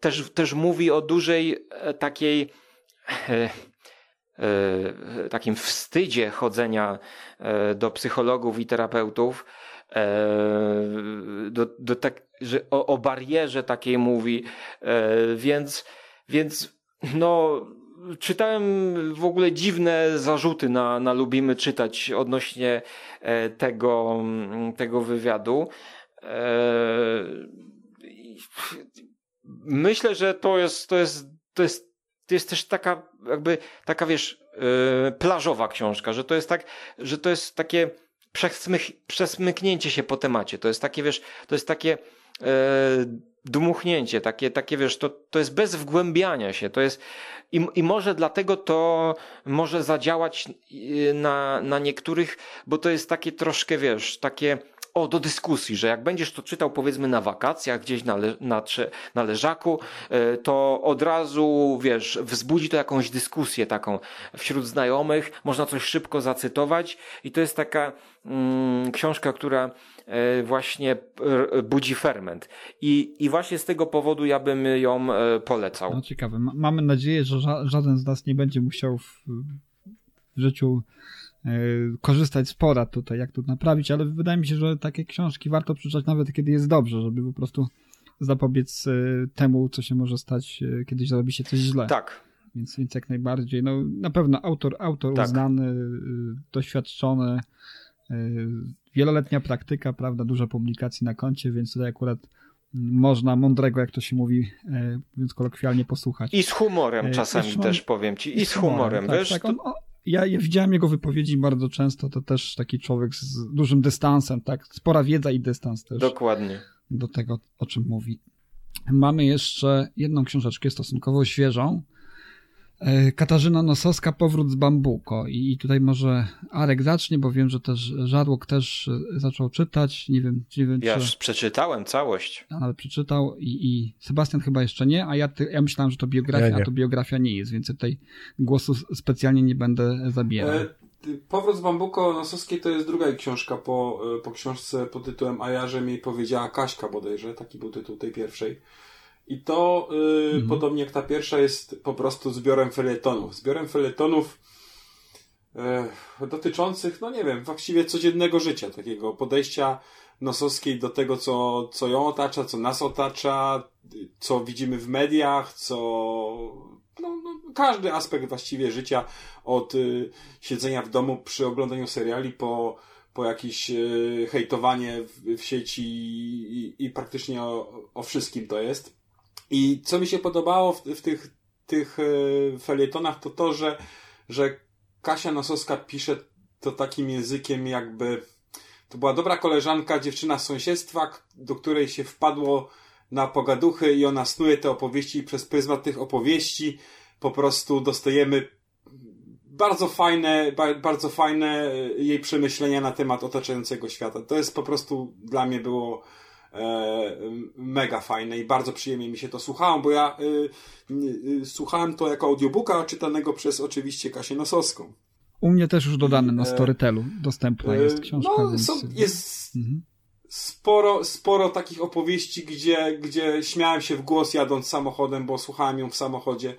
Też, też mówi o dużej takiej... takim wstydzie chodzenia do psychologów i terapeutów, do, do tak, że o, o barierze takiej mówi, więc, więc no, czytałem w ogóle dziwne zarzuty na, na Lubimy Czytać odnośnie tego, tego wywiadu. Myślę, że to jest, to jest, to jest to jest też taka, jakby, taka, wiesz, yy, plażowa książka, że to jest tak, że to jest takie przesmych, przesmyknięcie się po temacie. To jest takie, wiesz, to jest takie yy, dmuchnięcie, takie, takie, wiesz, to, to jest bez wgłębiania się. To jest, i, i może dlatego to może zadziałać na, na niektórych, bo to jest takie troszkę, wiesz, takie, o, do dyskusji, że jak będziesz to czytał, powiedzmy, na wakacjach, gdzieś na, le, na, na leżaku, to od razu, wiesz, wzbudzi to jakąś dyskusję taką wśród znajomych, można coś szybko zacytować i to jest taka mm, książka, która y, właśnie y, budzi ferment. I, i właśnie z tego powodu ja bym ją y, polecał. No, ciekawe. Mamy nadzieję, że ża- żaden z nas nie będzie musiał w, w życiu korzystać z porad tutaj, jak to naprawić, ale wydaje mi się, że takie książki warto przeczytać nawet kiedy jest dobrze, żeby po prostu zapobiec temu, co się może stać, kiedyś zrobi się coś źle. Tak. Więc, więc jak najbardziej. No, na pewno autor, autor tak. uznany, doświadczony, wieloletnia praktyka, prawda, dużo publikacji na koncie, więc tutaj akurat można mądrego, jak to się mówi, mówiąc kolokwialnie, posłuchać. I z humorem czasami on, też, powiem ci. I z humorem, tak, wiesz? Tak, on, on, ja, ja widziałem jego wypowiedzi bardzo często, to też taki człowiek z dużym dystansem, tak? Spora wiedza i dystans też. Dokładnie. Do tego, o czym mówi. Mamy jeszcze jedną książeczkę stosunkowo świeżą. Katarzyna Nosowska, Powrót z Bambuko. I tutaj może Arek zacznie, bo wiem, że też Żarłok też zaczął czytać. Nie wiem, nie wiem, ja czy... już przeczytałem całość. Ale przeczytał i, i Sebastian chyba jeszcze nie, a ja, ty, ja myślałem, że to biografia, ja a to biografia nie jest, więc tutaj głosu specjalnie nie będę zabierał. E, Powrót z Bambuko Nosowskiej to jest druga książka po, po książce pod tytułem A ja, że mi powiedziała Kaśka bodajże, taki był tytuł tej pierwszej. I to, yy, mhm. podobnie jak ta pierwsza, jest po prostu zbiorem felietonów. Zbiorem felietonów yy, dotyczących, no nie wiem, właściwie codziennego życia, takiego podejścia Nosowskiej do tego, co, co ją otacza, co nas otacza, co widzimy w mediach, co... No, no, każdy aspekt właściwie życia, od yy, siedzenia w domu przy oglądaniu seriali po... po jakieś yy, hejtowanie w, w sieci i, i, i praktycznie o, o wszystkim to jest. I co mi się podobało w, w tych, tych felietonach, to to, że, że Kasia Nosowska pisze to takim językiem, jakby to była dobra koleżanka, dziewczyna z sąsiedztwa, do której się wpadło na pogaduchy i ona snuje te opowieści i przez pryzmat tych opowieści po prostu dostajemy bardzo fajne, bardzo fajne jej przemyślenia na temat otaczającego świata. To jest po prostu dla mnie było mega fajne i bardzo przyjemnie mi się to słuchało, bo ja y, y, słuchałem to jako audiobooka czytanego przez oczywiście Kasię Nosowską. U mnie też już dodane na Storytelu. Dostępna jest książka. No, więc... są, jest mhm. sporo, sporo takich opowieści, gdzie, gdzie śmiałem się w głos jadąc samochodem, bo słuchałem ją w samochodzie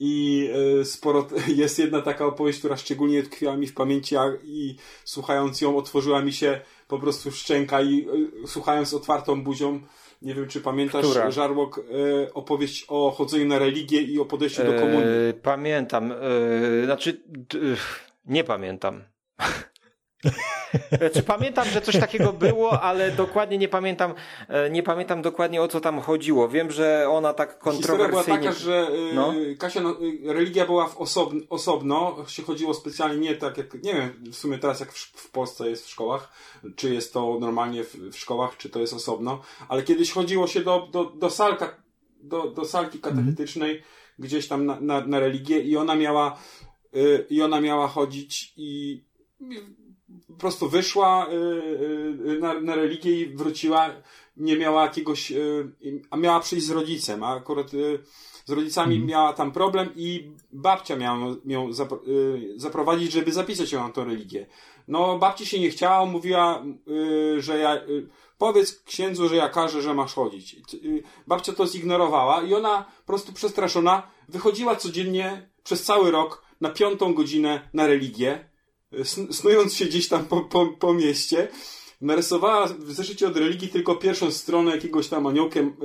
i sporo, jest jedna taka opowieść, która szczególnie tkwiła mi w pamięci i słuchając ją otworzyła mi się po prostu szczęka i słuchając otwartą buzią, nie wiem czy pamiętasz, która? Żarłok, opowieść o chodzeniu na religię i o podejściu eee, do komunii. Pamiętam, eee, znaczy nie pamiętam. Znaczy, pamiętam, że coś takiego było, ale dokładnie nie pamiętam nie pamiętam dokładnie o co tam chodziło. Wiem, że ona tak kontrowersyjnie... Historia była taka, że no? Kasia, no, religia była w osobno, osobno, się chodziło specjalnie, nie tak jak, nie wiem, w sumie teraz jak w, w Polsce jest w szkołach, czy jest to normalnie w, w szkołach, czy to jest osobno, ale kiedyś chodziło się do, do, do, salka, do, do salki katechetycznej, mm. gdzieś tam na, na, na religię i ona miała y, i ona miała chodzić i... i po prostu wyszła na, na religię i wróciła, nie miała jakiegoś, a miała przyjść z rodzicem, a akurat z rodzicami miała tam problem i babcia miała ją zaprowadzić, żeby zapisać ją na tą religię. No babci się nie chciała, mówiła, że ja, powiedz księdzu, że ja każę, że masz chodzić. Babcia to zignorowała i ona po prostu przestraszona wychodziła codziennie przez cały rok na piątą godzinę na religię, snując się gdzieś tam po, po, po mieście, narysowała w zeszycie od religii tylko pierwszą stronę jakiegoś tam aniołkiem,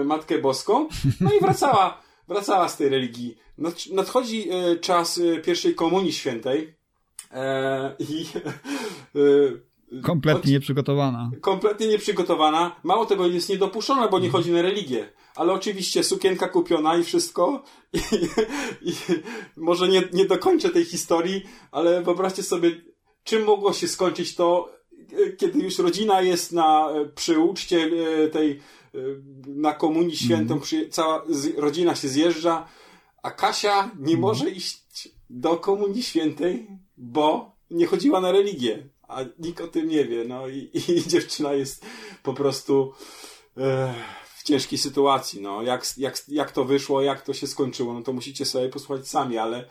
e, Matkę Boską, no i wracała, wracała z tej religii. Nad, nadchodzi e, czas e, pierwszej komunii świętej e, i... E, kompletnie nieprzygotowana. Kompletnie nieprzygotowana. Mało tego, jest niedopuszczona, bo nie chodzi na religię. Ale oczywiście sukienka kupiona i wszystko. I, i może nie, nie dokończę tej historii, ale wyobraźcie sobie, czym mogło się skończyć to, kiedy już rodzina jest na, przy uczcie tej, na Komunii Świętą, mm. przy, cała rodzina się zjeżdża, a Kasia nie mm. może iść do Komunii Świętej, bo nie chodziła na religię. A nikt o tym nie wie, no i, i dziewczyna jest po prostu e, w ciężkiej sytuacji, no jak, jak, jak to wyszło, jak to się skończyło, no to musicie sobie posłuchać sami, ale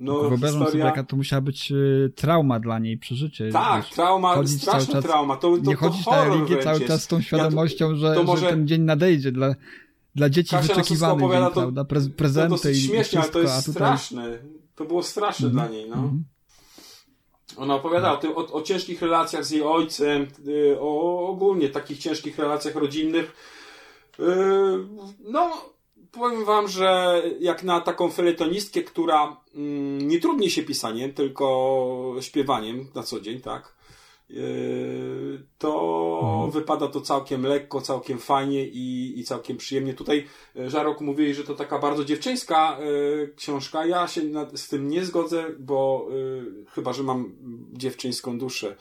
no wyobrażam historia... sobie, jaka to musiała być y, trauma dla niej, przeżycie. Tak, wiesz, trauma, straszna czas, trauma. To, to, nie to chodzisz na religię cały czas z tą świadomością, ja to, że, to może... że ten dzień nadejdzie dla, dla dzieci wyczekiwany dzień, to, prawda, Prez, prezenty to i śmieszne, wszystko. To jest a tutaj... straszne, to było straszne mm-hmm. dla niej, no. Mm-hmm. Ona opowiada o, tym, o, o ciężkich relacjach z jej ojcem, o ogólnie takich ciężkich relacjach rodzinnych, Yy, no... Powiem wam, że jak na taką felietonistkę, która mm, nie trudni się pisaniem, tylko śpiewaniem na co dzień, tak, yy, to hmm. wypada to całkiem lekko, całkiem fajnie i, i całkiem przyjemnie. Tutaj Żarok mówili, że to taka bardzo dziewczyńska yy, książka. Ja się nad, z tym nie zgodzę, bo yy, chyba, że mam dziewczyńską duszę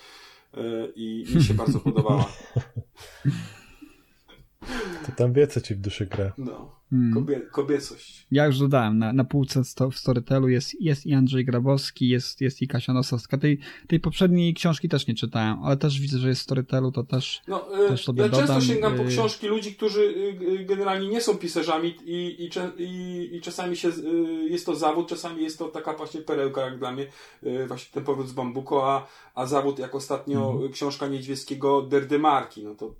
yy, i mi się bardzo podobała. To tam wie, co ci w duszy gra. No, Kobie, kobiecość. Ja już dodałem, na, na półce sto, w Storytelu jest, jest i Andrzej Grabowski, jest, jest i Kasia Nosowska. Tej, tej poprzedniej książki też nie czytałem, ale też widzę, że jest w Storytelu, to też, no, też sobie ja dodam. Ja często sięgam po książki ludzi, którzy generalnie nie są pisarzami i, i, i, i czasami się, jest to zawód, czasami jest to taka właśnie perełka, jak dla mnie, właśnie ten Powrót z Bambuko, a, a zawód, jak ostatnio mhm. książka Niedźwieckiego Derdymarki, no to,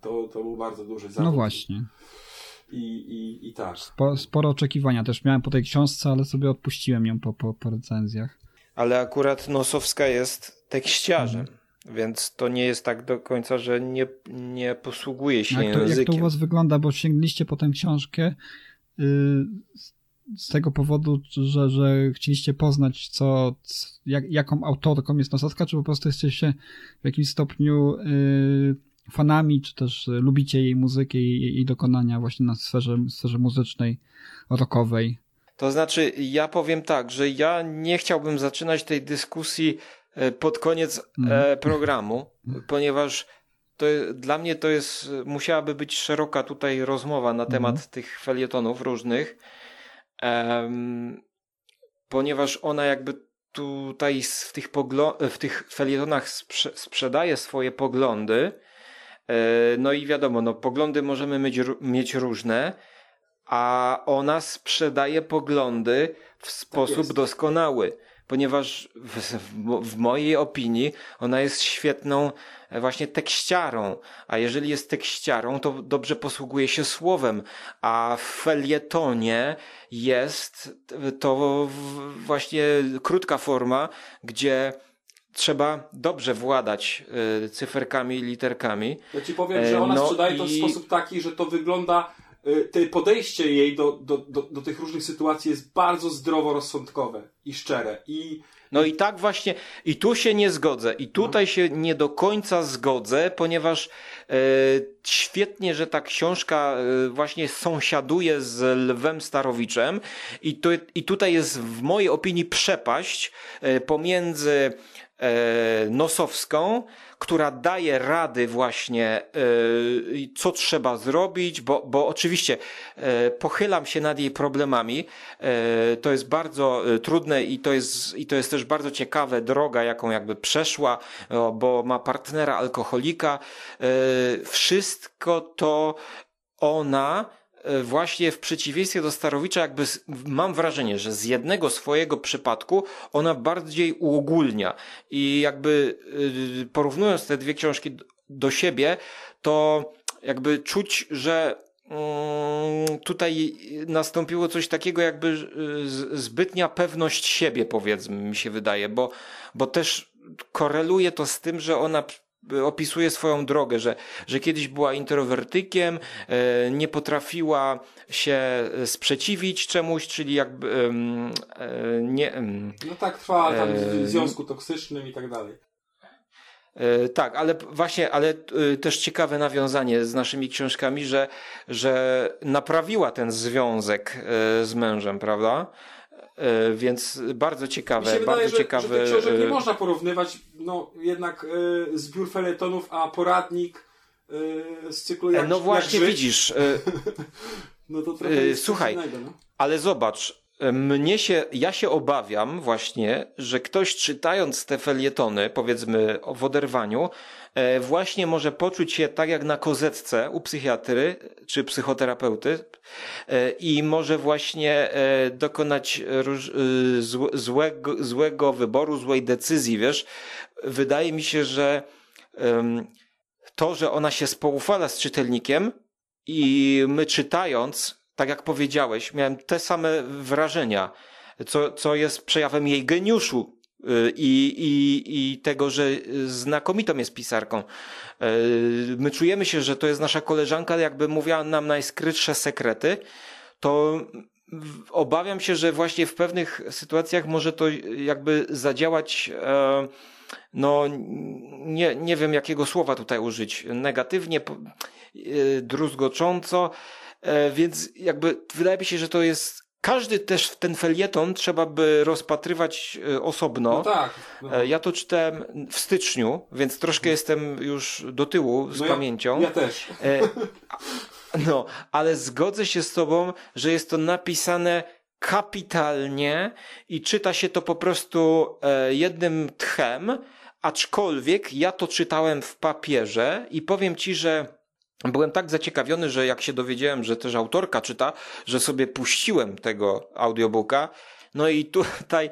to, to był bardzo duży zawód. No właśnie. I, i, i tak. Sporo, sporo oczekiwania też miałem po tej książce, ale sobie odpuściłem ją po, po, po recenzjach. Ale akurat Nosowska jest tekściarzem, mhm. więc to nie jest tak do końca, że nie, nie posługuje się jak to, językiem. Jak to u was wygląda, bo sięgnęliście po tę książkę yy, z tego powodu, że, że chcieliście poznać, co, jak, jaką autorką jest Nosowska, czy po prostu jesteście w jakimś stopniu... Yy, fanami, czy też lubicie jej muzykę i jej dokonania właśnie na sferze, sferze muzycznej, rockowej? To znaczy, ja powiem tak, że ja nie chciałbym zaczynać tej dyskusji pod koniec mm. programu, mm. ponieważ to, dla mnie to jest, musiałaby być szeroka tutaj rozmowa na temat mm. tych felietonów różnych, um, ponieważ ona jakby tutaj w tych, poglo- w tych felietonach sprze- sprzedaje swoje poglądy. No i wiadomo, no poglądy możemy mieć, mieć różne, a ona sprzedaje poglądy w sposób tak doskonały, ponieważ w, w mojej opinii ona jest świetną właśnie tekściarą, a jeżeli jest tekściarą, to dobrze posługuje się słowem, a w felietonie jest to właśnie krótka forma, gdzie trzeba dobrze władać y, cyferkami i literkami. Ja ci powiem, że ona no sprzedaje i... to w sposób taki, że to wygląda, y, te podejście jej do, do, do, do tych różnych sytuacji jest bardzo zdroworozsądkowe i szczere. I... No i tak właśnie, i tu się nie zgodzę, i tutaj no. się nie do końca zgodzę, ponieważ y, świetnie, że ta książka y, właśnie sąsiaduje z Lwem Starowiczem i, tu, i tutaj jest w mojej opinii przepaść y, pomiędzy Nosowską, która daje rady właśnie, co trzeba zrobić, bo, bo oczywiście pochylam się nad jej problemami. To jest bardzo trudne i to jest, i to jest też bardzo ciekawe droga, jaką jakby przeszła, bo ma partnera alkoholika. Wszystko to ona właśnie w przeciwieństwie do Starowicza jakby mam wrażenie, że z jednego swojego przypadku ona bardziej uogólnia i jakby porównując te dwie książki do siebie, to jakby czuć, że tutaj nastąpiło coś takiego jakby zbytnia pewność siebie, powiedzmy, mi się wydaje, bo, bo też koreluje to z tym, że ona opisuje swoją drogę, że, że kiedyś była introwertykiem, nie potrafiła się sprzeciwić czemuś, czyli jakby nie... No tak, trwała tam w związku toksycznym i tak dalej. Tak, ale właśnie, ale też ciekawe nawiązanie z naszymi książkami, że, że naprawiła ten związek z mężem, prawda? Więc bardzo ciekawe. Mi się wydaje, bardzo że, ciekawe. Że tych książek nie można porównywać, no jednak y, zbiór felietonów, a poradnik y, z cyklu jak, no właśnie jak widzisz. Y, no to trochę y, słuchaj, innego, no. Ale zobacz, mnie się, ja się obawiam właśnie, że ktoś czytając te felietony, powiedzmy w oderwaniu, y, właśnie może poczuć się tak jak na kozetce u psychiatry czy psychoterapeuty y, i może właśnie y, dokonać róż, y, zł, złego, złego wyboru, złej decyzji, wiesz. Wydaje mi się, że um, to, że ona się spoufala z czytelnikiem i my czytając, tak jak powiedziałeś, miałem te same wrażenia, co, co jest przejawem jej geniuszu I, i, i tego, że znakomitą jest pisarką. My czujemy się, że to jest nasza koleżanka, jakby mówiła nam najskrytsze sekrety, to obawiam się, że właśnie w pewnych sytuacjach może to jakby zadziałać, no nie, nie wiem jakiego słowa tutaj użyć, negatywnie, druzgocząco, więc jakby wydaje mi się, że to jest każdy też ten felieton trzeba by rozpatrywać osobno. No tak. No. Ja to czytałem w styczniu, więc troszkę jestem już do tyłu z no pamięcią. Ja, ja też. No, ale zgodzę się z tobą, że jest to napisane kapitalnie i czyta się to po prostu jednym tchem, aczkolwiek ja to czytałem w papierze i powiem ci, że byłem tak zaciekawiony, że jak się dowiedziałem, że też autorka czyta, że sobie puściłem tego audiobooka. No i tutaj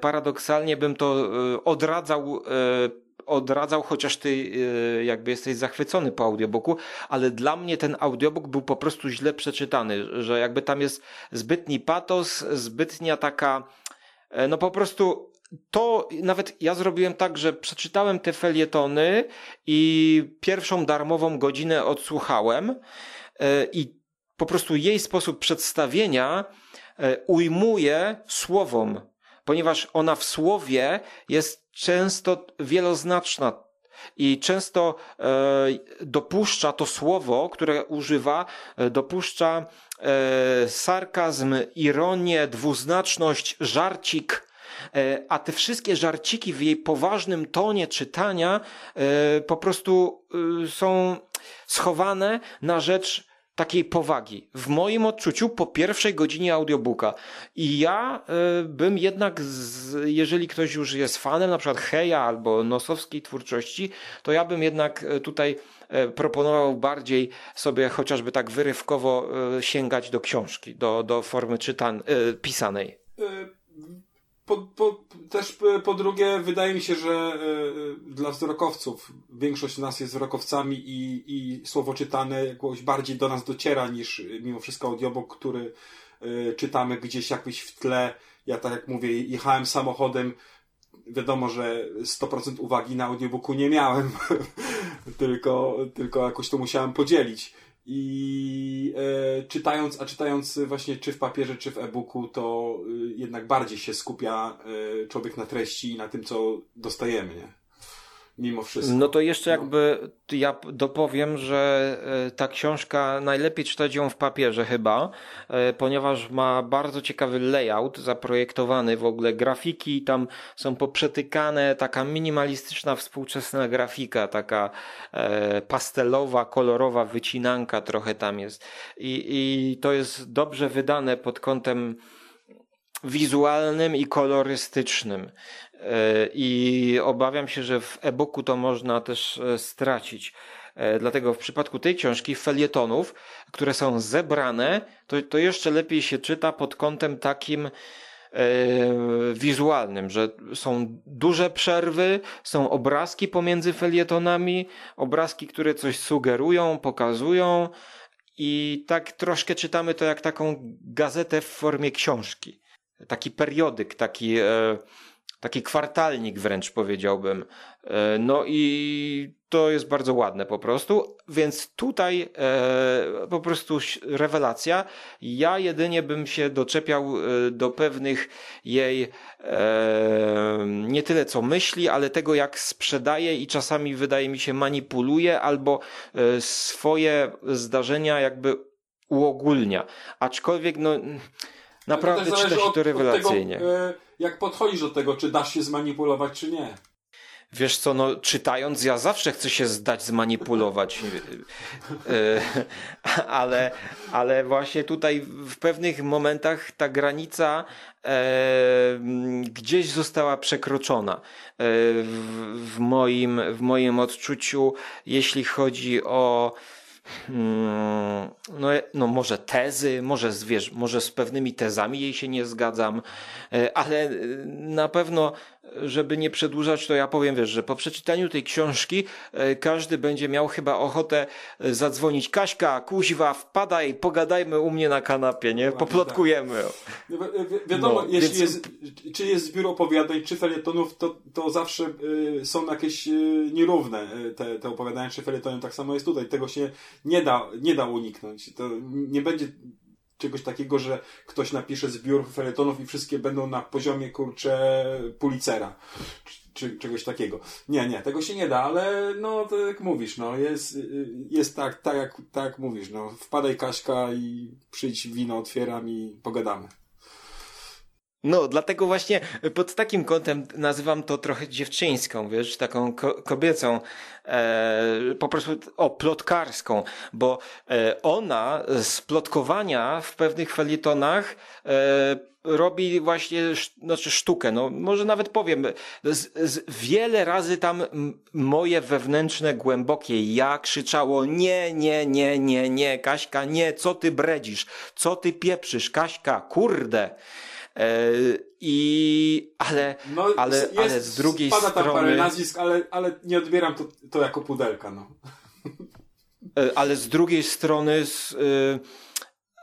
paradoksalnie bym to odradzał, odradzał, chociaż ty jakby jesteś zachwycony po audiobooku, ale dla mnie ten audiobook był po prostu źle przeczytany, że jakby tam jest zbytni patos, zbytnia taka, no po prostu to nawet ja zrobiłem tak, że przeczytałem te felietony i pierwszą darmową godzinę odsłuchałem i po prostu jej sposób przedstawienia ujmuje słowom, ponieważ ona w słowie jest często wieloznaczna i często dopuszcza to słowo, które używa, dopuszcza sarkazm, ironię, dwuznaczność, żarcik. A te wszystkie żarciki w jej poważnym tonie czytania po prostu są schowane na rzecz takiej powagi. W moim odczuciu po pierwszej godzinie audiobooka. I ja bym jednak, z, jeżeli ktoś już jest fanem na przykład Heja albo Nosowskiej twórczości, to ja bym jednak tutaj proponował bardziej sobie chociażby tak wyrywkowo sięgać do książki, do, do formy czytan- pisanej. Po, po, też po drugie wydaje mi się, że y, dla wzrokowców większość z nas jest wzrokowcami i, i słowo czytane jakoś bardziej do nas dociera niż mimo wszystko audiobook, który y, czytamy gdzieś jakoś w tle. Ja tak jak mówię, jechałem samochodem, wiadomo, że sto procent uwagi na audiobooku nie miałem, tylko, tylko jakoś to musiałem podzielić. I e, czytając, a czytając właśnie czy w papierze, czy w e-booku, to y, jednak bardziej się skupia y, człowiek na treści i na tym, co dostajemy, nie? Mimo wszystko. No to jeszcze jakby ja dopowiem, że ta książka najlepiej czytać ją w papierze chyba, ponieważ ma bardzo ciekawy layout zaprojektowany, w ogóle grafiki tam są poprzetykane, taka minimalistyczna współczesna grafika, taka pastelowa, kolorowa wycinanka trochę tam jest i, i to jest dobrze wydane pod kątem wizualnym i kolorystycznym. I obawiam się, że w e-booku to można też stracić. Dlatego w przypadku tej książki, felietonów, które są zebrane, to, to jeszcze lepiej się czyta pod kątem takim wizualnym, że są duże przerwy, są obrazki pomiędzy felietonami, obrazki, które coś sugerują, pokazują i tak troszkę czytamy to jak taką gazetę w formie książki. Taki periodyk, taki, taki kwartalnik wręcz powiedziałbym. No i to jest bardzo ładne po prostu, więc tutaj po prostu rewelacja. Ja jedynie bym się doczepiał do pewnych jej nie tyle co myśli, ale tego jak sprzedaje i czasami wydaje mi się manipuluje albo swoje zdarzenia jakby uogólnia. Aczkolwiek no... Naprawdę to czyta się od, to rewelacyjnie. Tego, jak podchodzisz do tego, czy dasz się zmanipulować, czy nie? Wiesz co, no czytając ja zawsze chcę się zdać zmanipulować. ale, ale właśnie tutaj w pewnych momentach ta granica e, gdzieś została przekroczona. E, w, w, moim, w moim odczuciu, jeśli chodzi o No, no może tezy, może z, wiesz, może z pewnymi tezami jej się nie zgadzam, ale na pewno żeby nie przedłużać, to ja powiem, wiesz, że po przeczytaniu tej książki każdy będzie miał chyba ochotę zadzwonić: Kaśka, kuźwa, wpadaj, pogadajmy u mnie na kanapie, nie? Poplotkujemy. Wi- wi- wiadomo, no, jeśli więc... jest, czy jest zbiór opowiadań, czy felietonów, to, to zawsze y, są jakieś y, nierówne y, te, te opowiadania, czy felietony. Tak samo jest tutaj. Tego się nie da, nie da uniknąć. To nie będzie czegoś takiego, że ktoś napisze zbiór felietonów i wszystkie będą na poziomie, kurczę, Pulitzera. Czy czegoś takiego. Nie, nie, tego się nie da, ale no, tak jak mówisz, no, jest, jest tak, tak jak, tak jak mówisz, no, wpadaj, Kaśka, i przyjdź, wino otwieram i pogadamy. No, dlatego właśnie pod takim kątem nazywam to trochę dziewczyńską, wiesz, taką ko- kobiecą, e, po prostu, o, plotkarską, bo e, ona z plotkowania w pewnych felietonach e, robi właśnie, znaczy sztukę, no może nawet powiem, z, z wiele razy tam moje wewnętrzne, głębokie ja krzyczało: nie, nie, nie, nie, nie, Kaśka, nie, co ty bredzisz, co ty pieprzysz, Kaśka, kurde. I ale, no, ale, jest, ale z drugiej spada strony spada tam parę nazwisk, ale, ale nie odbieram to, to jako pudelka, no. Ale z drugiej strony z, y,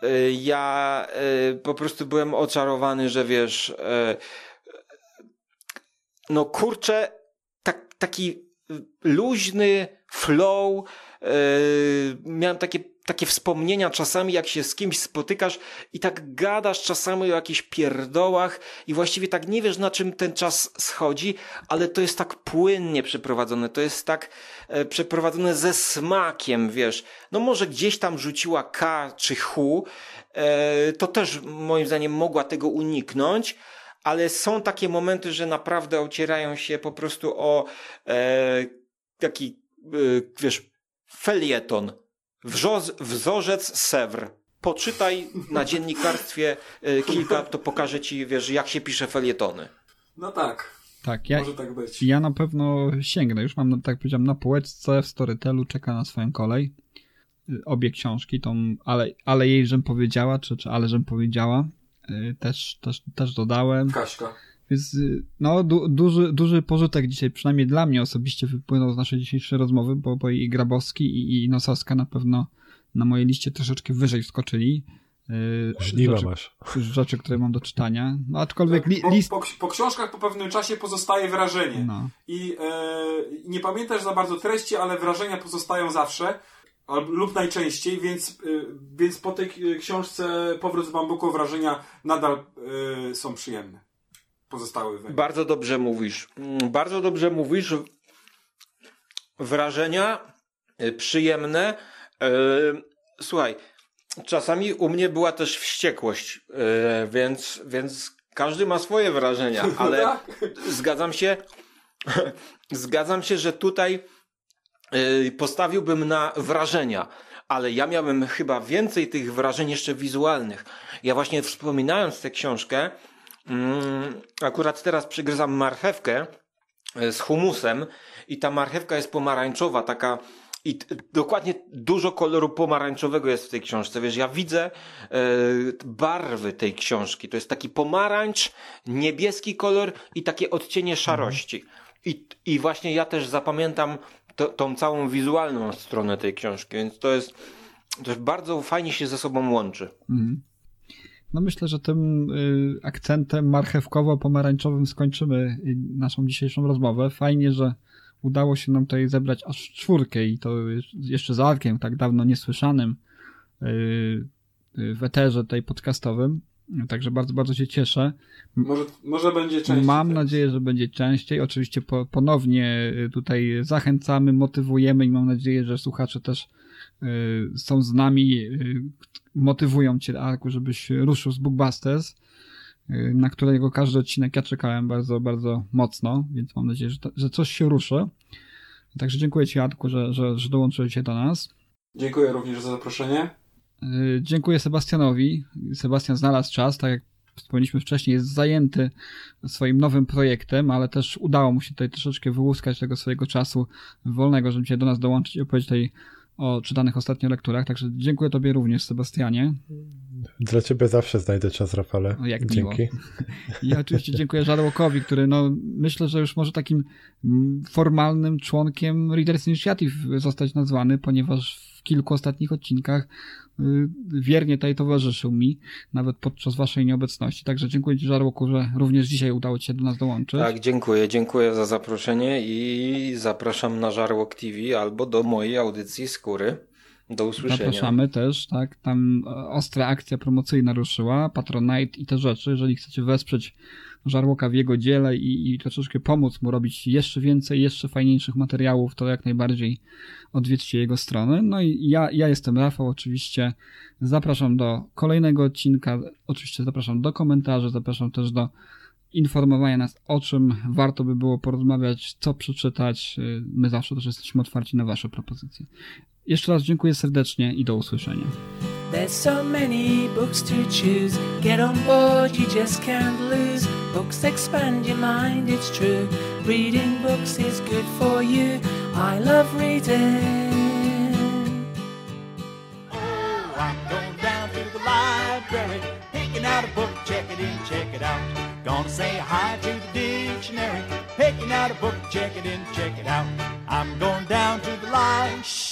y, ja y, po prostu byłem oczarowany, że wiesz, y, no kurczę, tak, taki luźny flow, y, miałem takie takie wspomnienia czasami, jak się z kimś spotykasz i tak gadasz czasami o jakichś pierdołach i właściwie tak nie wiesz, na czym ten czas schodzi, ale to jest tak płynnie przeprowadzone, to jest tak e, przeprowadzone ze smakiem, wiesz. No może gdzieś tam rzuciła K czy H, e, to też moim zdaniem mogła tego uniknąć, ale są takie momenty, że naprawdę ocierają się po prostu o e, taki, e, wiesz, felieton. Wrzoz, wzorzec Sewr. Poczytaj na dziennikarstwie kilka, to pokażę ci, wiesz, jak się pisze felietony. No tak. Tak, ja, może tak być. Ja na pewno sięgnę. Już mam, tak powiedziałem, na półeczce w Storytelu, czeka na swoją kolej. Obie książki, tą ale, ale jej żem powiedziała, czy, czy ale żem powiedziała, też, też, też dodałem. Kaśka. Więc no, du, duży, duży pożytek dzisiaj, przynajmniej dla mnie osobiście, wypłynął z naszej dzisiejszej rozmowy, bo, bo i Grabowski i, i Nosowska na pewno na mojej liście troszeczkę wyżej wskoczyli. Żniwa rzeczy, masz. Rzeczy, które mam do czytania. No, aczkolwiek li, list... po, po, po książkach po pewnym czasie pozostaje wrażenie. No. I e, nie pamiętasz za bardzo treści, ale wrażenia pozostają zawsze lub najczęściej, więc, więc po tej książce Powrót z Bambuko wrażenia nadal e, są przyjemne. Pozostały. Bardzo dobrze mówisz. Bardzo dobrze mówisz. Wrażenia przyjemne. Słuchaj, czasami u mnie była też wściekłość, więc, więc każdy ma swoje wrażenia, ale zgadzam się, zgadzam się, że tutaj postawiłbym na wrażenia. Ale ja miałem chyba więcej tych wrażeń jeszcze wizualnych. Ja właśnie wspominając tę książkę, akurat teraz przygryzam marchewkę z humusem i ta marchewka jest pomarańczowa taka i t- dokładnie dużo koloru pomarańczowego jest w tej książce, wiesz, ja widzę e, barwy tej książki, to jest taki pomarańcz, niebieski kolor i takie odcienie szarości i, i właśnie ja też zapamiętam to, tą całą wizualną stronę tej książki, więc to jest, to jest bardzo fajnie się ze sobą łączy. Mhm. No myślę, że tym y, akcentem marchewkowo-pomarańczowym skończymy naszą dzisiejszą rozmowę. Fajnie, że udało się nam tutaj zebrać aż czwórkę i to jeszcze za arkiem tak dawno niesłyszanym y, y, w eterze tej podcastowym. Także bardzo, bardzo się cieszę. Może, może będzie częściej. Mam teraz. nadzieję, że będzie częściej. Oczywiście po, ponownie tutaj zachęcamy, motywujemy i mam nadzieję, że słuchacze też y, są z nami, y, motywują cię, Arku, żebyś ruszył z BookBusters, y, na którego każdy odcinek ja czekałem bardzo, bardzo mocno, więc mam nadzieję, że, to, że coś się ruszy. Także dziękuję ci, Arku, że, że, że dołączyłeś się do nas. Dziękuję również za zaproszenie. Dziękuję Sebastianowi. Sebastian znalazł czas, tak jak wspomnieliśmy wcześniej, jest zajęty swoim nowym projektem, ale też udało mu się tutaj troszeczkę wyłuskać tego swojego czasu wolnego, żeby się do nas dołączyć i opowiedzieć tutaj o czytanych ostatnio lekturach, także dziękuję tobie również, Sebastianie. Dla ciebie zawsze znajdę czas, Rafale. O, jak miło. Dzięki. I oczywiście dziękuję Żarłokowi, który no, myślę, że już może takim formalnym członkiem Readers' Initiative zostać nazwany, ponieważ w kilku ostatnich odcinkach wiernie tutaj towarzyszył mi, nawet podczas waszej nieobecności. Także dziękuję ci, Żarłoku, że również dzisiaj udało ci się do nas dołączyć. Tak, dziękuję. Dziękuję za zaproszenie i zapraszam na Żarłok T V albo do mojej audycji Skóry. Do usłyszenia. Zapraszamy też, tak. Tam ostra akcja promocyjna ruszyła, Patronite i te rzeczy. Jeżeli chcecie wesprzeć Żarłoka w jego dziele i, i troszeczkę pomóc mu robić jeszcze więcej, jeszcze fajniejszych materiałów, to jak najbardziej odwiedźcie jego stronę. No i ja, ja jestem Rafał, oczywiście zapraszam do kolejnego odcinka, oczywiście zapraszam do komentarzy, zapraszam też do informowania nas, o czym warto by było porozmawiać, co przeczytać. My zawsze też jesteśmy otwarci na wasze propozycje. Jeszcze raz dziękuję serdecznie i do usłyszenia. There's so many books to choose. Get on board, you just can't lose. Books expand your mind, it's true. Reading books is good for you. I love reading. Oh, I'm going down to the library, picking out a book, check it in, check it out. Gonna say hi to the dictionary, picking out a book, check it in, check it out. I'm going down to the library.